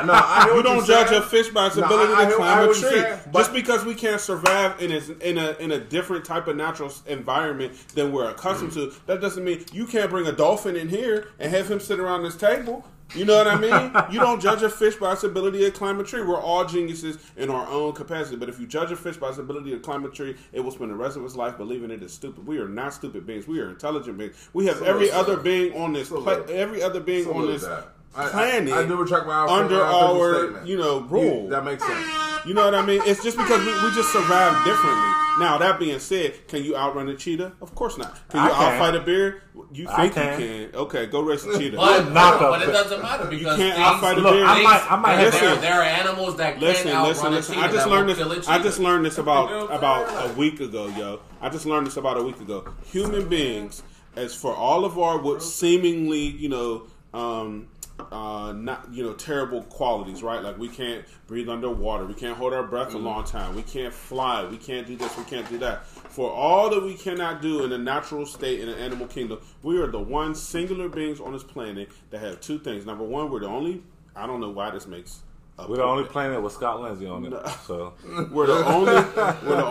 No. You don't judge a fish by its ability to climb a tree. Just because we can't survive in a different type of natural environment than we're accustomed to, that doesn't mean you can't bring a dolphin in here and have him sit around this table. You know what I mean? You don't judge a fish by its ability to climb a tree. We're all geniuses in our own capacity. But if you judge a fish by its ability to climb a tree, it will spend the rest of its life believing it is stupid. We are not stupid beings. We are intelligent beings. We have every other being on this planet under our rule. That makes sense. You know what I mean? It's just because we just survive differently. Now, that being said, can you outrun a cheetah? Of course not. Can you outfight a bear? You think you can. Okay, go race a cheetah. But it doesn't matter because you can't outfight a bear. There are animals that can outrun a cheetah. I just learned this about a week ago, yo. Human beings, as for all of our seemingly, terrible qualities, right? Like we can't breathe underwater, we can't hold our breath a long time, we can't fly, we can't do this, we can't do that. For all that we cannot do in a natural state in an animal kingdom, we are the one singular beings on this planet that have two things. Number one, we're the only. I don't know why this makes. We're the only planet with Scott Lindsay on it. So we're the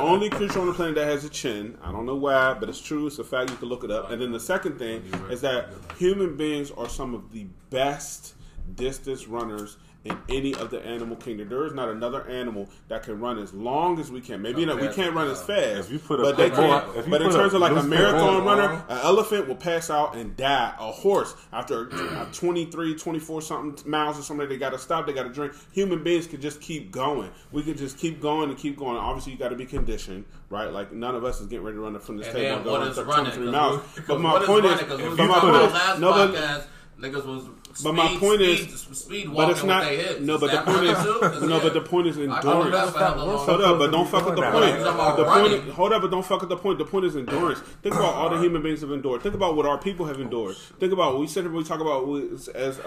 only creature on the planet that has a chin. I don't know why, but it's true. It's a fact. You can look it up. And then the second thing is that human beings are some of the best distance runners in any of the animal kingdom. There is not another animal that can run as long as we can. Maybe we can't run as fast, but they can. But in terms of like a marathon runner, an elephant will pass out and die. A horse, after 23, 24 something miles or something, they got to stop, they got to drink. Human beings can just keep going. We can just keep going and keep going. Obviously, you got to be conditioned, right? Like none of us is getting ready to run from this table and go 23 miles. But my point is, Niggas was speed, but my point is, but it's not. No, but the point is, no, but the point is endurance. Hold up, but don't fuck with the point. The point. Hold up, but don't fuck with the point. The point is endurance. Think about all the human beings have endured. Think about what our people have endured. Think about what we said. We talk about as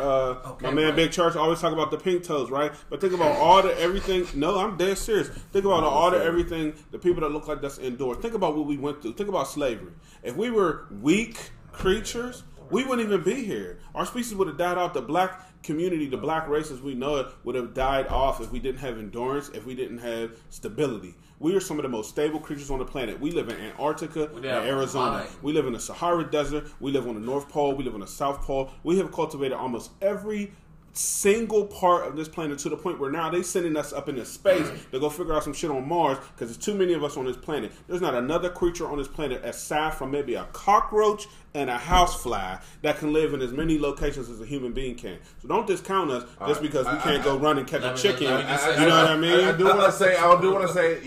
my man Big Church always talk about the pink toes, right? But think about all the everything. No, I'm dead serious. Think about all the everything. The people that look like that's endured. Think about what we went through. Think about slavery. If we were weak creatures, we wouldn't even be here. Our species would have died out. The black community, the black race as we know it, would have died off if we didn't have endurance, if we didn't have stability. We are some of the most stable creatures on the planet. We live in Antarctica and Arizona. We live in the Sahara Desert. We live on the North Pole. We live on the South Pole. We have cultivated almost every single part of this planet to the point where now they sending us up into space to go figure out some shit on Mars because there's too many of us on this planet. There's not another creature on this planet aside from maybe a cockroach and a housefly that can live in as many locations as a human being can. So don't discount us just because we can't go run and catch a chicken. You know what I mean? I do want to say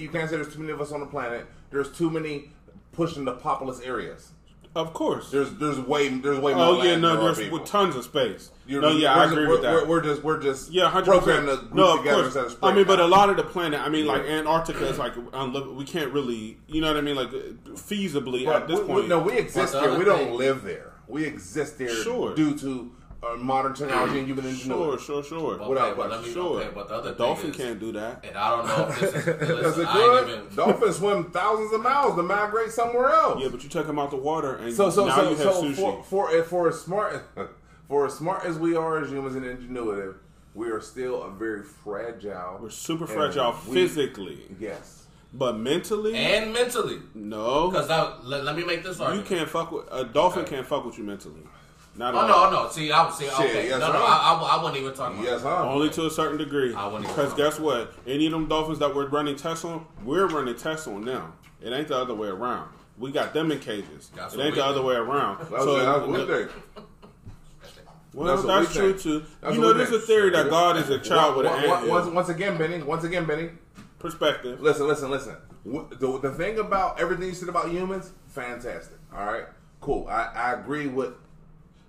you can't say there's too many of us on the planet. There's too many pushing the populous areas. Of course, there's way more. Oh yeah, no, there's with tons of space. I agree with that. We're just 100% together. I mean, but a lot of the planet, I mean, like Antarctica is like we can't really, you know what I mean, like feasibly at this point. No, we exist here. We don't live there. We exist there due to modern technology and human ingenuity. Sure. But the other dolphin can't do that. And I don't know if this is... dolphins swim thousands of miles to migrate somewhere else. Yeah, but you take them out the water and now you have sushi. For as smart as we are as humans and ingenuitive, we are still a very fragile... We're super fragile physically. Yes. But mentally. No. Because let me make this argument. You can't fuck with... A dolphin can't fuck with you mentally. No. See, I would say, okay. I wouldn't even talk about that. Only to a certain degree. I wouldn't even talk about that. Because guess what? Any of them dolphins that we're running tests on, we're running tests on now. It ain't the other way around. We got them in cages. It ain't the other way around. So well, that's true too. You know, there's a theory that God is a child with an ant. Once again, Benny. Perspective. Listen. The thing about everything you said about humans, fantastic. All right, cool. I agree with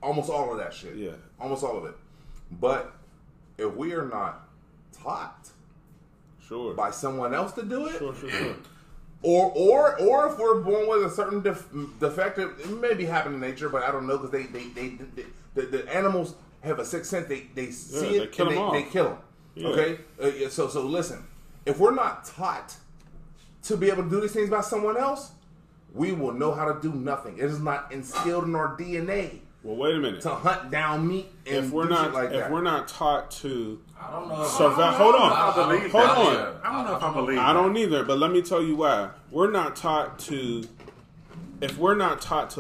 almost all of that shit. Yeah. Almost all of it. But if we are not taught by someone else to do it, or if we're born with a certain defective, it may be happening in nature, but I don't know because the animals have a sixth sense. They see it and they kill them. Yeah. Okay? So listen, if we're not taught to be able to do these things by someone else, we will know how to do nothing. It is not instilled in our DNA. Well, wait a minute. To hunt down meat and if we're not taught to survive. Hold on. I don't know if I believe. I don't either, but let me tell you why. If we're not taught to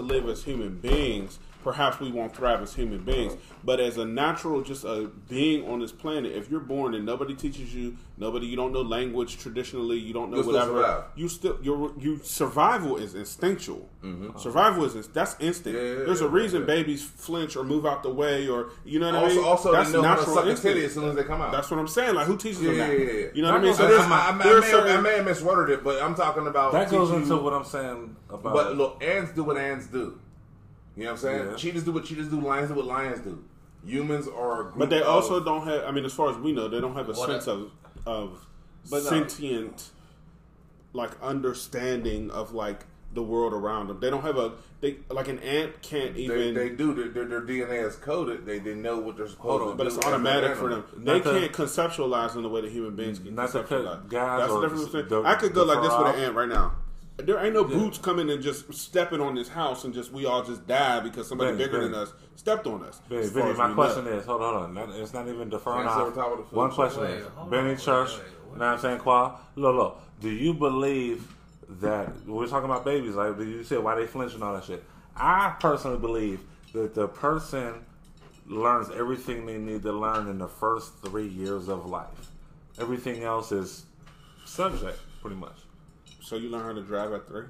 live as human beings, perhaps we won't thrive as human beings. But as a natural, just a being on this planet, if you're born and nobody teaches you, you don't know language traditionally, you don't know whatever, your survival is instinctual. Mm-hmm. That's instinct. Yeah, there's a reason babies flinch or move out the way or, you know what I mean? Also, that's natural instinct. As soon as they come out. That's what I'm saying. Like, who teaches them that? Yeah. You know what I mean? I may have misworded it, but I'm talking about... That goes into what I'm saying about... But look, ants do what ants do. You know what I'm saying? Yeah. Cheetahs do what cheetahs do. Lions do what lions do. Humans are a group But they also don't have... I mean, as far as we know, they don't have a sense of sentient, understanding of, the world around them. They don't have a... an ant can't even... They do. Their DNA is coded. They know what they're supposed to do. But it's automatic for them. They can't conceptualize in the way that human beings can conceptualize. That's the difference. I could go like this with an ant right now. There ain't no brutes coming and just stepping on this house and we all just die because somebody bigger than us stepped on us. Benny, my question is, hold on. It's not even deferring off. One question is, Benny Church, you know what I'm saying, Qua? Look, do you believe that, we're talking about babies, you said why they flinch and all that shit. I personally believe that the person learns everything they need to learn in the first 3 years of life. Everything else is subject, pretty much. So you learn how to drive at 3?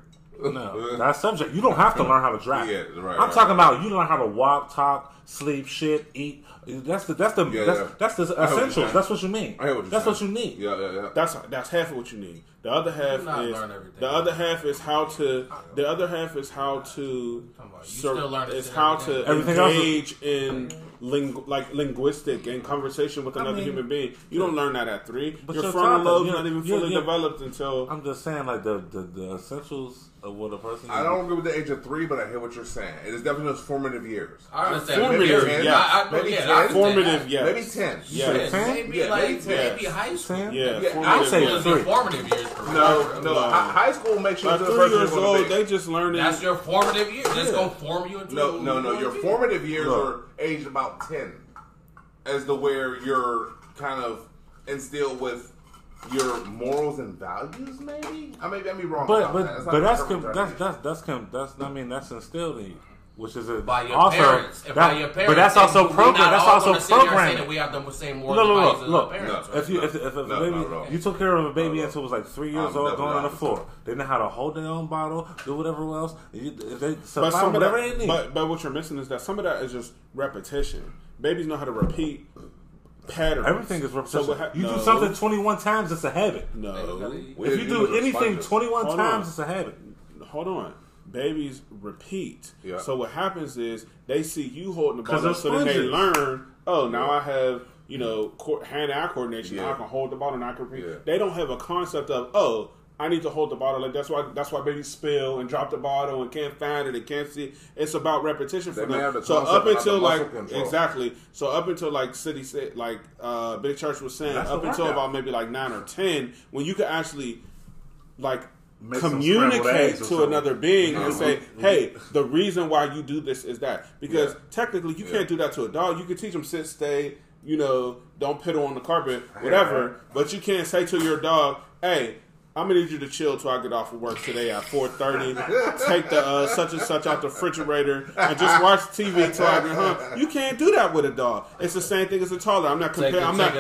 No, that's subject. You don't have to learn how to drive. Yeah, right. I'm talking about you learn how to walk, talk, sleep, shit, eat. That's the essentials. That's what you mean. That's what you need. Yeah. That's half of what you need. The other half is how to engage in linguistic and conversation with another human being. You don't learn that at 3. But your frontal lobe's not even fully developed until... I'm just saying, like, the essentials of what a person... I don't agree with the age of 3, but I hear what you're saying. It is definitely those formative years. I understand. Maybe 10. Maybe high school. Yeah. I'd say 3. Formative years. No. High school makes you... At 3 years old, they just learn... That's your formative years. That's going to form you into... No. Your formative years are... Age about 10, as to where you're kind of instilled with your morals and values. Maybe I may be wrong, but that's I mean, that's instilled in you, which is by your parents. But that's also programmed. We have the same morals and values as our parents. If you took care of a baby until it was like 3 years old, going on the floor, they know how to hold their own bottle, do whatever else. But what you're missing is that some of that is just repetition. Babies know how to repeat patterns. Everything is repetition. You do something 21 times, it's a habit. No, if you do anything 21 times, it's a habit. Hold on. Babies repeat. Yeah. So what happens is they see you holding the ball, so then they learn. Oh, now I have hand-eye coordination. Yeah. Now I can hold the ball and I can repeat. Yeah. They don't have a concept of I need to hold the bottle. Like that's why babies spill and drop the bottle and can't find it and can't see it. It's about repetition for them. So up until Big Church was saying, up until about maybe like 9 or 10, when you could actually communicate to another being and say, hey, the reason why you do this is that. Because technically you can't do that to a dog. You can teach them sit, stay, don't piddle on the carpet, whatever. But you can't say to your dog, hey, I'm going to need you to chill till I get off of work today at 4:30. Take the such and such out the refrigerator and just watch TV until I get home. You can't do that with a dog. It's the same thing as a toddler. I'm not comparing. I'm not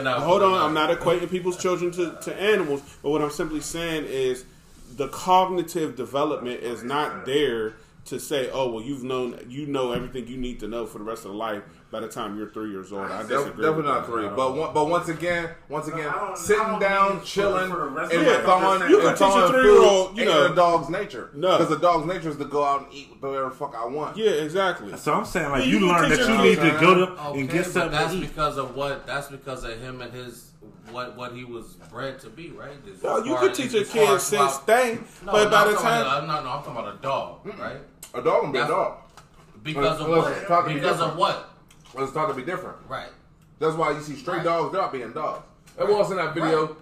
equating people's children to animals. But what I'm simply saying is the cognitive development is not there to say, you know everything you need to know for the rest of the life by the time you're 3 years old. I disagree. Definitely not 3. But once again, sitting down, chilling, and teach a 3-year-old, a dog's nature. No, because a dog's nature is to go out and eat whatever the fuck I want. Yeah, exactly. So I'm saying, like, you learn that you need to go up and get something. That's because of him and his. What he was bred to be, right? You could teach a kid since thing, but by the time... No, I'm talking about a dog, right? A dog can be a dog. Because of what? It's taught to be different. Right. That's why you see stray dogs, they're not being dogs. Everyone else in that video,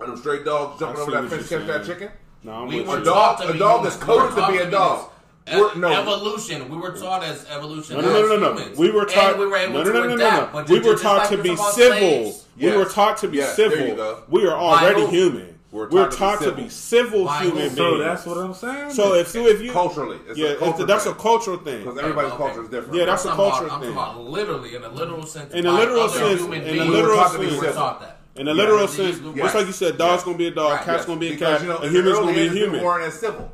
and them stray dogs jumping over that fence, catch that chicken. No, a dog is coded to be a dog. Evolution. We were taught as evolution. No. We were taught. We were taught to be civil. We were taught to be civil. We are already human. We're taught to be civil human beings. So that's what I'm saying. So if you culturally, that's a cultural thing. Because everybody's culture is different. Yeah, that's a cultural thing. I'm talking about literally, in a literal sense. We were taught that. In a literal sense, just like you said, dog's gonna be a dog, cat's gonna be a cat, a human's gonna be a human. We weren't as civil.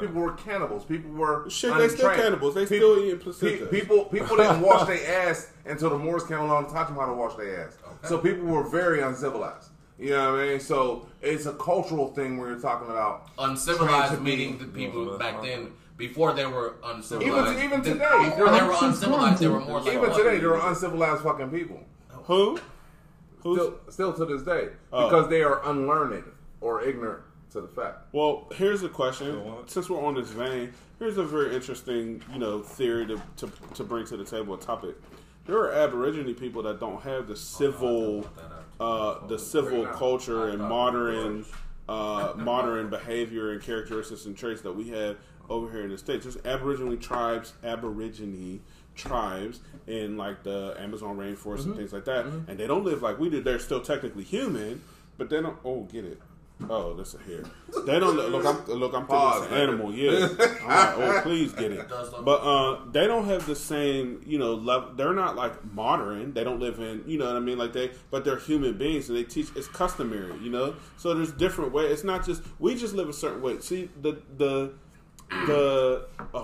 People were cannibals. People were untrained. They still cannibals. They still eating placenta. People didn't wash their ass until the Moors came along and taught them how to wash their ass. Okay. So people were very uncivilized. You know what I mean? So it's a cultural thing where you're talking about. Uncivilized meaning the people back then, before they were uncivilized. Even today. Before they were uncivilized, they were more like... Even today, there are uncivilized fucking people. Who? Still to this day. Because they are unlearned or ignorant to the fact. Well, here's a question. Since we're on this vein, here's a very interesting, theory to bring to the table, a topic. There are Aborigine people that don't have the civil, culture and modern behavior and characteristics and traits that we have over here in the States. There's Aborigine tribes in like the Amazon rainforest and things like that, and they don't live like we do. They're still technically human, but they don't. Oh, get it. Oh, that's a hair. They don't look. I'm thinking it's an animal. Yeah. I'm like, oh, please get it. But they don't have the same, level. They're not like modern. They don't live in, you know what I mean. Like but they're human beings, and they teach. It's customary, So there's different ways. It's not just we just live a certain way. See the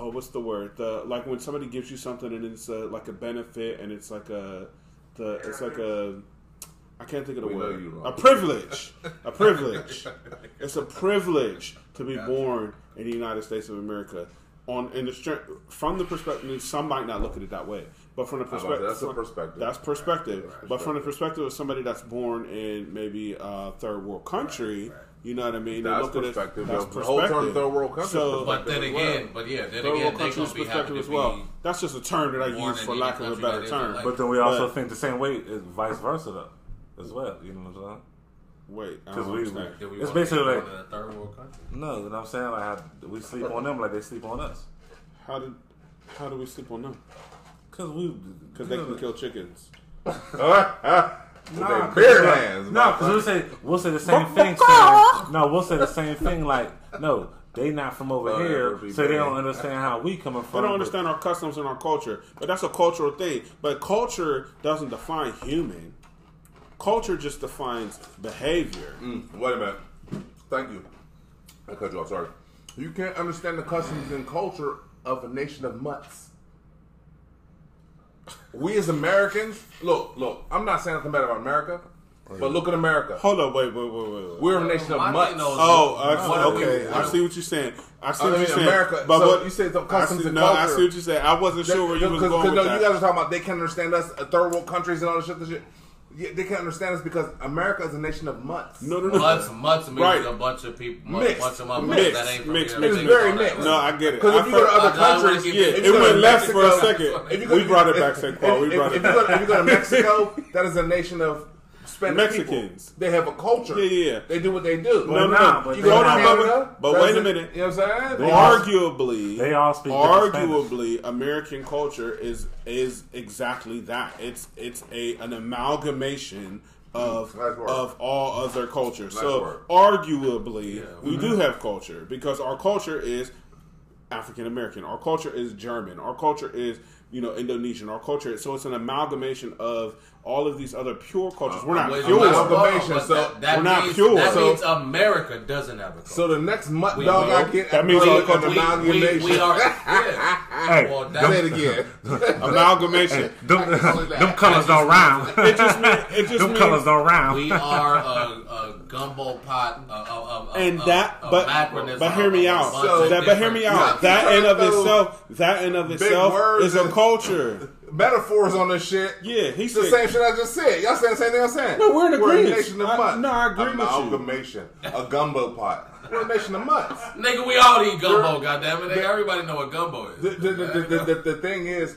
what's the word? Like when somebody gives you something and it's like a benefit and it's like I can't think of the word. A privilege. It's a privilege to be born in the United States of America. From the perspective, some might not look at it that way, But from the perspective, that's a perspective. That's perspective. Right. But from the perspective of somebody that's born in maybe a third world country, right. you know what I mean? That's perspective. That's perspective. The whole term third world country. So, but then again, well. But yeah, then third again, they're be perspective as well. That's just a term that I use for lack of a better term. But then we also think the same way is vice versa though, as well. You know what I'm saying? Wait, I don't understand. It's basically like a third world country. No, you know what I'm saying? Like how we sleep on them like they sleep on us. How do we sleep on them? Because they can kill chickens. With their bare hands. No, because we'll say the same thing. Sarah. No, we'll say the same thing. Like, no, they not from over here, so they don't understand how we coming from. They don't understand our customs and our culture. But that's a cultural thing. But culture doesn't define human. Culture just defines behavior. Wait a minute. Thank you. I cut you off. Sorry. You can't understand the customs and culture of a nation of mutts. We as Americans, look, I'm not saying nothing bad about America, but look at America. Hold up, wait. We're a nation of mutts. Okay. I see what you're saying. I mean, America, but so you said the customs and culture. I see what you're saying. I wasn't sure where you was going with that. You guys are talking about they can't understand us, third world countries and all this shit. Yeah, they can't understand us because America is a nation of mutts. No. Mutts means a bunch of people. Mixed. Bunch of mutts that ain't from here. It's very mixed. No, I get it. Because if you go to other countries, it went left for a second. We brought it back, St. Paul. If you go to Mexico, that is a nation of Spanish Mexicans. People. They have a culture. Yeah. They do what they do. No. You go to Canada, but wait a minute. You know what I'm saying? Arguably, American culture is exactly that. It's an amalgamation of all other cultures. Arguably, we do have culture because our culture is African American. Our culture is German. Our culture is Indonesian. Our culture. So it's an amalgamation of all of these other pure cultures. We're not pure. That means America doesn't have a culture. So the next mutt dog I get, that means amalgamation. Say it again. Amalgamation. Them colors don't rhyme. Them colors don't rhyme. We are a gumbo pot. But hear me out. But hear me out. That in of itself is a culture. Metaphors on this shit. Yeah, he's the same shit I just said. Y'all saying the same thing I'm saying. No, we're in agreement. We're a nation of mutts. No, I agree with you. Amalgamation. A gumbo pot. We're a nation of mutts. Nigga, we all eat gumbo, goddammit. Everybody know what gumbo is. The thing is,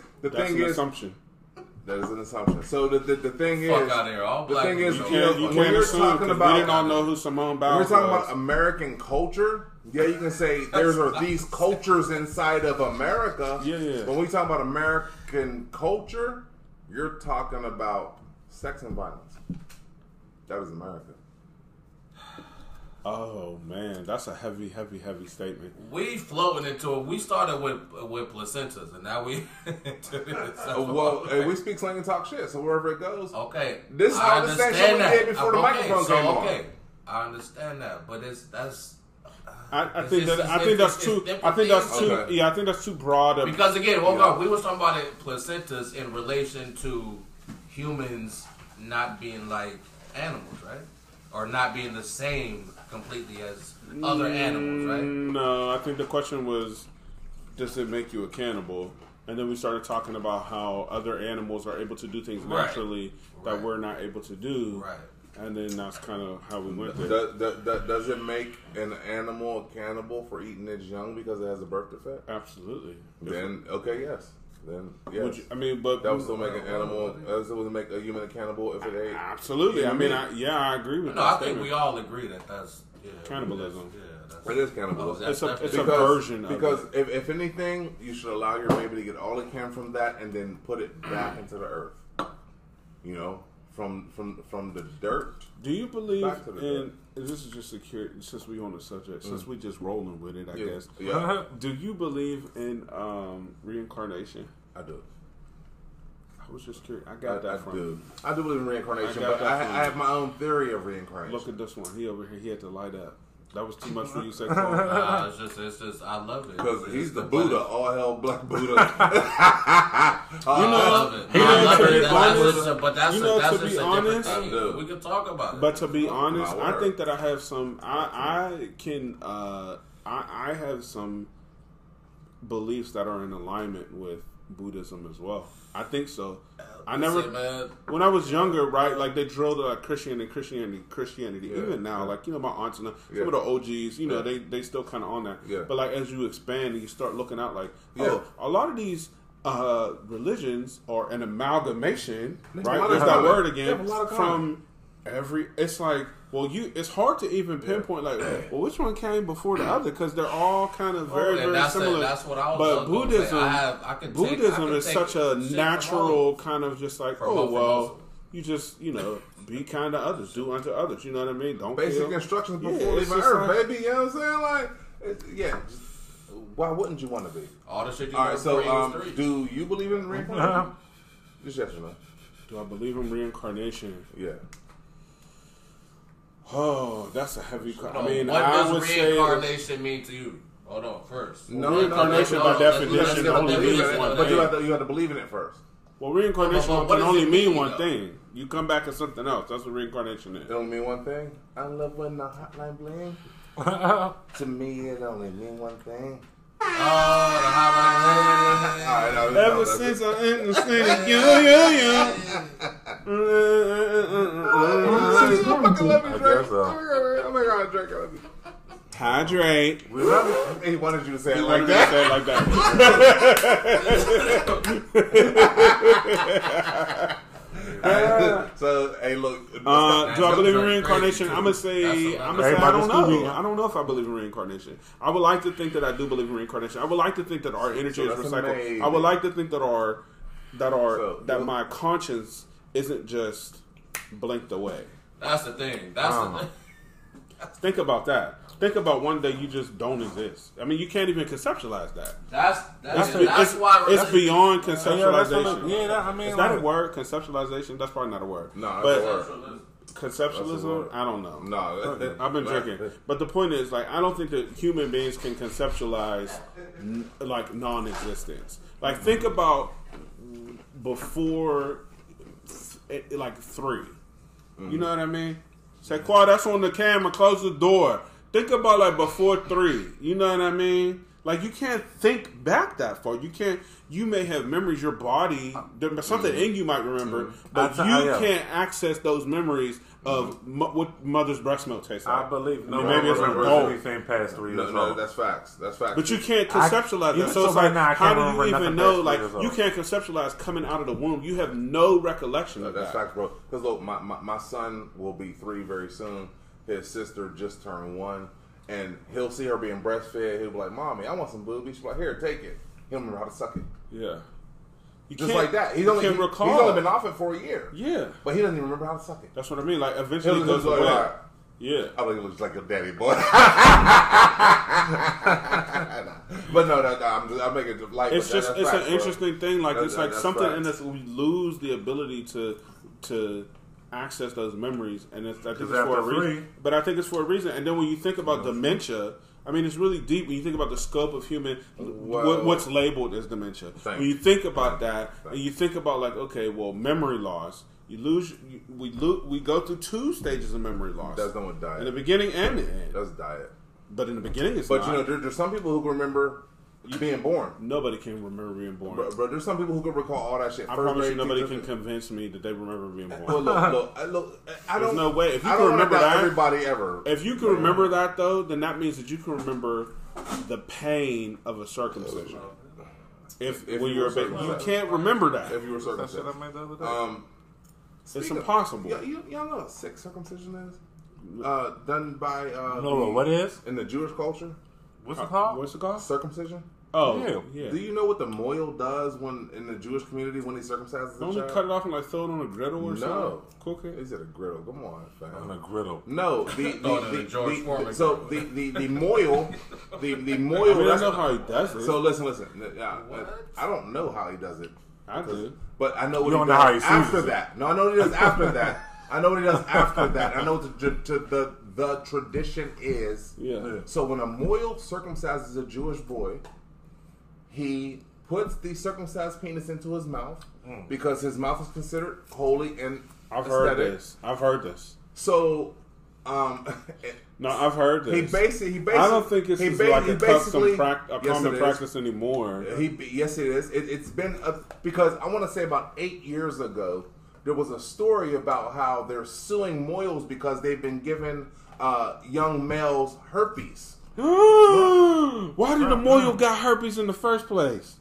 assumption. That is an assumption. So the thing is, fuck out of here. All black the thing is, you when we're talking about, we didn't all know who Simone Biles was. We're talking about American culture. Yeah, you can say there are these cultures inside of America. Yeah. When we talk about American culture, you're talking about sex and violence. That is America. Oh man, that's a heavy, heavy, heavy statement. We floating into it. We started with placentas, and now we into this. We speak slang and talk shit. So wherever it goes, okay. This is how the session we did before the microphone came on. Okay, I understand that, but that's. I think that's too. Yeah, I think that's too broad. Because again, we were talking about it, placentas in relation to humans not being like animals, right? Or not being the same completely as other animals, right? No, I think the question was, does it make you a cannibal? And then we started talking about how other animals are able to do things naturally that we're not able to do. Right. And then that's kind of how we went there. Does it make an animal a cannibal for eating its young because it has a birth defect? Absolutely. Then, okay, yes. Then, yes. That would still make an animal, that would make a human a cannibal if it ate. Absolutely. I agree with that. No, I think we all agree that that's cannibalism. It is cannibalism. It's a version of it. Because if anything, you should allow your baby to get all it can from that and then put it back into the earth. You know? From the dirt. Do you believe in this is just security? Since we on the subject, since we just rolling with it, I guess. Yeah. Do you believe in reincarnation? I do. I was just curious. I do believe in reincarnation, but I have my own theory of reincarnation. Look at this one. He over here. He had to light up. That was too much for you, St. Paul. Nah, it's just, I love it. Because he's the Buddha, all hell black Buddha. I love it. But that's just a different thing. We can talk about it. But to be honest, I think that I have some, I have some beliefs that are in alignment with Buddhism as well. I think so. When I was younger, right, like they drilled like Christianity. Yeah. Even now, like, you know, my aunts and some of the OGs, you know, they still kind of on that. Yeah. But like as you expand and you start looking out, like, oh, a lot of these religions are an amalgamation, right? There's that word again from every. It's like, well, it's hard to even pinpoint like, well, which one came before the other, because they're all kind of very, very similar. That's what I was. But Buddhism, Buddhism is such a natural kind of just like, oh well, you just, you know, be kind to others, do unto others. You know what I mean? Don't basic instructions before leaving Earth, baby. You know what I'm saying? Like, yeah. Why wouldn't you want to be? All the shit you want to be. All right, so do you believe in reincarnation? Just yes or no? Do I believe in reincarnation? Yeah. Oh, that's a heavy question. I mean, what does reincarnation mean to you? Hold on, first. No, reincarnation by definition only means one thing. But you have to believe in it first. Well, reincarnation can only mean one thing. You come back as something else. That's what reincarnation is. It only mean one thing? I love when the hotline bling. To me, it only mean one thing. Ever since I understand you fucking love me, Drake. Oh my god, Drake, I love you. Hi, Drake. We love you. He wanted you to say it like that. So, hey, look. Do I believe in reincarnation? I'm gonna say I don't know. I don't know if I believe in reincarnation. I would like to think that I do believe in reincarnation. I would like to think that our energy is recycled. Amazing. I would like to think that my conscience isn't just blinked away. That's the thing. That's the thing. Think about that. Think about one day you just don't exist. I mean, you can't even conceptualize that. That's beyond conceptualization. Is that a word? Conceptualization? That's probably not a word. No, but that's a word. Conceptualism? I don't know. No, I've been drinking. But the point is, like, I don't think that human beings can conceptualize like non-existence. Like, think about before, like 3. Mm-hmm. You know what I mean? Say, Quad, that's on the camera. Close the door. Think about like before 3. You know what I mean? Like, you can't think back that far. You can't. You may have memories. Your body, something in you might remember, but you can't access those memories of what mother's breast milk tastes like. I believe no one remembers anything past 3 years old. No, that's facts. That's facts. But you can't conceptualize that. So it's like, how do you even know? Like, you can't conceptualize coming out of the womb. You have no recollection of that. That's facts, bro. Because look, my son will be 3 very soon. His sister just turned 1, and he'll see her being breastfed. He'll be like, "Mommy, I want some boobies." She's like, "Here, take it." He'll remember how to suck it. Yeah, just like that. He's only been off it for a year. Yeah, but he doesn't even remember how to suck it. That's what I mean. Like, eventually, he goes away. Like, yeah, I think it looks like your daddy, boy. But no, I'm making it like it's an interesting thing. Like, it's like something in us, we lose the ability to access those memories, and I think it's for a reason. But I think it's for a reason. And then when you think about dementia, I mean, it's really deep. When you think about the scope of human, what's labeled as dementia. When you think about that, and you think about like, okay, well, memory loss. We go through 2 stages of memory loss. That's done with diet. In the beginning and the end. That's diet. But in the beginning, it's not. But you know, there's some people who can remember being born. Nobody can remember being born. Bro, there's some people who can recall all that shit. I promise you, nobody can convince me that they remember being born. Well, look, I don't. There's no way. If you can remember that, everybody ever. If you can remember that, though, then that means that you can remember the pain of a circumcision. If when you're a baby, you can't remember that. If you were circumcised, that's what I made the other day. It's impossible. Y'all know what sick circumcision is? Done by what is in the Jewish culture? What's it called? Circumcision. Oh, yeah. Do you know what the moil does when in the Jewish community when they circumcise the child? Don't they cut it off and like throw it on a griddle or something? No, cook it. Is it a griddle? Come on, fam. On a griddle. No, the moil, the moil. I mean, I know how he does it. So listen. I don't know how he does it. I do, but I know what he does after that. No, I know what he does after that. I know what he does after that. I know what the tradition is. Yeah. So when a moil circumcises a Jewish boy, he puts the circumcised penis into his mouth because his mouth is considered holy and aesthetic. I've heard this. So No, I've heard this. He basically, I don't think it's like a custom common practice anymore. Yes, it is. It's been because I want to say about 8 years ago, there was a story about how they're suing Moyles because they've been giving young males herpes. Why did the Moyle got herpes in the first place?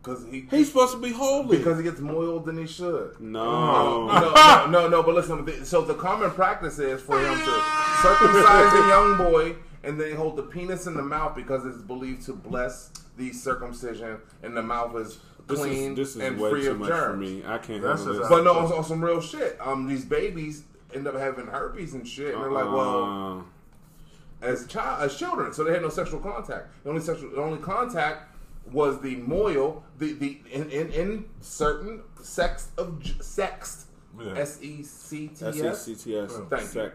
Because he's supposed to be holy. Because he gets moiled than he should. No. But listen, so the common practice is for him to circumcise the young boy and then hold the penis in the mouth because it's believed to bless the circumcision, and the mouth is clean and free of germs. I can't handle this. But no, on some real shit. These babies end up having herpes and shit, and they're like, well, as children, so they had no sexual contact. The only contact was the moil, in certain sext,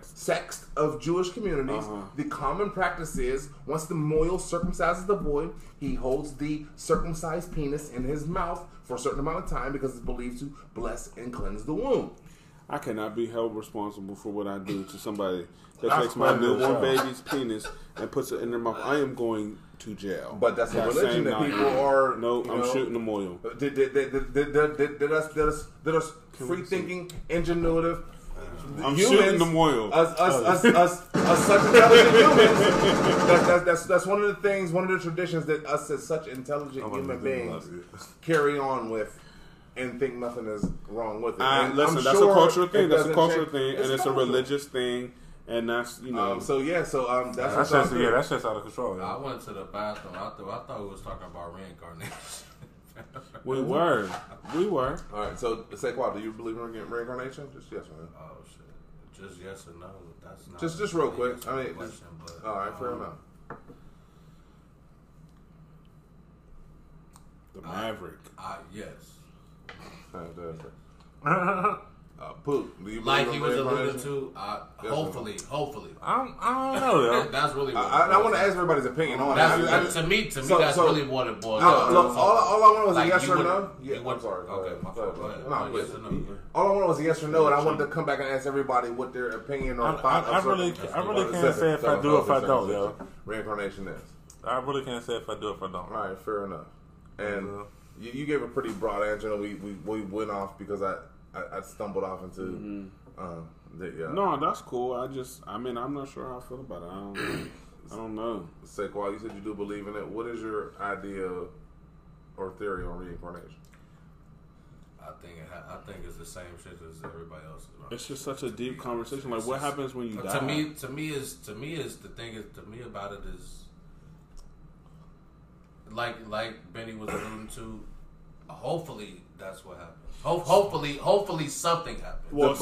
sext of Jewish communities. The common practice is once the moil circumcises the boy, he holds the circumcised penis in his mouth for a certain amount of time because it's believed to bless and cleanse the womb. I cannot be held responsible for what I do to somebody that takes my newborn baby's penis and puts it in their mouth. I am going to jail. But that's a religion that people are... No, I'm shooting the moil. They're free-thinking, ingenuitive I'm shooting the moil. Us such intelligent humans. That's one of the things, one of the traditions that us as such intelligent human beings carry on with. And think nothing is wrong with it. Listen, that's a cultural thing. That's a cultural thing, and it's a religious thing, and that's that's just out of control. I went to the bathroom. I thought we was talking about reincarnation. We were. All right. So, Saquad, do you believe in reincarnation? Just yes or no? Oh shit! Just yes or no? That's not just real quick. I mean, all right, fair enough. The Maverick. Yes. Poop. Like he was alluded to. Hopefully. I don't know. That's really. I want to ask everybody's opinion on that. To me, that's really what it boils down. All I wanted was a yes or no. Yeah, I'm sorry. Okay, my fault. All I wanted was a yes or no, and I wanted to come back and ask everybody what their opinion on. I really can't say if I do if I don't. Yo, reincarnation is. I really can't say if I do if I don't. All right, fair enough. And. You gave a pretty broad answer, and we went off because I stumbled off into No, that's cool. I'm not sure how I feel about it. I don't know. Saquad, you said you do believe in it. What is your idea or theory on reincarnation? I think it's the same shit as everybody else. It's just such a deep conversation. Like, what happens when you die? To me, the thing about it is. Like Benny was alluding to, hopefully that's what happens. Hopefully something happens. Well,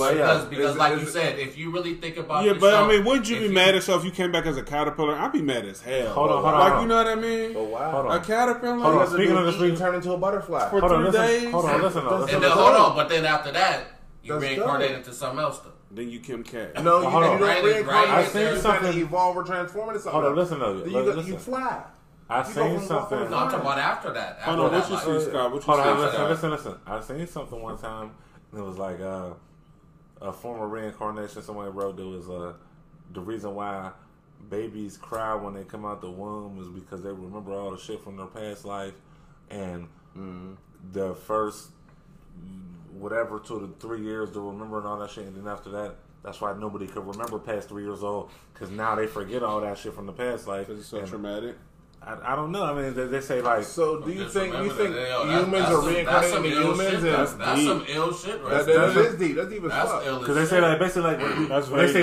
because like you said, if you really think about yourself... Yeah, but wouldn't you be mad at yourself if you came back as a caterpillar? I'd be mad as hell. Hold on. Like, you know what I mean? But why? Hold on. A caterpillar? Hold on, speaking of this, you turn into a butterfly. For 3 days? Hold on, listen. But then after that, you reincarnate into something else, though. Then you Kim K. No, you don't reincarnate. I seen something evolve or transform into something. Hold on, listen though. You fly. I seen something. No, I'm talking about after that. Hold on, listen. I seen something one time, and it was like a form of reincarnation. Somebody wrote that was the reason why babies cry when they come out the womb is because they remember all the shit from their past life, and the first whatever 2 to 3 years they're remembering all that shit, and then after that. That's why nobody could remember past 3 years old because now they forget all that shit from the past life. Because it's so traumatic. I don't know. I mean, they say like. So do you think humans are reincarnating humans? That's some ill shit, right? That is deep. That's even fucked. Because they say like basically like when they say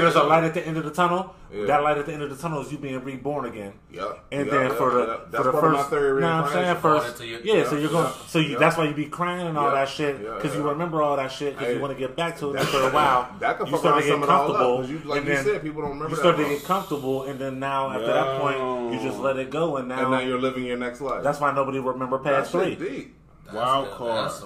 there's a light at the end of the tunnel. Yeah. That light at the end of the tunnel is you being reborn again. Yeah. And then for the first. Yeah. So you're going. So that's why you be crying and all that shit because you remember all that shit because you want to get back to it after a while. That could fuck some of all up. Like you said, people don't remember. You start to get comfortable, and then now after that point you just let it go, and now you're living your next life. That's why nobody remember past that shit 3. Deep. Wild card. That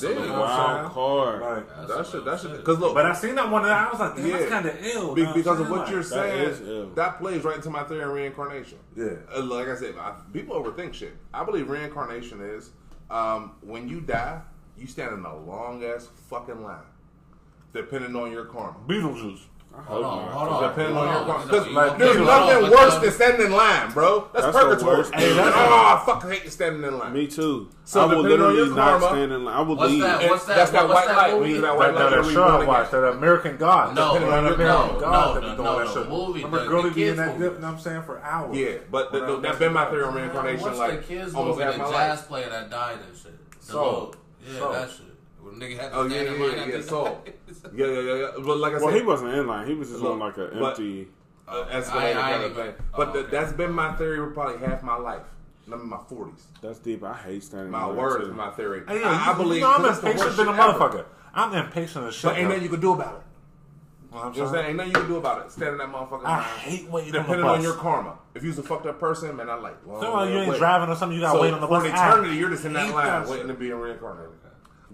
shit deep. Wild card. That shit. Cause look, but I seen that one, and I was like, damn, that's kind of ill. Because of what you're saying, that plays right into my theory of reincarnation. Yeah. Like I said, people overthink shit. I believe reincarnation is when you die, you stand in a long ass fucking line, depending on your karma. Beetlejuice. Hold on. Depending on your there's nothing worse than standing in line, bro. That's purgatory. Hey, I fucking hate standing in line. Me too. So I will literally not stand in line. I will leave. That's that white light. That Sean watched. That American God. No. Remember, girl be in that dip, you know what I'm saying, for hours. Yeah, but that's been my theory on reincarnation. Like, the kids movie, the jazz player that died and shit. So, yeah, that shit. Nigga had to yeah. But like I said, well, he wasn't in line. He was just on like an empty escalator kind of thing. But that's been my theory for probably half my life. I'm in my 40s. That's deep. I hate standing. My word is my theory. Hey, I believe. You know, I'm impatient than a motherfucker. I'm impatient as shit. But ain't nothing you can do about it. Well, I'm just saying, ain't nothing you can do about it. Standing that motherfucker. I hate waiting. Depending on your karma. If you was a fucked up person, man, I like. So you ain't driving or something. You gotta wait on the bus. For eternity, you're just in that line waiting to be reincarnated.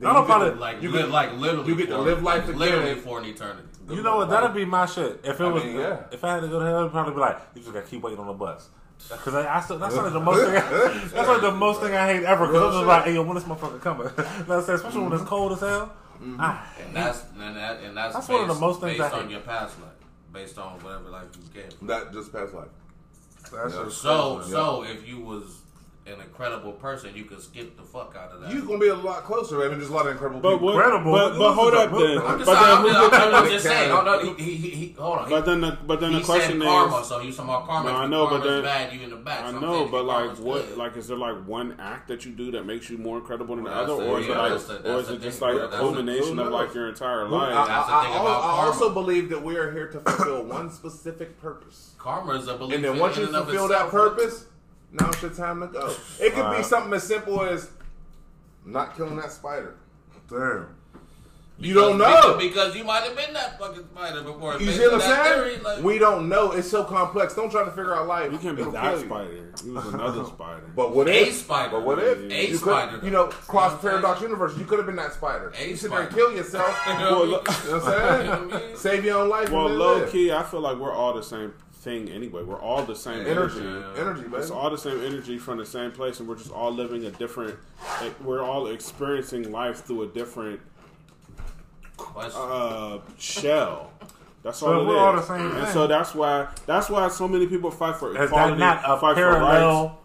I don't find it like you get like literally. You get to live life literally for an eternity. You know what? That'd be my shit. If it was, if I had to go to hell, I'd probably be like, you just gotta keep waiting on the bus. Because that's like the most thing. That's like the most thing I hate ever. Because I'm just like, hey, yo, when this motherfucker coming? Especially when it's cold as hell. That's one of the most things I hate. Based on your past life, based on whatever life you came from. That just past life. So if you was an incredible person, you can skip the fuck out of that. You're gonna be a lot closer, man. There's a lot of incredible people. But hold up, then. I'm just saying. Hold on. But then the question is karma. So you talking about karma? I know, but then bad. You in the back. I know, but like what? Like, is there like one act that you do that makes you more incredible than the other, or is it just like a culmination of like your entire life? I also believe that we are here to fulfill one specific purpose. Karma is a belief, and then once you fulfill that purpose, now it's your time to go. It could be something as simple as not killing that spider. Damn. You don't know. Because you might have been that fucking spider before. You see what I'm saying? Like, we don't know. It's so complex. Don't try to figure out life. You can't be that spider. It was another spider. But what if? A spider. But what if? A spider. You know, cross paradox universe. You could have been that spider. You sit there and kill yourself. You know what I'm saying? Save your own life. Well, low key, I feel like we're all the same thing anyway. We're all the same energy. It's all the same energy from the same place, and we're just all living a different. We're all experiencing life through a different shell. That's all it is. All the same and thing. So that's why so many people fight for equality. That's not a parallel. For rights.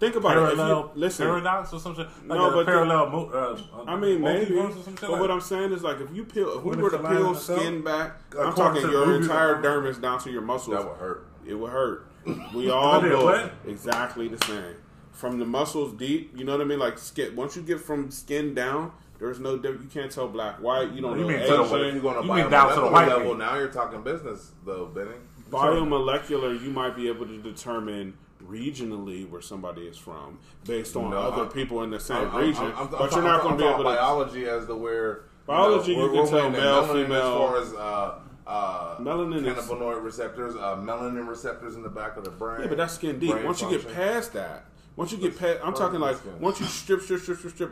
Think about parallel, it. Listen, paradox or something. Like no, but parallel. I mean, maybe. But like, what I'm saying is, like, if we were to peel skin back, I'm talking your entire dermis down to your muscles. That would hurt. It would hurt. We all know exactly the same. From the muscles deep, you know what I mean. Like, once you get from skin down, there's no difference. You can't tell black, white. You don't know. Asian. You mean down to the white level? Now you're talking business, though, Benny. Biomolecular, you might be able to determine regionally where somebody is from based on other people in the same region, but you're not going to be able to biology as to where biology you can tell male, female, as far as cannabinoid receptors, melanin receptors in the back of the brain. Yeah, but that's skin deep. Once you get past that, I'm talking like once you strip,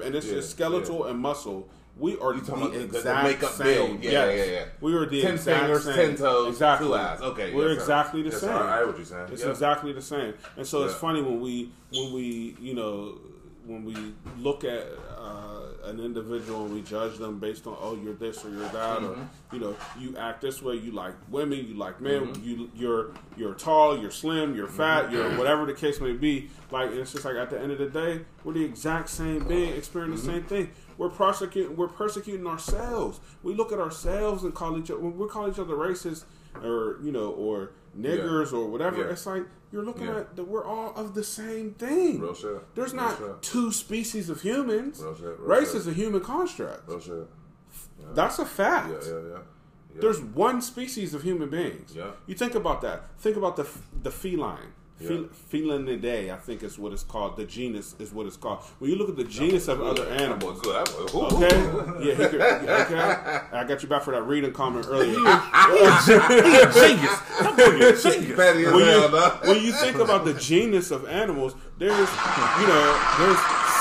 and it's just skeletal and muscle. We are the exact same. Yeah. We are the exact same. 10 fingers, 10 toes, exactly. 2 eyes. Okay, we're exactly the same. I hear what you're saying. It's exactly the same. And so it's funny when we look at an individual and we judge them based on you're this or you're that, or you act this way, you like women, you like men, you're tall, you're slim, you're fat, you're whatever the case may be. Like, and it's just like at the end of the day, we're the exact same being, experiencing the same thing. We're persecuting ourselves. We look at ourselves and call each other. When we call each other racist, or or niggers or whatever, it's like you're looking at that. We're all of the same thing. Real shit. There's not two species of humans. Real shit. Race is a human construct. Real shit. Yeah. That's a fact. Yeah. There's one species of human beings. Yeah. You think about that. Think about the feline. Yeah. Felinidae, I think is what it's called. The genus is what it's called. When you look at the genus of other animals, okay, I got you back for that reading comment earlier. When you think about the genus of animals, there's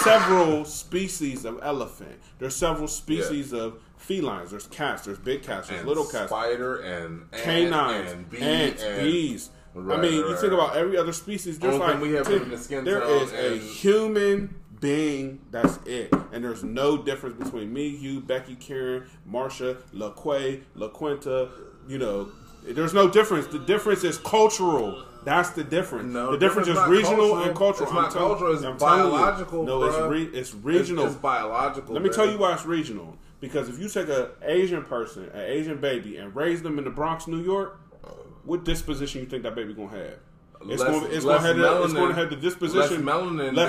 several species of elephant. There's several species of felines. There's cats. There's big cats. There's little cats. Spider and canines and ants, bees. Right, I mean, you think about every other species. There's a human being. That's it, and there's no difference between me, you, Becky, Karen, Marsha, LaQuay, LaQuinta. There's no difference. The difference is cultural. That's the difference. No, the difference is regional and cultural. It's not cultural. It's biological. No, it's regional. It's biological. Let me tell you why it's regional. Because if you take an Asian person, an Asian baby, and raise them in the Bronx, New York, what disposition you think that baby gonna have? It's going to have the disposition. Less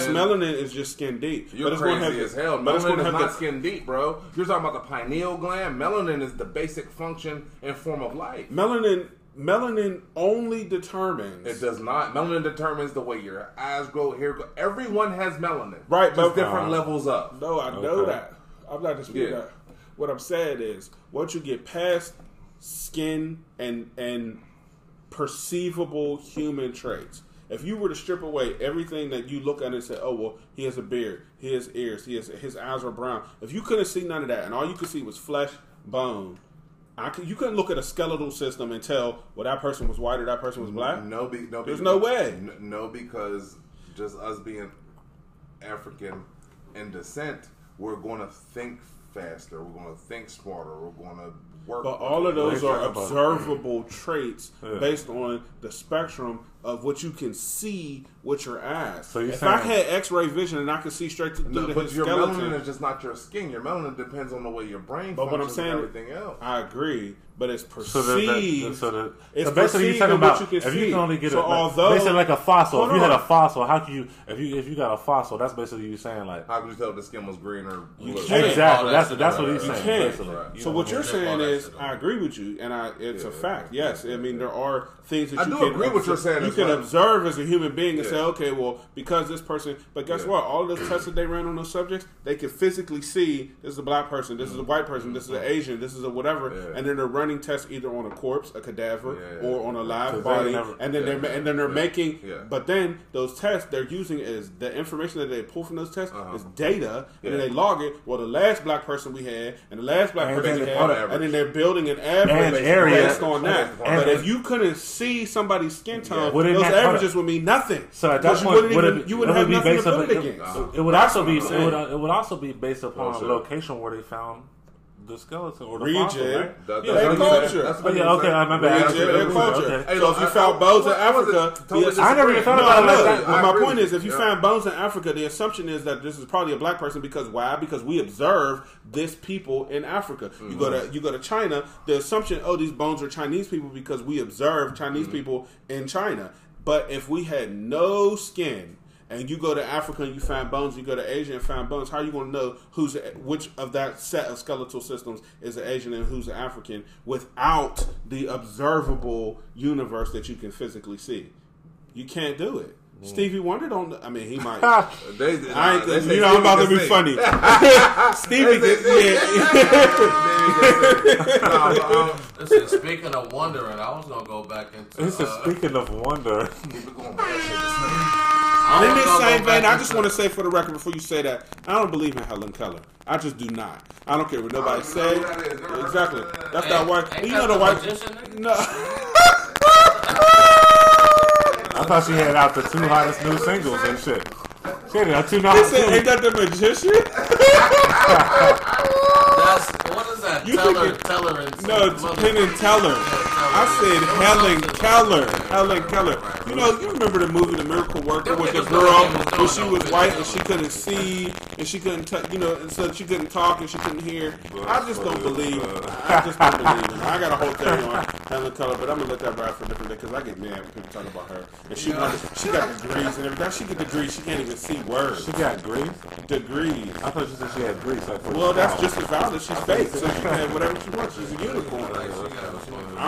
melanin is just skin deep. You're crazy as hell. Melanin is not skin deep, bro. You're talking about the pineal gland. Melanin is the basic function and form of life. Melanin only determines. It does not. Melanin determines the way your eyes grow, hair grow. Everyone has melanin. Right. But different levels up. No, I know that. I'm not disputing that. What I'm saying is, once you get past skin and perceivable human traits. If you were to strip away everything that you look at and say, oh, well, he has a beard, he has ears, his eyes are brown. If you couldn't see none of that and all you could see was flesh, bone, you couldn't look at a skeletal system and tell, well, that person was white or that person was black? No, there's no way. No, because just us being African in descent, we're going to think faster, we're going to think smarter, we're going to work. But all of those are observable traits based on the spectrum of what you can see with your eyes. So if I had X-ray vision and I could see straight through the skeleton. But your melanin is just not your skin. Your melanin depends on the way your brain functions and everything else. I agree, but it's perceived. So basically, you're talking about if you can only get basically like a fossil. If you had a fossil, how can you? If you got a fossil, that's basically you saying like how can you tell the skin was green or blue? Exactly. That's what he's saying. So what you're saying is, I agree with you, and it's a fact. Yes, I mean there are things that you can agree with you're saying. You can observe as a human being and say, okay, well, because this person, but guess what? All of those tests that they ran on those subjects, they could physically see this is a black person, this is a white person, this is an Asian, this is a whatever, and then they're running tests either on a corpse, a cadaver, or on a live body, and then they're making. But then those tests they're using is the information that they pull from those tests is data, and then they log it. Well, the last black person we had, and the last black person we had, and then they're building an average based on that. But if you couldn't see somebody's skin tone. Those averages would mean nothing. So at that point, you wouldn't have nothing to put it against. It would also be based upon the location where they found the skeleton or the region, culture. Okay, my bad. Region, culture. So if you found bones in Africa, I never even thought about that. My point is, if you find bones in Africa, the assumption is that this is probably a black person because why? Because we observe this people in Africa. You go to China, the assumption, oh, these bones are Chinese people because we observe Chinese people in China. But if we had no skin. And you go to Africa and you find bones. You go to Asia and find bones. How are you going to know which of that set of skeletal systems is an Asian and who's an African without the observable universe that you can physically see? You can't do it. Stevie Wonder don't. I mean, he might. I'm about to be funny. Stevie Listen, speaking of wonder, and I was going to go back into. Speaking of wonder. In this same vein, I just want to say for the record before you say that, I don't believe in Helen Keller. I just do not. I don't care what nobody says. Exactly. That's that white. You know the white. No. I thought she had out the 2 hottest new singles and shit. She had out 2 hottest. They said, ain't that the magician? What is that? Teller and Penn and Teller. I said Helen Keller. Helen Keller. You know, you remember the movie The Miracle Worker with the girl when she was white and she couldn't see and she couldn't, and so she couldn't talk and she couldn't hear. I just don't believe it. I got a whole theory on Helen Keller, but I'm gonna let that ride for a different day because I get mad when people talk about her. And she got degrees and everything. She get degrees. She can't even see words. She got degrees. I thought you said she had degrees. Well, that's just as valid. She's fake, so she can have whatever she wants. She's a unicorn. I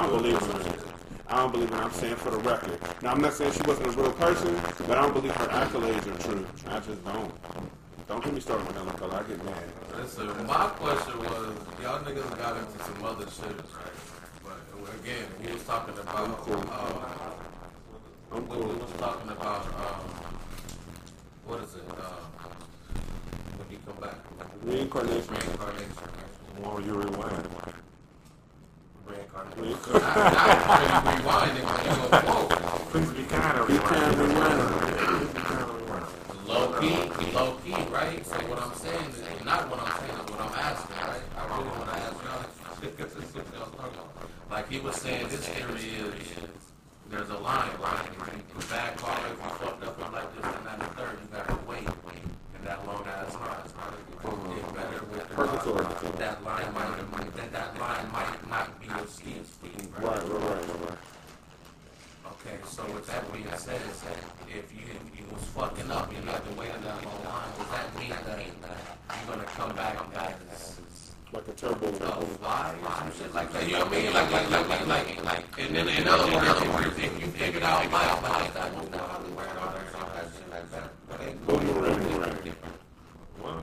don't believe. I don't believe what I'm saying for the record. Now, I'm not saying she wasn't a real person, but I don't believe her accolades are true. I just don't. Don't get me started with Helen Keller. I get mad. Listen, my question was, y'all niggas got into some other shit, right? But again, we was talking about... We was talking about... what is it? When you come back. Reincarnation. Well, you rewind. Please be kind of rewinding. Low key, right? So what I'm saying is not what I'm saying, is what I'm asking, right? I really want to ask y'all. Like he was saying, his theory is there's a line. The bad part is you fucked up like this and that and third, you got to wait. And that long ass line is probably get better with the line. That line might be your skin's feet. Right. Okay, so with that being said, is that if you was fucking up, you had to wait that long line. Does that mean that you're gonna come back and back? Like a turbo shit like that. You know what I mean? Like and then another thing, you figured out I don't know how to wear it all that shit like that. But ain't going different. Well,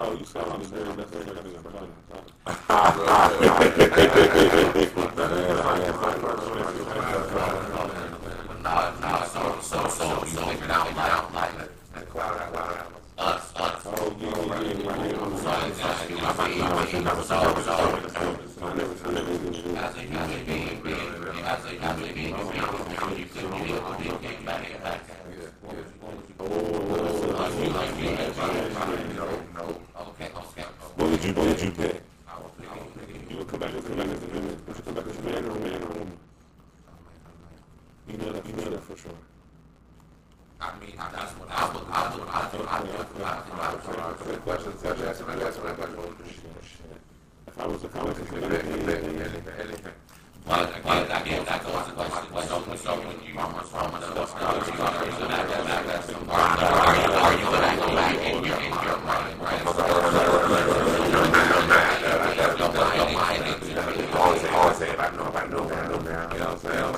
oh, you said I'm saying that's what I'm saying. So figured out like us. Oh, Okay. What did you pick? You would come back as a man or a man or a woman? You know that for sure. I mean, that's what I would. But again, that goes to question. So when you are you going to go back in your mind, right? I know, you know what I'm saying?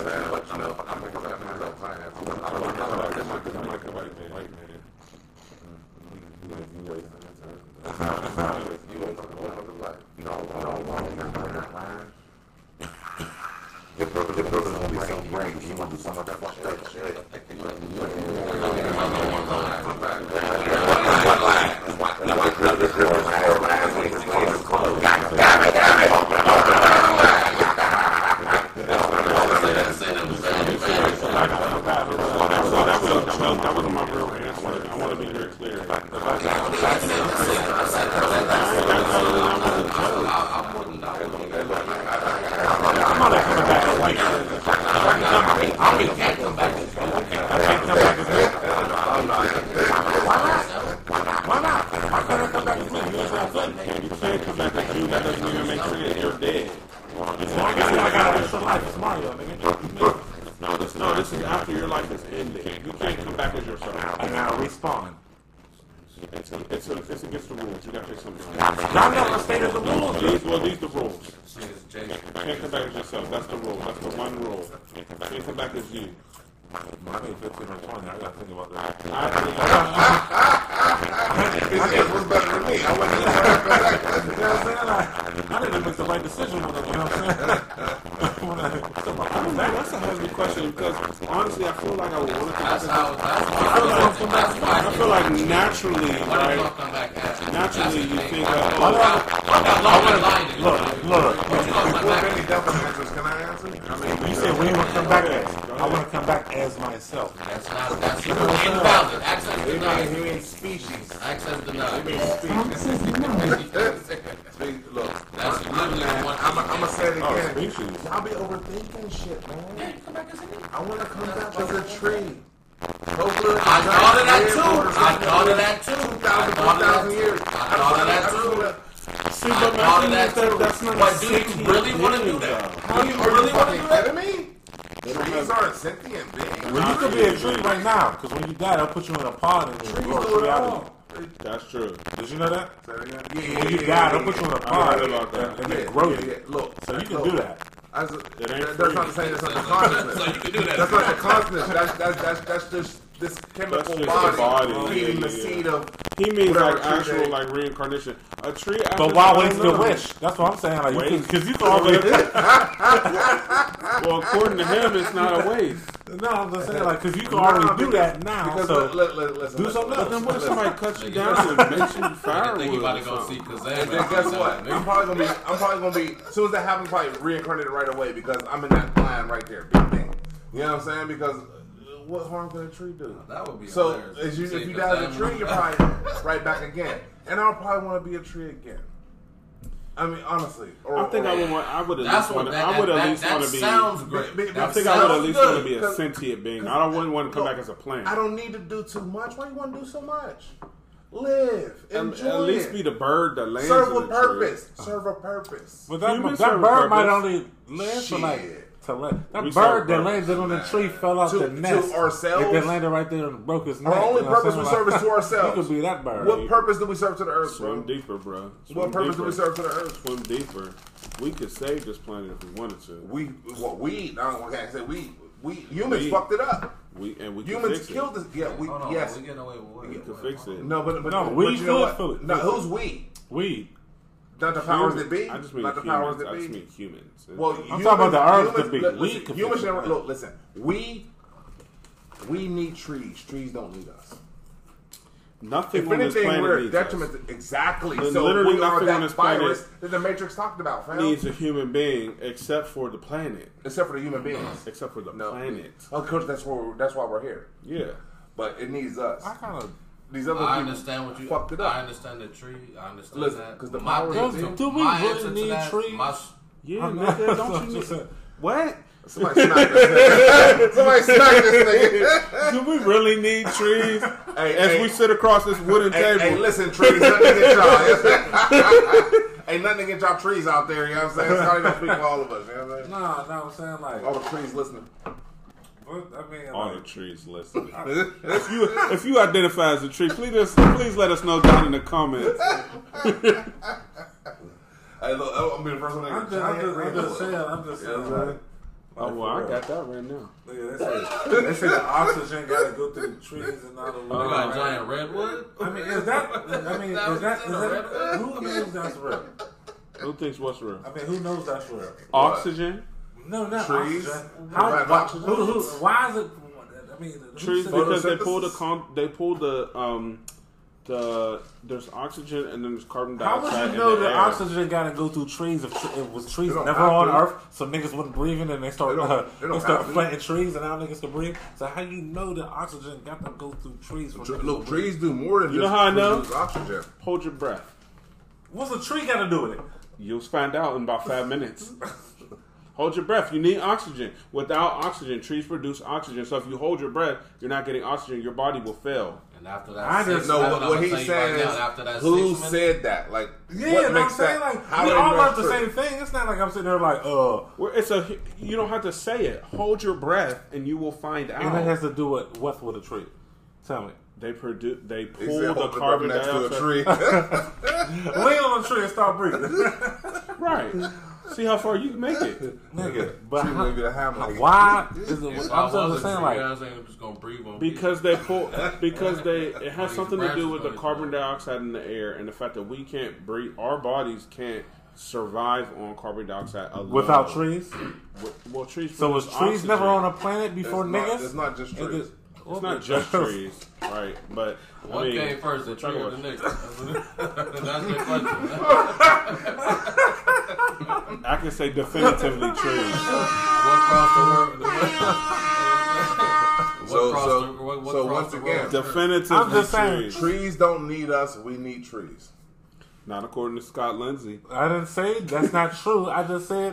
Put you in a pod and it's your reality. That's true. Did you know that? When you die, they'll put you in a pod and they grow you. Look, so you can do that. That's not the same. That's not the consciousness. So you can do that. That's not the consciousness. That's just this chemical body feeding the seed of. He means like actual like reincarnation. A tree. But why waste the wish? That's what I'm saying. Like, because you thought. Well, according to him, it's not a waste. No, I'm just saying, like, because you can already do that now. So do something else. Then what if somebody cuts you down and makes you firewood? Think you about to go see Kazan. And then guess what? I'm probably gonna be. As soon as that happens, probably reincarnated right away because I'm in that line right there. Big bang. You know what I'm saying? Because what harm could a tree do? That would be so. If you die as a tree, you're probably right back again. And I'll probably want to be a tree again. I mean, honestly, I would at least want to be a sentient being. I wouldn't want to come back as a plant. I don't need to do too much. Why you want to do so much? Live, enjoy. At least be the bird that lands. Serve a purpose. Serve a purpose. But that bird might only live for like. That bird that landed on the tree fell off the nest. To ourselves? It landed right there and broke his neck. Our only purpose we serve is to ourselves. You could be that bird. What purpose do we serve to the earth, bro? Swim deeper, bro. What purpose do we serve to the earth? Swim deeper. We could save this planet if we wanted to. Humans fucked it up. Humans killed us. Yeah, yes. We're getting away with what? We can fix it. No, who's we? We. Not the powers that be. I just mean humans. Well, I'm talking about the earth that be. We need trees. Trees don't need us. Nothing. If anything, we're detrimental. Exactly. So we are that virus that the Matrix talked about. Fam. Needs a human being, except for the planet. Except for the human beings. Except for the planet. Of course, that's why we're here. Yeah, but it needs us. I understand the tree. I understand that. Because do we really need trees? Yeah, nigga, don't you need... What? Somebody smack this nigga. Do we really need trees? As we sit across this wooden table. Hey, listen, trees, nothing against y'all. Ain't nothing against y'all trees out there, you know what I'm saying? It's not even speaking for all of us, you know what I'm saying? No, I'm saying like... All the trees listening. The trees listening. If you identify as a tree, please let us know down in the comments. I'm just saying. Like, I got that right now. Look at that. They say the oxygen got to go through the trees and all the. You got a giant redwood. I mean, is that who knows that's real? Who thinks what's real? I mean, who knows that's real? Oxygen. No, not trees. Why is it? I mean, trees because they pull the there's oxygen and then there's carbon dioxide. How would you know the oxygen got to go through trees if trees never on Earth, so niggas wouldn't breathe in and they start planting trees and now niggas can breathe. So how do you know the oxygen got to go through trees? Look, trees do more than just oxygen. Hold your breath. What's a tree got to do with it? You'll find out in about 5 minutes. Hold your breath. You need oxygen. Without oxygen, trees produce oxygen. So if you hold your breath, you're not getting oxygen. Your body will fail. And after that, I just know what he says. Who said that? Like, yeah, what makes that? Like, we all love the same thing. It's not like I'm sitting there like, you don't have to say it. Hold your breath, and you will find out. And that has to do with what's with a tree. Tell me. They pull the carbon next to a tree. Lean on the tree and start breathing. Right. See how far you can make it, nigga. But why is it? It has something to do with the carbon dioxide in the air and the fact that we can't breathe. Our bodies can't survive on carbon dioxide alone. Without trees. Well, trees. So was trees never on a planet before niggas? It's not just trees. It's not just trees, right? But what came first, the tree or the nigga? That's the question. I can say definitively trees. Definitively trees don't need us. We need trees. Not according to Scott Lindsey. I didn't say that's not true. I just said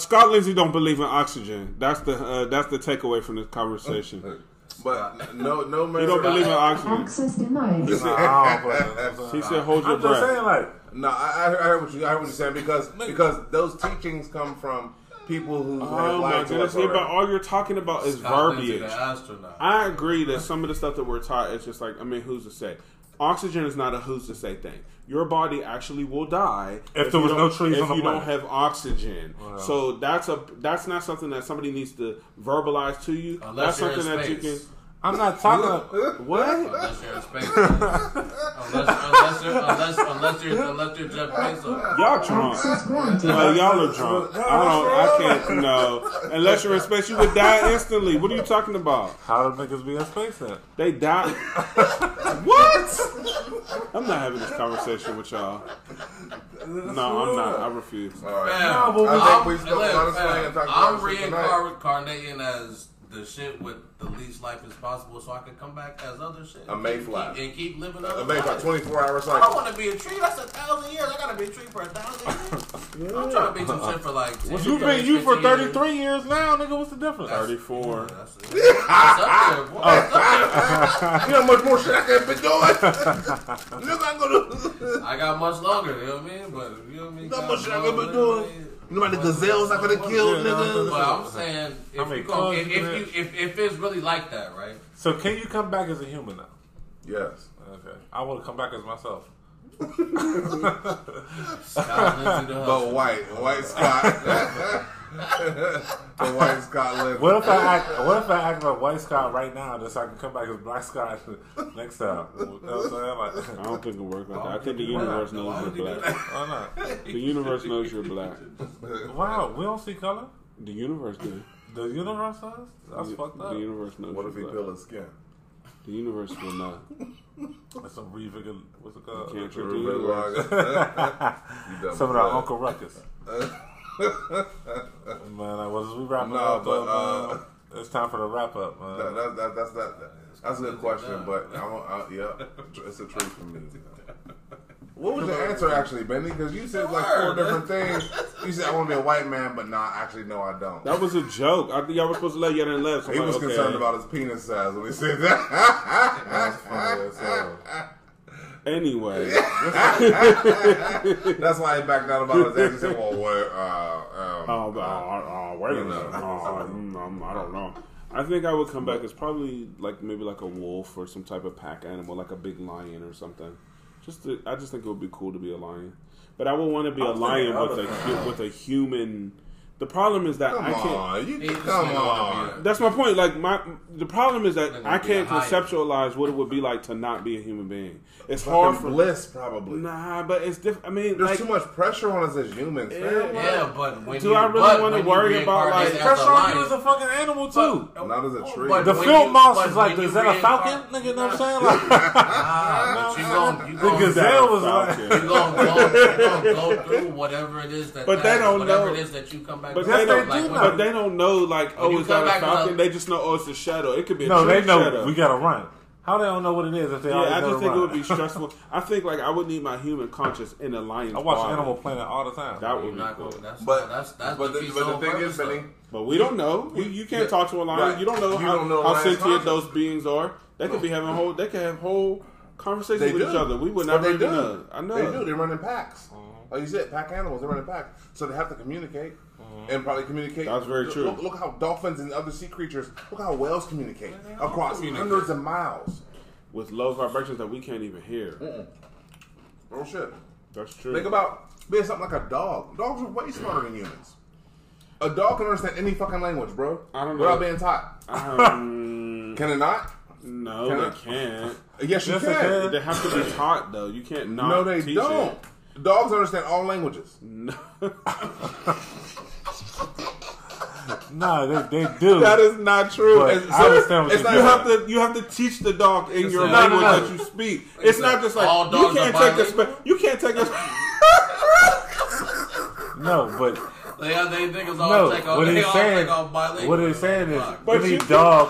Scott Lindsey don't believe in oxygen. That's the takeaway from this conversation. But no man. You don't believe in oxygen. Access denied. He said, "Hold your breath." I'm just saying, like, no. I heard what you saying because those teachings come from people who have lied to us. But all you're talking about is verbiage. I agree that some of the stuff that we're taught is just like, I mean, who's to say? Oxygen is not a who's to say thing. Your body actually will die if there was no trees on the planet. If you don't have oxygen, so that's not something that somebody needs to verbalize to you. Unless that's something that you can. I'm not talking about what. Unless you're in space. unless you're Jeff Bezos. Y'all drunk. Y'all are drunk. I can't. No. Unless you're in space, you would die instantly. What are you talking about? How do niggas be in space then? They die. What? I'm not having this conversation with y'all. No, I'm not. I refuse. All right. No, I'm reincarnating as the shit with the least life as possible, so I can come back as other shit. A mayfly. And keep living other life. A mayfly, 24-hour cycle. I want to be a tree. That's 1,000 years. I got to be a tree for 1,000 years. Yeah. I'm trying to be some shit for like 10 years. You've been you for 33 years now, nigga. What's the difference? 34. Yeah, that's it. That's up there, boy. You know how much more shit I could be doing? Nigga, I got much longer, you know what I mean? But, you know what I mean? Not much shit I could be doing. You know how the gazelles I could have killed, nigga? But I'm saying, if it's really like that, right? So can you come back as a human now? Yes. Okay. I want to come back as myself. But white Scott. The white Scott Lindsay. What if I act like white Scott right now, just so I can come back as black Scott next time? You know what I'm saying? Like, I don't think it works like that. I think the universe knows you're black. Why not? The universe knows you're black. Wow, we don't see color. The universe does. The universe does. That's fucked up. The universe knows. What if he peels his skin? The universe will not. That's some revigor. What's it called? Can't you do some of our Uncle Ruckus. Man, I was we wrapping up. But it's time for the wrap up, man. That's a good question, but yeah, it's a treat for me. What was the answer actually, Benny? Because you said like 4 different things. You said I want to be a white man, but nah, actually no, I don't. That was a joke. I think y'all were supposed to let you in left. He was concerned about his penis size when he said that. That's funny. So. Anyway, that's why he backed out about his answer. He said, "Well, what? Wait a minute. I don't know. I think I would come back as probably like maybe like a wolf or some type of pack animal, like a big lion or something." I just think it would be cool to be a lion, but I would want to be a lion with a human. The problem is that I can't. That's my point. Like the problem is that I can't conceptualize what it would be like to not be a human being. It's hard for bliss, probably. Nah, but it's different. I mean, there's like, too much pressure on us as humans. Yeah, but when do I really want to worry about like pressure on you as a fucking animal too? Not as a tree. The field mouse is like, is that a falcon? Nigga, you know what I'm saying? Like, the gazelle was like, you gonna go through whatever it is that. But they don't know whatever it is that you come. But they don't know, like, oh, is that a falcon? They just know, oh, it's a shadow. It could be a shadow. No, they know shadow. We gotta run. How they don't know what it is if they already know? Yeah, I just think it would be stressful. I think, like, I would need my human conscience in a lion's body. I watch Animal Planet all the time. That would be cool. But the thing is, Benny. But we don't know. You can't talk to a lion. Right. You don't know how sentient those beings are. They could be having whole. They could have whole conversations with each other. We would never even know. I know. They do. They run in packs. Like you said, pack animals. They run in packs. So they have to communicate. And probably communicate. That's very true. Look how dolphins and other sea creatures, look how whales communicate across hundreds of miles. With low vibrations that we can't even hear. Oh, shit. That's true. Think about being something like a dog. Dogs are way smarter than humans. A dog can understand any fucking language, bro. I don't know. Without being taught. Can it not? No, they can't. Yes, you can. They have to be taught, though. You can't not. No, they don't. Dogs understand all languages. No. No, they do. That is not true. But I understand what you have to teach the dog in your language that you speak. Exactly. It's not just like all dogs you can't take this. No, but they think it's all bilingual. What he's saying is any dog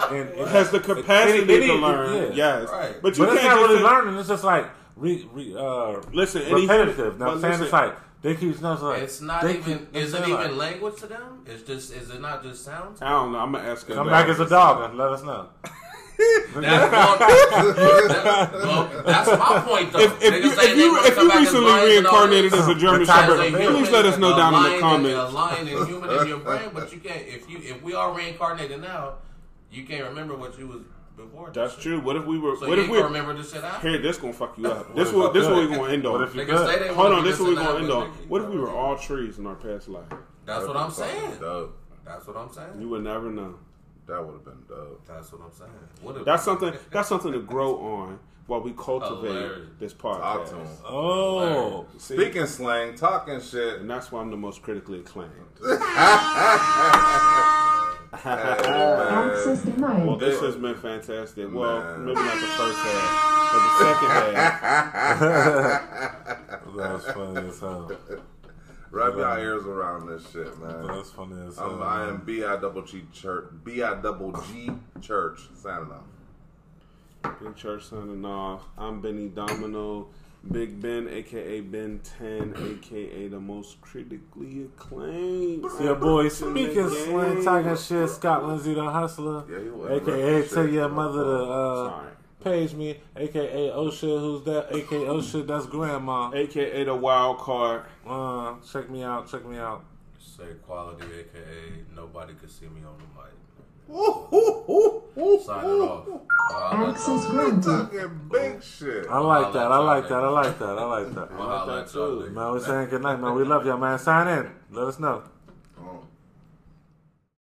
has the capacity to learn. Yeah. Yes, right. But you can't really learn. It's just like repetitive. Now I'm saying it's like. They keep like, it's not even. Is it even like, language to them? It's just. Is it not just sounds? I don't know. I'm gonna ask. Come back as a dog and let us know. That's my point, though. If you recently reincarnated as a German Shepherd, please let us know down in the comments. A lion and human in your brain, but you can't. If we are reincarnated now, you can't remember what you was. That's true. What if we were? So what if we remember this shit out? Here, this gonna fuck you up. This what we gonna end on. Hold on, this what we gonna end on. What if we were all trees in our past life? That's what I'm saying. Dope. That's what I'm saying. You would never know. That would have been dope. That's what I'm saying. That's something to grow on while we cultivate this podcast. Oh, speaking slang, talking shit, and that's why I'm the most critically acclaimed. Well, this has been fantastic. Well, maybe not the first half, but the second half. That was funny as hell. Wrap your ears around this shit, man. That's funny as hell. I am B-I-double-G Church signing off. Big Church signing off. I'm Benny Domino. Big Ben, a.k.a. Ben 10, a.k.a. the most critically acclaimed. It's your boy, Speaking Slang, talking shit. Scott Lindsay, the hustler. Yeah, he was. A.k.a. Tell your mother to page me. A.k.a. Osha, who's that? A.k.a. Osha, that's grandma. A.k.a. the wild card. Check me out, check me out. Say quality, a.k.a. nobody could see me on the mic. Signing off. Talking big shit. I like that. Man, we're saying good night, man. We love y'all, man. Sign in. Let us know.